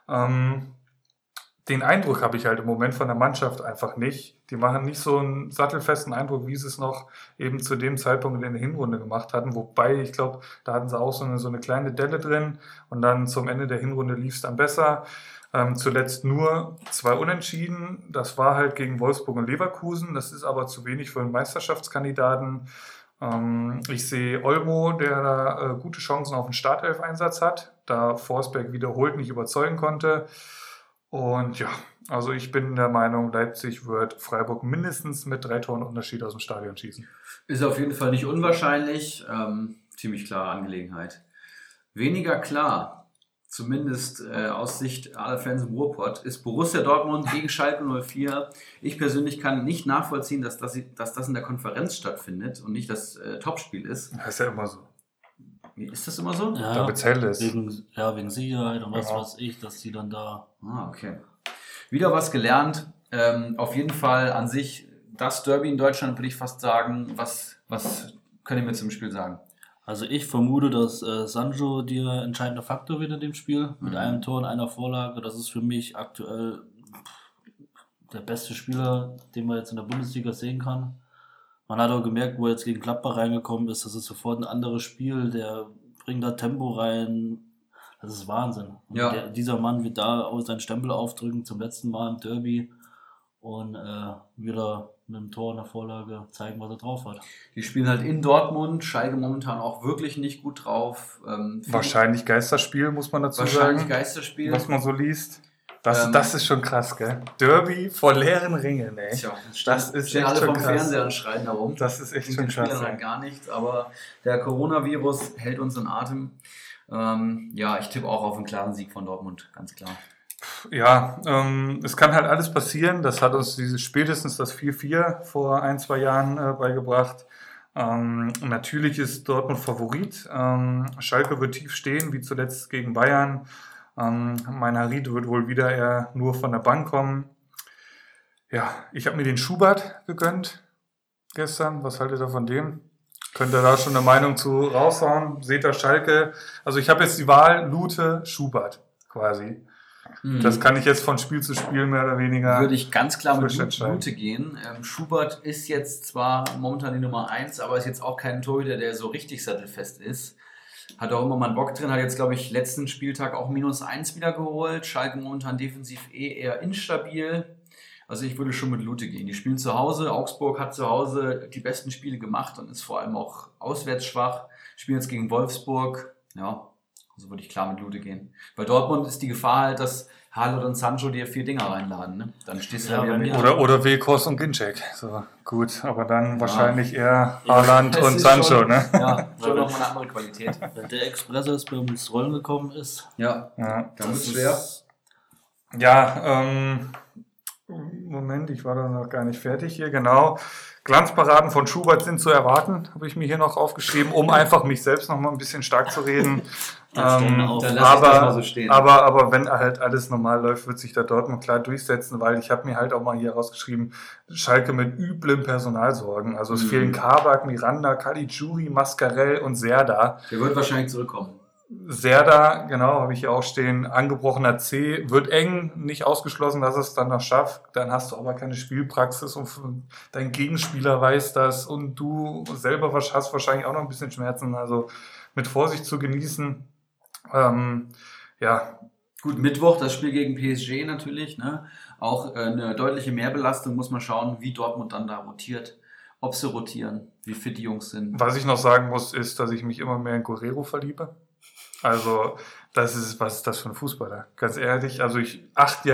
Den Eindruck habe ich halt im Moment von der Mannschaft einfach nicht. Die machen nicht so einen sattelfesten Eindruck, wie sie es noch eben zu dem Zeitpunkt in der Hinrunde gemacht hatten. Wobei, ich glaube, da hatten sie auch so eine kleine Delle drin und dann zum Ende der Hinrunde lief es dann besser. Zuletzt nur 2 Unentschieden. Das war halt gegen Wolfsburg und Leverkusen. Das ist aber zu wenig für einen Meisterschaftskandidaten. Ich sehe Olmo, der da gute Chancen auf den Startelf-Einsatz hat, da Forsberg wiederholt nicht überzeugen konnte. Und ja, also ich bin der Meinung, Leipzig wird Freiburg mindestens mit 3 Toren Unterschied aus dem Stadion schießen. Ist auf jeden Fall nicht unwahrscheinlich. Ziemlich klare Angelegenheit. Weniger klar, zumindest aus Sicht aller Fans im Ruhrpott, ist Borussia Dortmund gegen Schalke 04. Ich persönlich kann nicht nachvollziehen, dass das in der Konferenz stattfindet und nicht das Topspiel ist. Das ist ja immer so. Ist das immer so? Ja, wegen Sicherheit und was weiß ich, dass die dann da... Ah, okay. Wieder was gelernt. Auf jeden Fall an sich das Derby in Deutschland, würde ich fast sagen. Was könnt ihr mir zum Spiel sagen? Also ich vermute, dass Sancho der entscheidende Faktor wird in dem Spiel. Mit einem Tor und einer Vorlage. Das ist für mich aktuell der beste Spieler, den man jetzt in der Bundesliga sehen kann. Man hat auch gemerkt, wo er jetzt gegen Gladbach reingekommen ist, das ist sofort ein anderes Spiel, der bringt da Tempo rein, das ist Wahnsinn. Und dieser Mann wird da auch seinen Stempel aufdrücken, zum letzten Mal im Derby und wieder mit einem Tor und einer Vorlage zeigen, was er drauf hat. Die spielen halt in Dortmund, Schalke momentan auch wirklich nicht gut drauf. Wahrscheinlich Geisterspiel, muss man dazu sagen. Wahrscheinlich Geisterspiel. Was man so liest. Das ist schon krass, gell? Derby vor leeren Ringen, ey. Tja, das ist echt alle schon vom krass. Fernseher und schreien darum. Das ist echt schon krass. Den Spielern gar nichts, aber der Coronavirus hält uns in Atem. Ich tippe auch auf einen klaren Sieg von Dortmund, ganz klar. Ja, es kann halt alles passieren. Das hat uns spätestens das 4-4 vor 1-2 Jahren beigebracht. Natürlich ist Dortmund Favorit. Schalke wird tief stehen, wie zuletzt gegen Bayern. Mein Harit wird wohl wieder eher nur von der Bank kommen. Ja, ich habe mir den Schubert gegönnt gestern. Was haltet ihr von dem? Könnt ihr da schon eine Meinung zu raushauen? Seht ihr Schalke? Also ich habe jetzt die Wahl Lute, Schubert quasi. Das kann ich jetzt von Spiel zu Spiel mehr oder weniger... Würde ich ganz klar mit Lute gehen. Schubert ist jetzt zwar momentan die Nummer 1, aber ist jetzt auch kein Torhüter, der so richtig sattelfest ist. Hat auch immer mal einen Bock drin, hat jetzt, glaube ich, letzten Spieltag auch -1 wieder geholt. Schalke momentan defensiv eher instabil. Also ich würde schon mit Lute gehen. Die spielen zu Hause. Augsburg hat zu Hause die besten Spiele gemacht und ist vor allem auch auswärts schwach. Spielen jetzt gegen Wolfsburg. Ja, also würde ich klar mit Lute gehen. Bei Dortmund ist die Gefahr halt, dass Haaland und Sancho dir 4 Dinger reinladen. Ne? Dann stehst du ja wieder mit. Oder Wilkos und Ginczek. So, gut, aber dann wahrscheinlich eher Haaland und Sancho. Schon, ne? Ja, schon nochmal eine andere Qualität. Wenn der Expressor ist, bei uns ins Rollen gekommen ist. Ja, das ist schwer. Ja, Moment, ich war da noch gar nicht fertig hier, genau. Glanzparaden von Schubert sind zu erwarten, habe ich mir hier noch aufgeschrieben, um einfach mich selbst noch mal ein bisschen stark zu reden. Aber wenn halt alles normal läuft, wird sich da Dortmund klar durchsetzen, weil ich habe mir halt auch mal hier rausgeschrieben, Schalke mit üblem Personalsorgen. Also es fehlen Kabak, Miranda, Caligiuri, Mascarell und Serdar. Der wird wahrscheinlich zurückkommen. Serdar, genau, habe ich hier auch stehen, angebrochener C, wird eng, nicht ausgeschlossen, dass es dann noch schafft, dann hast du aber keine Spielpraxis und dein Gegenspieler weiß das und du selber hast wahrscheinlich auch noch ein bisschen Schmerzen, also mit Vorsicht zu genießen, Gut, Mittwoch, das Spiel gegen PSG natürlich, ne? Auch eine deutliche Mehrbelastung, muss man schauen, wie Dortmund dann da rotiert. Ob sie rotieren, wie fit die Jungs sind. Was ich noch sagen muss, ist, dass ich mich immer mehr in Guerrero verliebe. Also, was ist das für ein Fußballer? Ganz ehrlich, also ich achte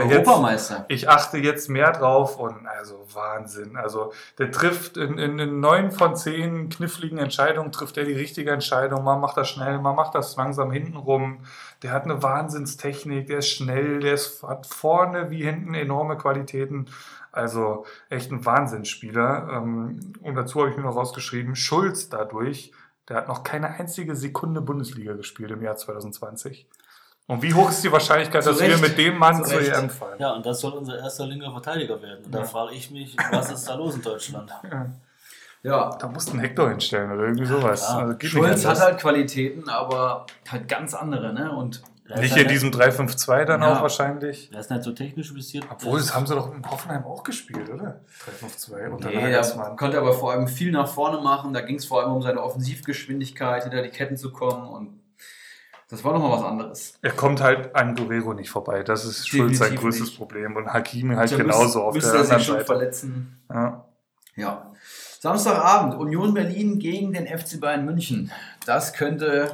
jetzt mehr drauf und also Wahnsinn. Also, der trifft in 9 von 10 kniffligen Entscheidungen, trifft er die richtige Entscheidung. Man macht das schnell, man macht das langsam hintenrum. Der hat eine Wahnsinnstechnik, der ist schnell, hat vorne wie hinten enorme Qualitäten. Also echt ein Wahnsinnsspieler. Und dazu habe ich mir noch rausgeschrieben, Schulz dadurch, der hat noch keine einzige Sekunde Bundesliga gespielt im Jahr 2020. Und wie hoch ist die Wahrscheinlichkeit, dass wir mit dem Mann zur EM fallen? Ja, und das soll unser erster linker Verteidiger werden. Und da frage ich mich, was ist da los in Deutschland? Ja. Da musst du einen Hector hinstellen oder irgendwie sowas. Ja, also Schulz hat halt Qualitäten, aber halt ganz andere, ne? Und nicht in diesem 3-5-2 dann auch wahrscheinlich. Das ist nicht so technisch interessiert. Obwohl, das haben sie doch in Hoffenheim auch gespielt, oder? 3-5-2 und dann Nagelsmann. Konnte aber vor allem viel nach vorne machen. Da ging es vor allem um seine Offensivgeschwindigkeit, hinter die Ketten zu kommen. Und das war nochmal was anderes. Er kommt halt an Guerrero nicht vorbei. Das ist Schulz sein größtes Problem. Und Hakimi halt genauso auf der anderen Seite. Müsste er sich schon verletzen. Ja. Samstagabend, Union Berlin gegen den FC Bayern München. Das könnte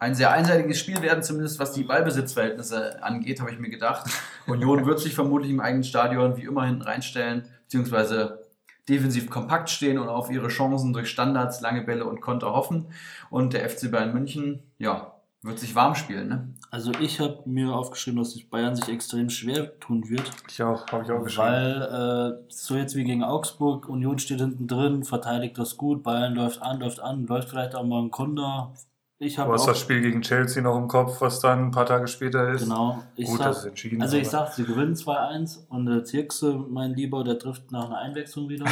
ein sehr einseitiges Spiel werden, zumindest was die Ballbesitzverhältnisse angeht, habe ich mir gedacht. Union wird sich vermutlich im eigenen Stadion wie immer hinten reinstellen, beziehungsweise defensiv kompakt stehen und auf ihre Chancen durch Standards, lange Bälle und Konter hoffen. Und der FC Bayern München, wird sich warm spielen, ne? Also ich habe mir aufgeschrieben, dass Bayern sich extrem schwer tun wird. Habe ich auch geschrieben. Weil so jetzt wie gegen Augsburg, Union steht hinten drin, verteidigt das gut, Bayern läuft vielleicht auch mal ein Konter. Du hast das Spiel gegen Chelsea noch im Kopf, was dann ein paar Tage später ist. Genau. Das ist entschieden. Also ich sag, sie gewinnen 2-1 und der Zirkzee, mein Lieber, der trifft nach einer Einwechslung wieder.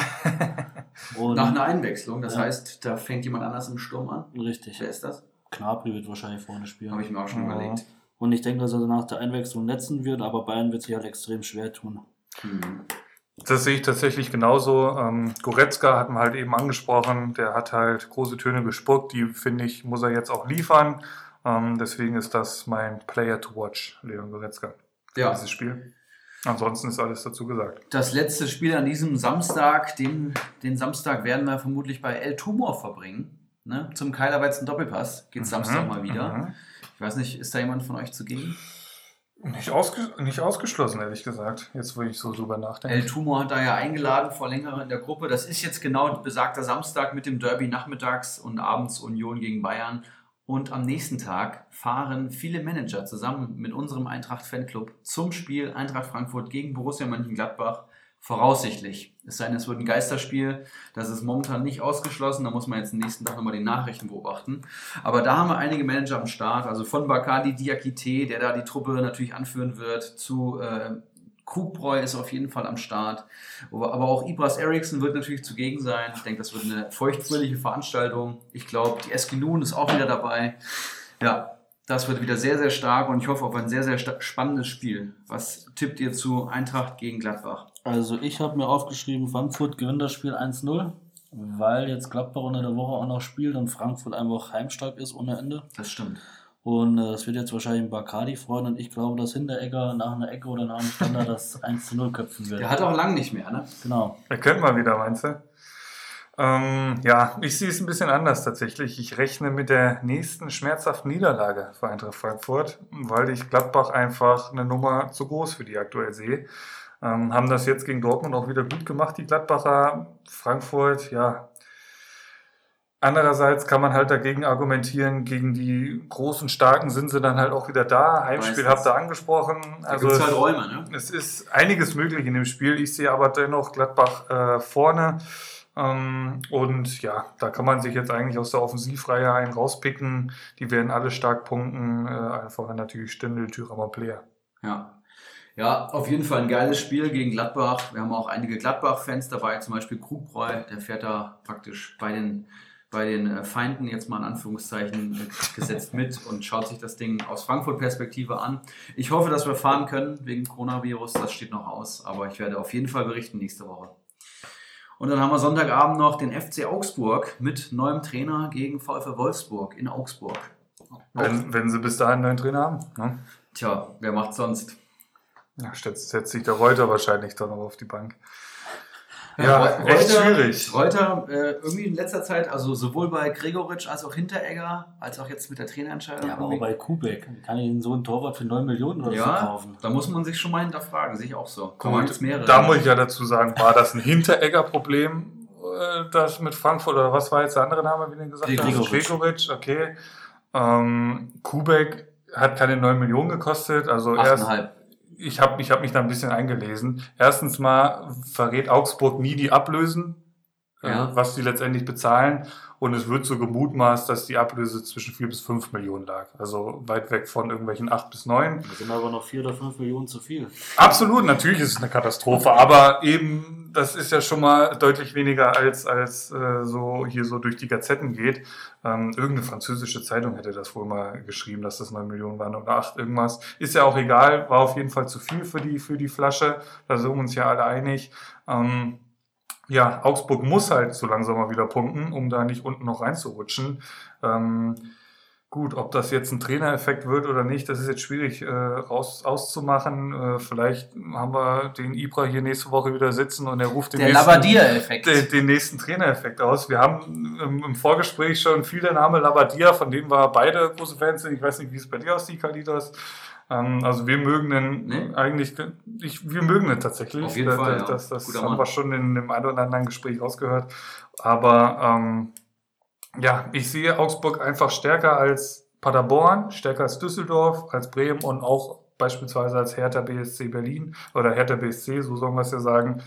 Nach einer Einwechslung? Das heißt, da fängt jemand anders im Sturm an? Richtig. Wer ist das? Gnabry wird wahrscheinlich vorne spielen. Habe ich mir auch schon überlegt. Und ich denke, dass er nach der Einwechslung letzten wird, aber Bayern wird sich halt extrem schwer tun. Das sehe ich tatsächlich genauso. Goretzka hatten wir halt eben angesprochen. Der hat halt große Töne gespuckt. Die, finde ich, muss er jetzt auch liefern. Deswegen ist das mein Player to watch, Leon Goretzka, für dieses Spiel. Ansonsten ist alles dazu gesagt. Das letzte Spiel an diesem Samstag, den Samstag werden wir vermutlich bei El Tumor verbringen. Ne? Zum Keilerweizen Doppelpass geht Samstag mal wieder. Ich weiß nicht, ist da jemand von euch zugegen? Nicht ausgeschlossen, ehrlich gesagt, jetzt wo ich so drüber nachdenke. El Tumor hat da ja eingeladen vor längerem in der Gruppe. Das ist jetzt genau besagter Samstag mit dem Derby nachmittags und abends Union gegen Bayern. Und am nächsten Tag fahren viele Manager zusammen mit unserem Eintracht-Fanclub zum Spiel Eintracht Frankfurt gegen Borussia Mönchengladbach voraussichtlich. Es sei denn, es wird ein Geisterspiel, das ist momentan nicht ausgeschlossen, da muss man jetzt am nächsten Tag nochmal die Nachrichten beobachten. Aber da haben wir einige Manager am Start, also von Bakari, Diakite, der da die Truppe natürlich anführen wird, zu Kubreu ist auf jeden Fall am Start, aber auch Ibrahimovic Eriksson wird natürlich zugegen sein. Ich denke, das wird eine feuchtfröhliche Veranstaltung. Ich glaube, die Eskinun ist auch wieder dabei. Ja, das wird wieder sehr, sehr stark und ich hoffe auf ein sehr, sehr spannendes Spiel. Was tippt ihr zu Eintracht gegen Gladbach? Also ich habe mir aufgeschrieben, Frankfurt gewinnt das Spiel 1-0, weil jetzt Gladbach unter der Woche auch noch spielt und Frankfurt einfach heimstark ist ohne Ende. Das stimmt. Und es wird jetzt wahrscheinlich Bakari freuen und ich glaube, dass Hinteregger nach einer Ecke oder nach einem Standard das 1-0 köpfen wird. Der hat auch lang nicht mehr, ne? Genau. Er könnte mal wieder, meinst du? Ja, ich sehe es ein bisschen anders tatsächlich. Ich rechne mit der nächsten schmerzhaften Niederlage für Eintracht Frankfurt, weil ich Gladbach einfach eine Nummer zu groß für die aktuell sehe. Haben das jetzt gegen Dortmund auch wieder gut gemacht, die Gladbacher. Frankfurt, ja... Andererseits kann man halt dagegen argumentieren, gegen die großen, starken sind sie dann halt auch wieder da. Heimspiel habt ihr angesprochen. Also es, halt Räume, ne? Es ist einiges möglich in dem Spiel. Ich sehe aber dennoch Gladbach vorne. Und ja, da kann man sich jetzt eigentlich aus der Offensivreihe einen rauspicken. Die werden alle stark punkten. Einfach natürlich Stindl, Thürammer Player. Ja, auf jeden Fall ein geiles Spiel gegen Gladbach. Wir haben auch einige Gladbach-Fans dabei, zum Beispiel Kubreu. Der fährt da praktisch bei den Feinden jetzt mal in Anführungszeichen gesetzt mit und schaut sich das Ding aus Frankfurt-Perspektive an. Ich hoffe, dass wir fahren können wegen Coronavirus, das steht noch aus, aber ich werde auf jeden Fall berichten nächste Woche. Und dann haben wir Sonntagabend noch den FC Augsburg mit neuem Trainer gegen VfL Wolfsburg in Augsburg. Wenn sie bis dahin einen neuen Trainer haben. Ne? Tja, wer macht's sonst? Ja, setzt sich der Reuter wahrscheinlich dann noch auf die Bank. Ja, echt schwierig. Reuter irgendwie in letzter Zeit, also sowohl bei Gregoritsch als auch Hinteregger, als auch jetzt mit der Trainerentscheidung. Ja, aber auch bei Kubek. Kann ich so einen Torwart für 9 Millionen oder so kaufen? Da muss man sich schon mal hinterfragen, sehe ich auch so. Da muss ich ja dazu sagen, war das ein Hinteregger-Problem, das mit Frankfurt, oder was war jetzt der andere Name, wie du gesagt hast? Gregoritsch, okay. Kubek hat keine 9 Millionen gekostet, also 8,5. Ich hab mich da ein bisschen eingelesen. Erstens mal verrät Augsburg nie die Ablösen, was sie letztendlich bezahlen. Und es wird so gemutmaßt, dass die Ablöse zwischen 4 bis 5 Millionen lag. Also weit weg von irgendwelchen 8 bis 9. Das sind aber noch 4 oder 5 Millionen zu viel. Absolut, natürlich ist es eine Katastrophe. Aber eben, das ist ja schon mal deutlich weniger, als so hier so durch die Gazetten geht. Irgendeine französische Zeitung hätte das wohl mal geschrieben, dass das 9 Millionen waren oder 8 irgendwas. Ist ja auch egal, war auf jeden Fall zu viel für die Flasche. Da sind wir uns ja alle einig. Ja, Augsburg muss halt so langsam mal wieder punkten, um da nicht unten noch reinzurutschen. Gut, ob das jetzt ein Trainereffekt wird oder nicht, das ist jetzt schwierig auszumachen. Vielleicht haben wir den Ibra hier nächste Woche wieder sitzen und er ruft den nächsten Trainereffekt aus. Wir haben im Vorgespräch schon viel der Name Labadia, von dem wir beide große Fans sind. Ich weiß nicht, wie es bei dir aussieht, Karl Litos. Also wir mögen den wir mögen den tatsächlich. Auf jeden Fall, das haben wir schon in dem einen oder anderen Gespräch rausgehört. Aber ich sehe Augsburg einfach stärker als Paderborn, stärker als Düsseldorf, als Bremen und auch beispielsweise als Hertha BSC Berlin oder Hertha BSC, so sollen wir es ja sagen.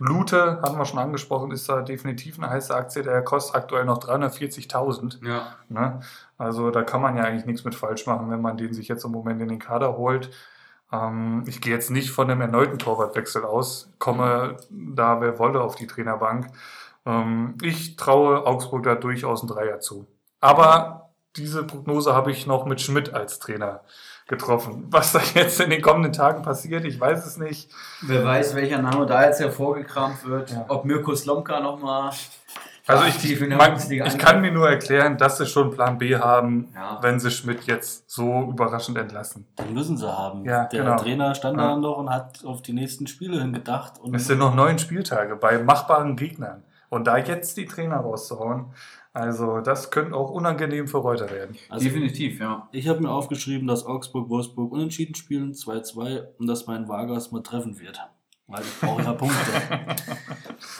Lute, hatten wir schon angesprochen, ist da definitiv eine heiße Aktie, der kostet aktuell noch 340.000. Ja. Ne? Also da kann man ja eigentlich nichts mit falsch machen, wenn man den sich jetzt im Moment in den Kader holt. Ich gehe jetzt nicht von einem erneuten Torwartwechsel aus, komme da wer wolle auf die Trainerbank. Ich traue Augsburg da durchaus einen Dreier zu. Aber diese Prognose habe ich noch mit Schmidt als Trainer getroffen. Was da jetzt in den kommenden Tagen passiert, ich weiß es nicht. Wer weiß, welcher Name da jetzt hervorgekramt wird. Ja. Ob Mirko Slomka nochmal... Also ich kann mir nur erklären, dass sie schon Plan B haben, wenn sie Schmidt jetzt so überraschend entlassen. Den müssen sie haben. Ja, Der Trainer stand da noch und hat auf die nächsten Spiele hingedacht. Und es sind noch 9 Spieltage bei machbaren Gegnern. Und da jetzt die Trainer rauszuhauen... Also das könnte auch unangenehm für Reuter werden. Also definitiv, ja. Ich habe mir aufgeschrieben, dass Augsburg-Wolfsburg unentschieden spielen, 2-2, und dass mein Vargas mal treffen wird. Weil ich brauche ja Punkte.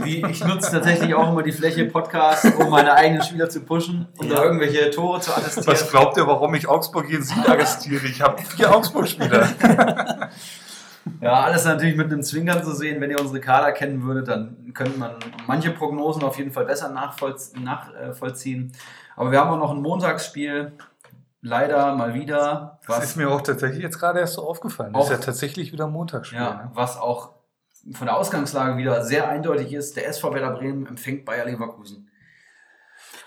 Ich nutze tatsächlich auch immer die Fläche Podcast, um meine eigenen Spieler zu pushen und da irgendwelche Tore zu attestieren. Was glaubt ihr, warum ich Augsburg jeden Sieg attestiere? Ich habe 4 Augsburg-Spieler. Ja, alles natürlich mit einem Zwinkern zu sehen. Wenn ihr unsere Kader kennen würdet, dann könnte man manche Prognosen auf jeden Fall besser nachvollziehen. Aber wir haben auch noch ein Montagsspiel. Leider mal wieder. Das ist mir auch tatsächlich jetzt gerade erst so aufgefallen. Das ist ja tatsächlich wieder ein Montagsspiel. Ja, ne? Was auch von der Ausgangslage wieder sehr eindeutig ist. Der SV Werder Bremen empfängt Bayer Leverkusen.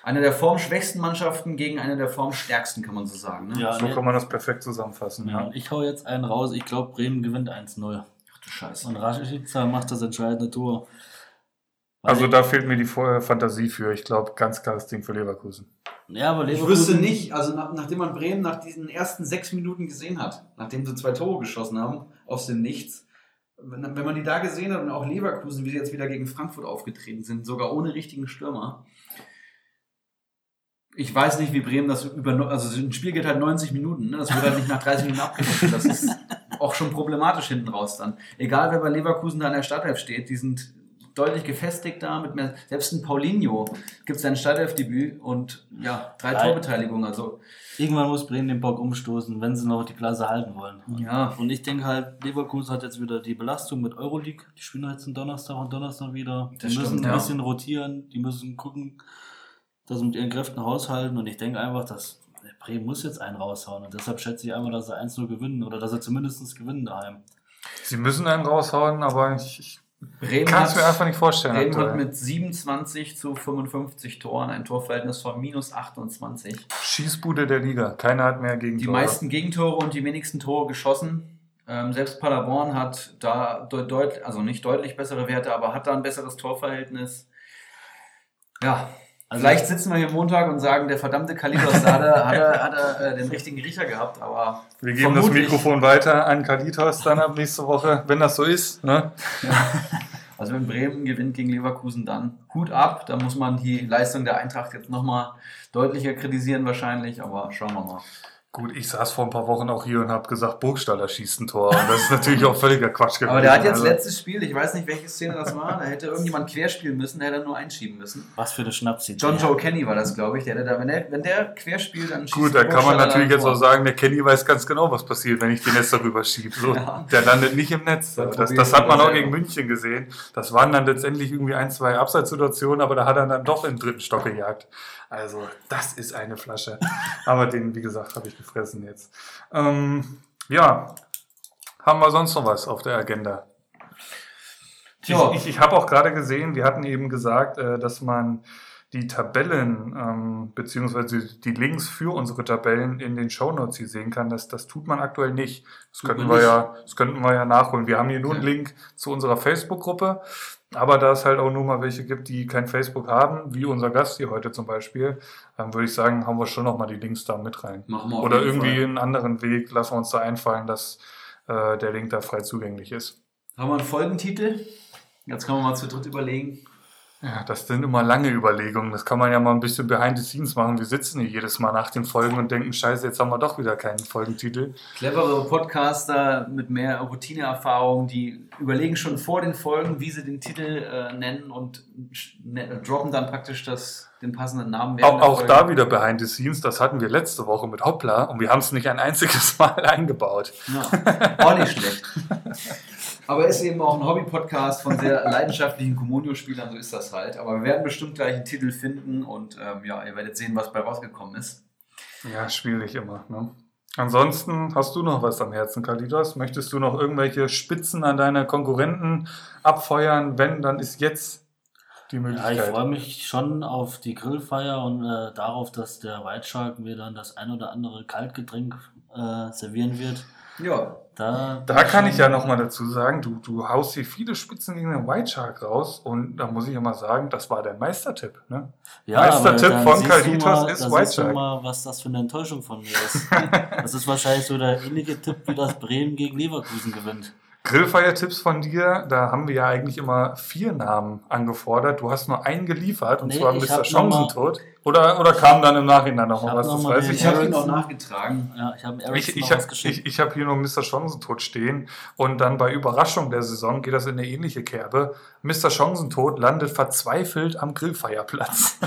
Eine der formschwächsten Mannschaften gegen eine der formstärksten, kann man so sagen. Ne? Ja, so kann man das perfekt zusammenfassen. Ja. Ja. Ich hau jetzt einen raus. Ich glaube, Bremen gewinnt 1-0. Ach du Scheiße. Und Rashica macht das entscheidende Tor. Also da fehlt mir die Fantasie für. Ich glaube, ganz klares Ding für Leverkusen. Ja, aber Leverkusen. Ich wüsste nicht, also nachdem man Bremen nach diesen ersten 6 Minuten gesehen hat, nachdem sie 2 Tore geschossen haben, aus dem Nichts, wenn man die da gesehen hat und auch Leverkusen, wie sie jetzt wieder gegen Frankfurt aufgetreten sind, sogar ohne richtigen Stürmer. Ich weiß nicht, wie Bremen das also ein Spiel geht halt 90 Minuten, ne? Das wird halt nicht nach 30 Minuten abgeschlossen. Das ist auch schon problematisch hinten raus dann. Egal, wer bei Leverkusen da in der Startelf steht, die sind deutlich gefestigt da, mit mehr, selbst ein Paulinho gibt es ein Startelfdebüt und ja, 3 Torbeteiligungen. Also irgendwann muss Bremen den Bock umstoßen, wenn sie noch die Klasse halten wollen. Ja. Und ich denke halt, Leverkusen hat jetzt wieder die Belastung mit Euroleague. Die spielen jetzt am Donnerstag und Donnerstag wieder. Die müssen ein bisschen rotieren, die müssen gucken, dass sie mit ihren Kräften haushalten. Und ich denke einfach, dass Bremen muss jetzt einen raushauen. Und deshalb schätze ich einfach, dass sie 1-0 gewinnen oder dass sie zumindest gewinnen daheim. Sie müssen einen raushauen, aber ich kannst du mir einfach nicht vorstellen. Bremen hat mit 27 zu 55 Toren ein Torverhältnis von -28. Schießbude der Liga. Keiner hat mehr Gegentore. Die meisten Gegentore und die wenigsten Tore geschossen. Selbst Paderborn hat da also nicht deutlich bessere Werte, aber hat da ein besseres Torverhältnis. Ja, also vielleicht sitzen wir hier Montag und sagen, der verdammte Kalitos hat er den richtigen Riecher gehabt, aber wir geben das Mikrofon weiter an Kalitos dann ab nächste Woche, wenn das so ist. Ne? Ja. Also wenn Bremen gewinnt gegen Leverkusen, dann Hut ab. Da muss man die Leistung der Eintracht jetzt nochmal deutlicher kritisieren wahrscheinlich, aber schauen wir mal. Gut, ich saß vor ein paar Wochen auch hier und habe gesagt, Burgstaller schießt ein Tor. Und das ist natürlich auch völliger Quatsch gewesen. Aber der hat jetzt letztes Spiel, ich weiß nicht, welche Szene das war, da hätte irgendjemand querspielen müssen, der hätte nur einschieben müssen. Was für eine Schnapsidee. John Joe Kenny war das, glaube ich. Der hätte da, wenn der querspielt, dann schießt Gut, da kann man natürlich jetzt auch sagen, der Kenny weiß ganz genau, was passiert, wenn ich den Netz darüber schiebe. So, ja. Der landet nicht im Netz. Das hat man auch gegen München gesehen. Das waren dann letztendlich irgendwie 1-2 Abseitssituationen, aber da hat er dann doch im dritten Stock gejagt. Also, das ist eine Flasche. Aber den, wie gesagt, habe ich gefressen jetzt. Ja, haben wir sonst noch was auf der Agenda? Ich habe auch gerade gesehen, wir hatten eben gesagt, dass man die Tabellen, beziehungsweise die Links für unsere Tabellen in den Shownotes hier sehen kann. Das tut man aktuell nicht. Das könnten wir ja nachholen. Wir haben hier nur einen Link zu unserer Facebook-Gruppe. Aber da es halt auch nur mal welche gibt, die kein Facebook haben, wie unser Gast hier heute zum Beispiel, dann würde ich sagen, haben wir schon nochmal die Links da mit rein. Machen wir oder irgendwie Fall. Einen anderen Weg, lassen wir uns da einfallen, dass der Link da frei zugänglich ist. Haben wir einen Folgentitel? Jetzt können wir mal zu dritt überlegen. Ja, das sind immer lange Überlegungen. Das kann man ja mal ein bisschen behind the scenes machen. Wir sitzen hier jedes Mal nach den Folgen und denken, scheiße, jetzt haben wir doch wieder keinen Folgentitel. Clevere Podcaster mit mehr Routineerfahrung, die überlegen schon vor den Folgen, wie sie den Titel nennen und droppen dann praktisch den passenden Namen. Auch da wieder behind the scenes, das hatten wir letzte Woche mit Hoppla und wir haben es nicht ein einziges Mal eingebaut. Ja, auch nicht schlecht. Aber ist eben auch ein Hobby-Podcast von sehr leidenschaftlichen Communio-Spielern, so ist das halt. Aber wir werden bestimmt gleich einen Titel finden und ja, ihr werdet sehen, was bei rausgekommen ist. Ja, schwierig immer. Ne? Ansonsten hast du noch was am Herzen, Kalitos? Möchtest du noch irgendwelche Spitzen an deine Konkurrenten abfeuern? Wenn, dann ist jetzt die Möglichkeit. Ja, ich freue mich schon auf die Grillfeier und darauf, dass der White Shark mir dann das ein oder andere Kaltgetränk servieren wird. Ja. Da kann ich ja nochmal dazu sagen, du haust hier viele Spitzen gegen den White Shark raus und da muss ich ja mal sagen, das war dein Meistertipp. Ne? Ja, Meistertipp von Kalitos ist White Shark. Mal, was das für eine Enttäuschung von mir ist. Das ist wahrscheinlich so der ähnliche Tipp, wie das Bremen gegen Leverkusen gewinnt. Grillfeier-Tipps von dir, da haben wir ja eigentlich immer 4 Namen angefordert. Du hast nur einen geliefert und zwar Mr. Chancentod. Oder kam dann im Nachhinein nochmal was? Das weiß ich habe ihn noch nachgetragen. Ja, ich habe hab hier nur Mr. Chancentod stehen und dann bei Überraschung der Saison geht das in eine ähnliche Kerbe. Mr. Chancentod landet verzweifelt am Grillfeierplatz.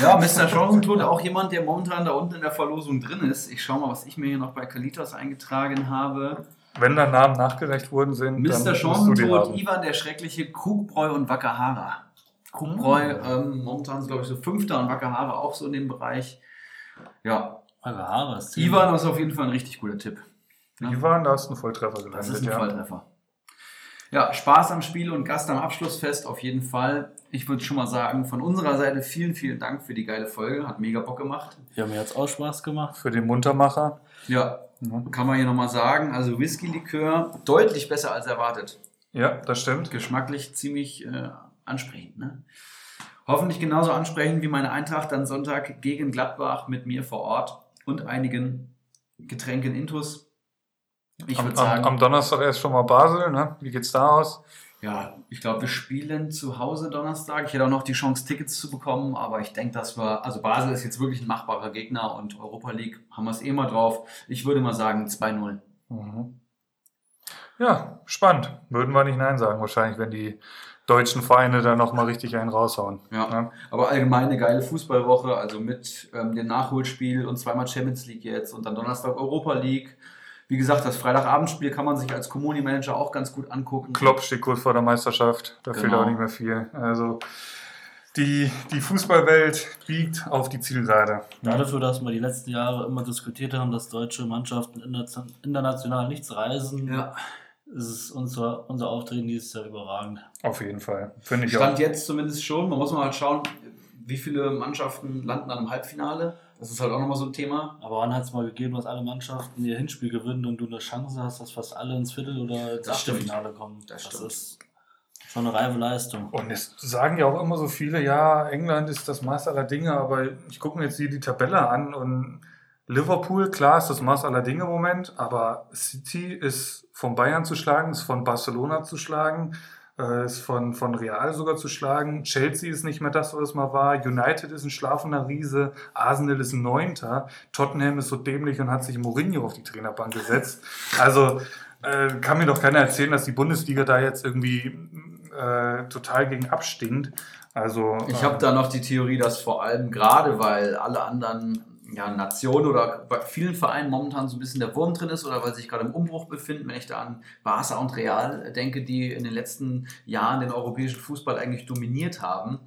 Ja, Mr. Chancentod, auch jemand, der momentan da unten in der Verlosung drin ist. Ich schaue mal, was ich mir hier noch bei Kalitos eingetragen habe. Wenn da Namen nachgereicht worden sind, Mr. Chancentod, Ivan der Schreckliche, Krugbräu und Wackerhara. Krugbräu, momentan ist glaube ich so Fünfter und Wackerhara auch so in dem Bereich. Ja. Wackerhara ist Ivan ist auf jeden Fall ein richtig guter Tipp. Ne? Ivan, da ist ein Volltreffer gelandet. Das ist ein Volltreffer. Ja, Spaß am Spiel und Gast am Abschlussfest auf jeden Fall. Ich würde schon mal sagen, von unserer Seite vielen, vielen Dank für die geile Folge. Hat mega Bock gemacht. Ja, mir hat es auch Spaß gemacht. Für den Muntermacher. Ja, kann man hier nochmal sagen. Also Whisky-Likör, deutlich besser als erwartet. Ja, das stimmt. Geschmacklich ziemlich ansprechend. Ne? Hoffentlich genauso ansprechend wie meine Eintracht am Sonntag gegen Gladbach mit mir vor Ort und einigen Getränken intus. Ich würde sagen, am Donnerstag erst schon mal Basel, ne? Wie geht's da aus? Ja, ich glaube, wir spielen zu Hause Donnerstag. Ich hätte auch noch die Chance, Tickets zu bekommen, aber ich denke, dass wir, also Basel ist jetzt wirklich ein machbarer Gegner und Europa League haben wir es eh mal drauf. Ich würde mal sagen 2-0. Mhm. Ja, spannend. Würden wir nicht Nein sagen, wahrscheinlich, wenn die deutschen Vereine da nochmal richtig einen raushauen. Ja, ja, aber allgemein eine geile Fußballwoche, also mit dem Nachholspiel und zweimal Champions League jetzt und dann Donnerstag Europa League. Wie gesagt, das Freitagabendspiel kann man sich als Communio-Manager auch ganz gut angucken. Klopp steht kurz vor der Meisterschaft, da fehlt auch nicht mehr viel. Also die Fußballwelt biegt auf die Zielseite. Ja, dafür, dass wir die letzten Jahre immer diskutiert haben, dass deutsche Mannschaften international nichts reisen, ist unser Auftreten dieses Jahr überragend. Auf jeden Fall, finde ich Stand auch. Stand jetzt zumindest schon, man muss mal halt schauen, wie viele Mannschaften landen dann im Halbfinale. Das ist halt auch nochmal so ein Thema. Aber wann hat es mal gegeben, dass alle Mannschaften ihr Hinspiel gewinnen und du eine Chance hast, dass fast alle ins Viertel- oder ins Achtelfinale kommen? Das ist schon eine reife Leistung. Und es sagen ja auch immer so viele, ja, England ist das Maß aller Dinge, aber ich gucke mir jetzt hier die Tabelle an und Liverpool, klar, ist das Maß aller Dinge im Moment, aber City ist von Bayern zu schlagen, ist von Barcelona zu schlagen, ist von Real sogar zu schlagen. Chelsea ist nicht mehr das, was es mal war. United ist ein schlafender Riese. Arsenal ist ein Neunter. Tottenham ist so dämlich und hat sich Mourinho auf die Trainerbank gesetzt. Also kann mir doch keiner erzählen, dass die Bundesliga da jetzt irgendwie total gegen abstinkt. Also, ich habe da noch die Theorie, dass vor allem gerade, weil alle anderen Nationen oder bei vielen Vereinen momentan so ein bisschen der Wurm drin ist oder weil sie sich gerade im Umbruch befinden, wenn ich da an Barca und Real denke, die in den letzten Jahren den europäischen Fußball eigentlich dominiert haben.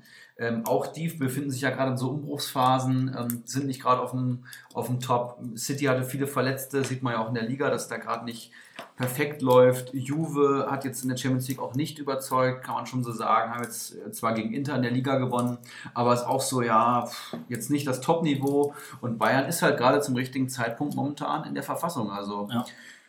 Auch die befinden sich ja gerade in so Umbruchsphasen, sind nicht gerade auf dem Top. City hatte viele Verletzte, sieht man ja auch in der Liga, dass da gerade nicht perfekt läuft. Juve hat jetzt in der Champions League auch nicht überzeugt, kann man schon so sagen. Haben jetzt zwar gegen Inter in der Liga gewonnen, aber ist auch so, jetzt nicht das Top-Niveau. Und Bayern ist halt gerade zum richtigen Zeitpunkt momentan in der Verfassung. Also,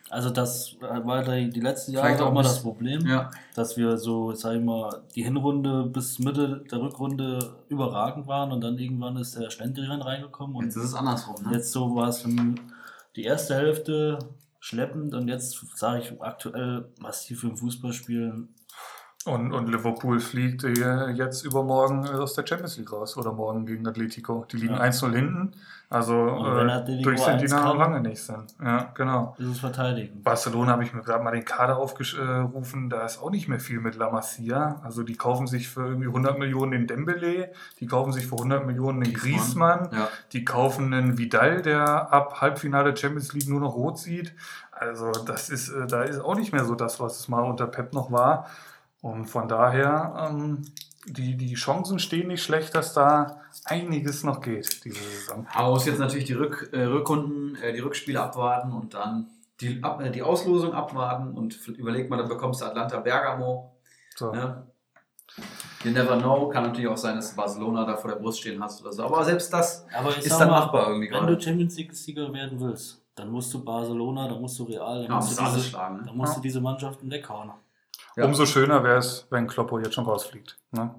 also das war die letzten Jahre auch mal das Problem, dass wir so, sag ich mal, die Hinrunde bis Mitte der Rückrunde überragend waren und dann irgendwann ist der Schlendrian reingekommen. Und jetzt ist es andersrum. Ne? Jetzt so war es die erste Hälfte schleppend und jetzt, sage ich, aktuell massiv im Fußballspielen. Und Liverpool fliegt jetzt übermorgen aus der Champions League raus oder morgen gegen Atletico. Die liegen 1-0 hinten, also durch sind die noch lange nicht sind. Ja, genau. Das ist verteidigen. Barcelona habe ich mir gerade mal den Kader aufgerufen, da ist auch nicht mehr viel mit La Masia. Also die kaufen sich für irgendwie 100 Millionen den Dembele, die kaufen sich für 100 Millionen den Griezmann, die kaufen einen Vidal, der ab Halbfinale Champions League nur noch rot sieht. Also das ist, da ist auch nicht mehr so das, was es mal unter Pep noch war. Und von daher, die Chancen stehen nicht schlecht, dass da einiges noch geht, diese Saison. Aber man muss jetzt natürlich die Rückrunden, die Rückspiele abwarten und dann die Auslosung abwarten und überlegt man, dann bekommst du Atlanta Bergamo. So. Ne? You never know, kann natürlich auch sein, dass Barcelona da vor der Brust stehen hast oder so. Aber selbst das ist dann machbar irgendwie gerade. Wenn du Champions League-Sieger werden willst, dann musst du Barcelona, dann musst du Real, dann musst du diese Mannschaften weghauen. Ja. Umso schöner wäre es, wenn Kloppo jetzt schon rausfliegt. Ne?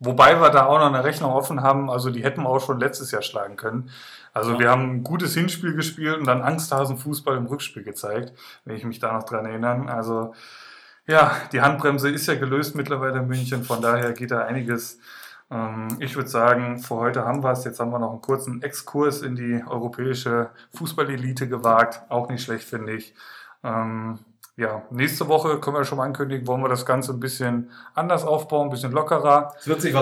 Wobei wir da auch noch eine Rechnung offen haben, also die hätten wir auch schon letztes Jahr schlagen können. Also wir haben ein gutes Hinspiel gespielt und dann Angsthasen-Fußball im Rückspiel gezeigt, wenn ich mich da noch dran erinnere. Also die Handbremse ist ja gelöst mittlerweile in München, von daher geht da einiges. Ich würde sagen, für heute haben wir es. Jetzt haben wir noch einen kurzen Exkurs in die europäische Fußballelite gewagt. Auch nicht schlecht, finde ich. Nächste Woche können wir schon mal ankündigen, wollen wir das Ganze ein bisschen anders aufbauen, ein bisschen lockerer. Es wird sich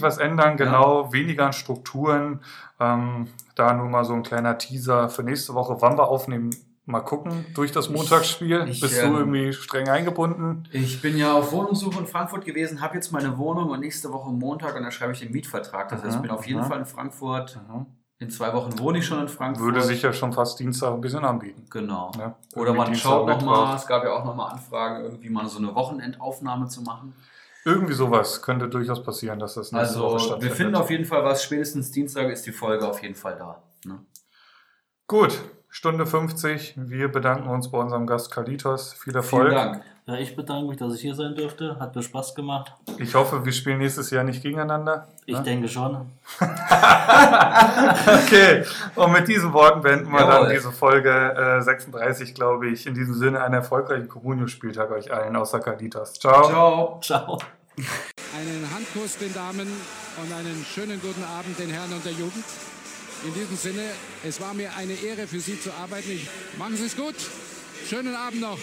was ändern. Genau. Weniger an Strukturen. Da nur mal so ein kleiner Teaser für nächste Woche, wann wir aufnehmen Mal gucken, durch das Montagsspiel. Bist du irgendwie streng eingebunden? Ich bin ja auf Wohnungssuche in Frankfurt gewesen, habe jetzt meine Wohnung und nächste Woche Montag und dann schreibe ich den Mietvertrag. Das heißt, ich bin auf jeden Fall in Frankfurt. Aha. In 2 Wochen wohne ich schon in Frankfurt. Würde sich ja schon fast Dienstag ein bisschen anbieten. Genau. Ja, oder man schaut nochmal, es gab ja auch nochmal Anfragen, irgendwie mal so eine Wochenendaufnahme zu machen. Irgendwie sowas könnte durchaus passieren, dass das nächste Woche stattfindet. Wir finden auf jeden Fall was. Spätestens Dienstag ist die Folge auf jeden Fall da. Ne? Gut, Stunde 50. Wir bedanken uns bei unserem Gast Karl Litos. Viel Erfolg. Vielen Dank. Ja, ich bedanke mich, dass ich hier sein durfte. Hat mir Spaß gemacht. Ich hoffe, wir spielen nächstes Jahr nicht gegeneinander. Ich denke schon. Okay, und mit diesen Worten beenden wir dann diese Folge 36, glaube ich. In diesem Sinne, einen erfolgreichen Communio-Spieltag euch allen, außer Karl Litos. Ciao. Ciao. Ciao. Einen Handkuss den Damen und einen schönen guten Abend den Herren und der Jugend. In diesem Sinne, es war mir eine Ehre, für Sie zu arbeiten. Machen Sie es gut. Schönen Abend noch.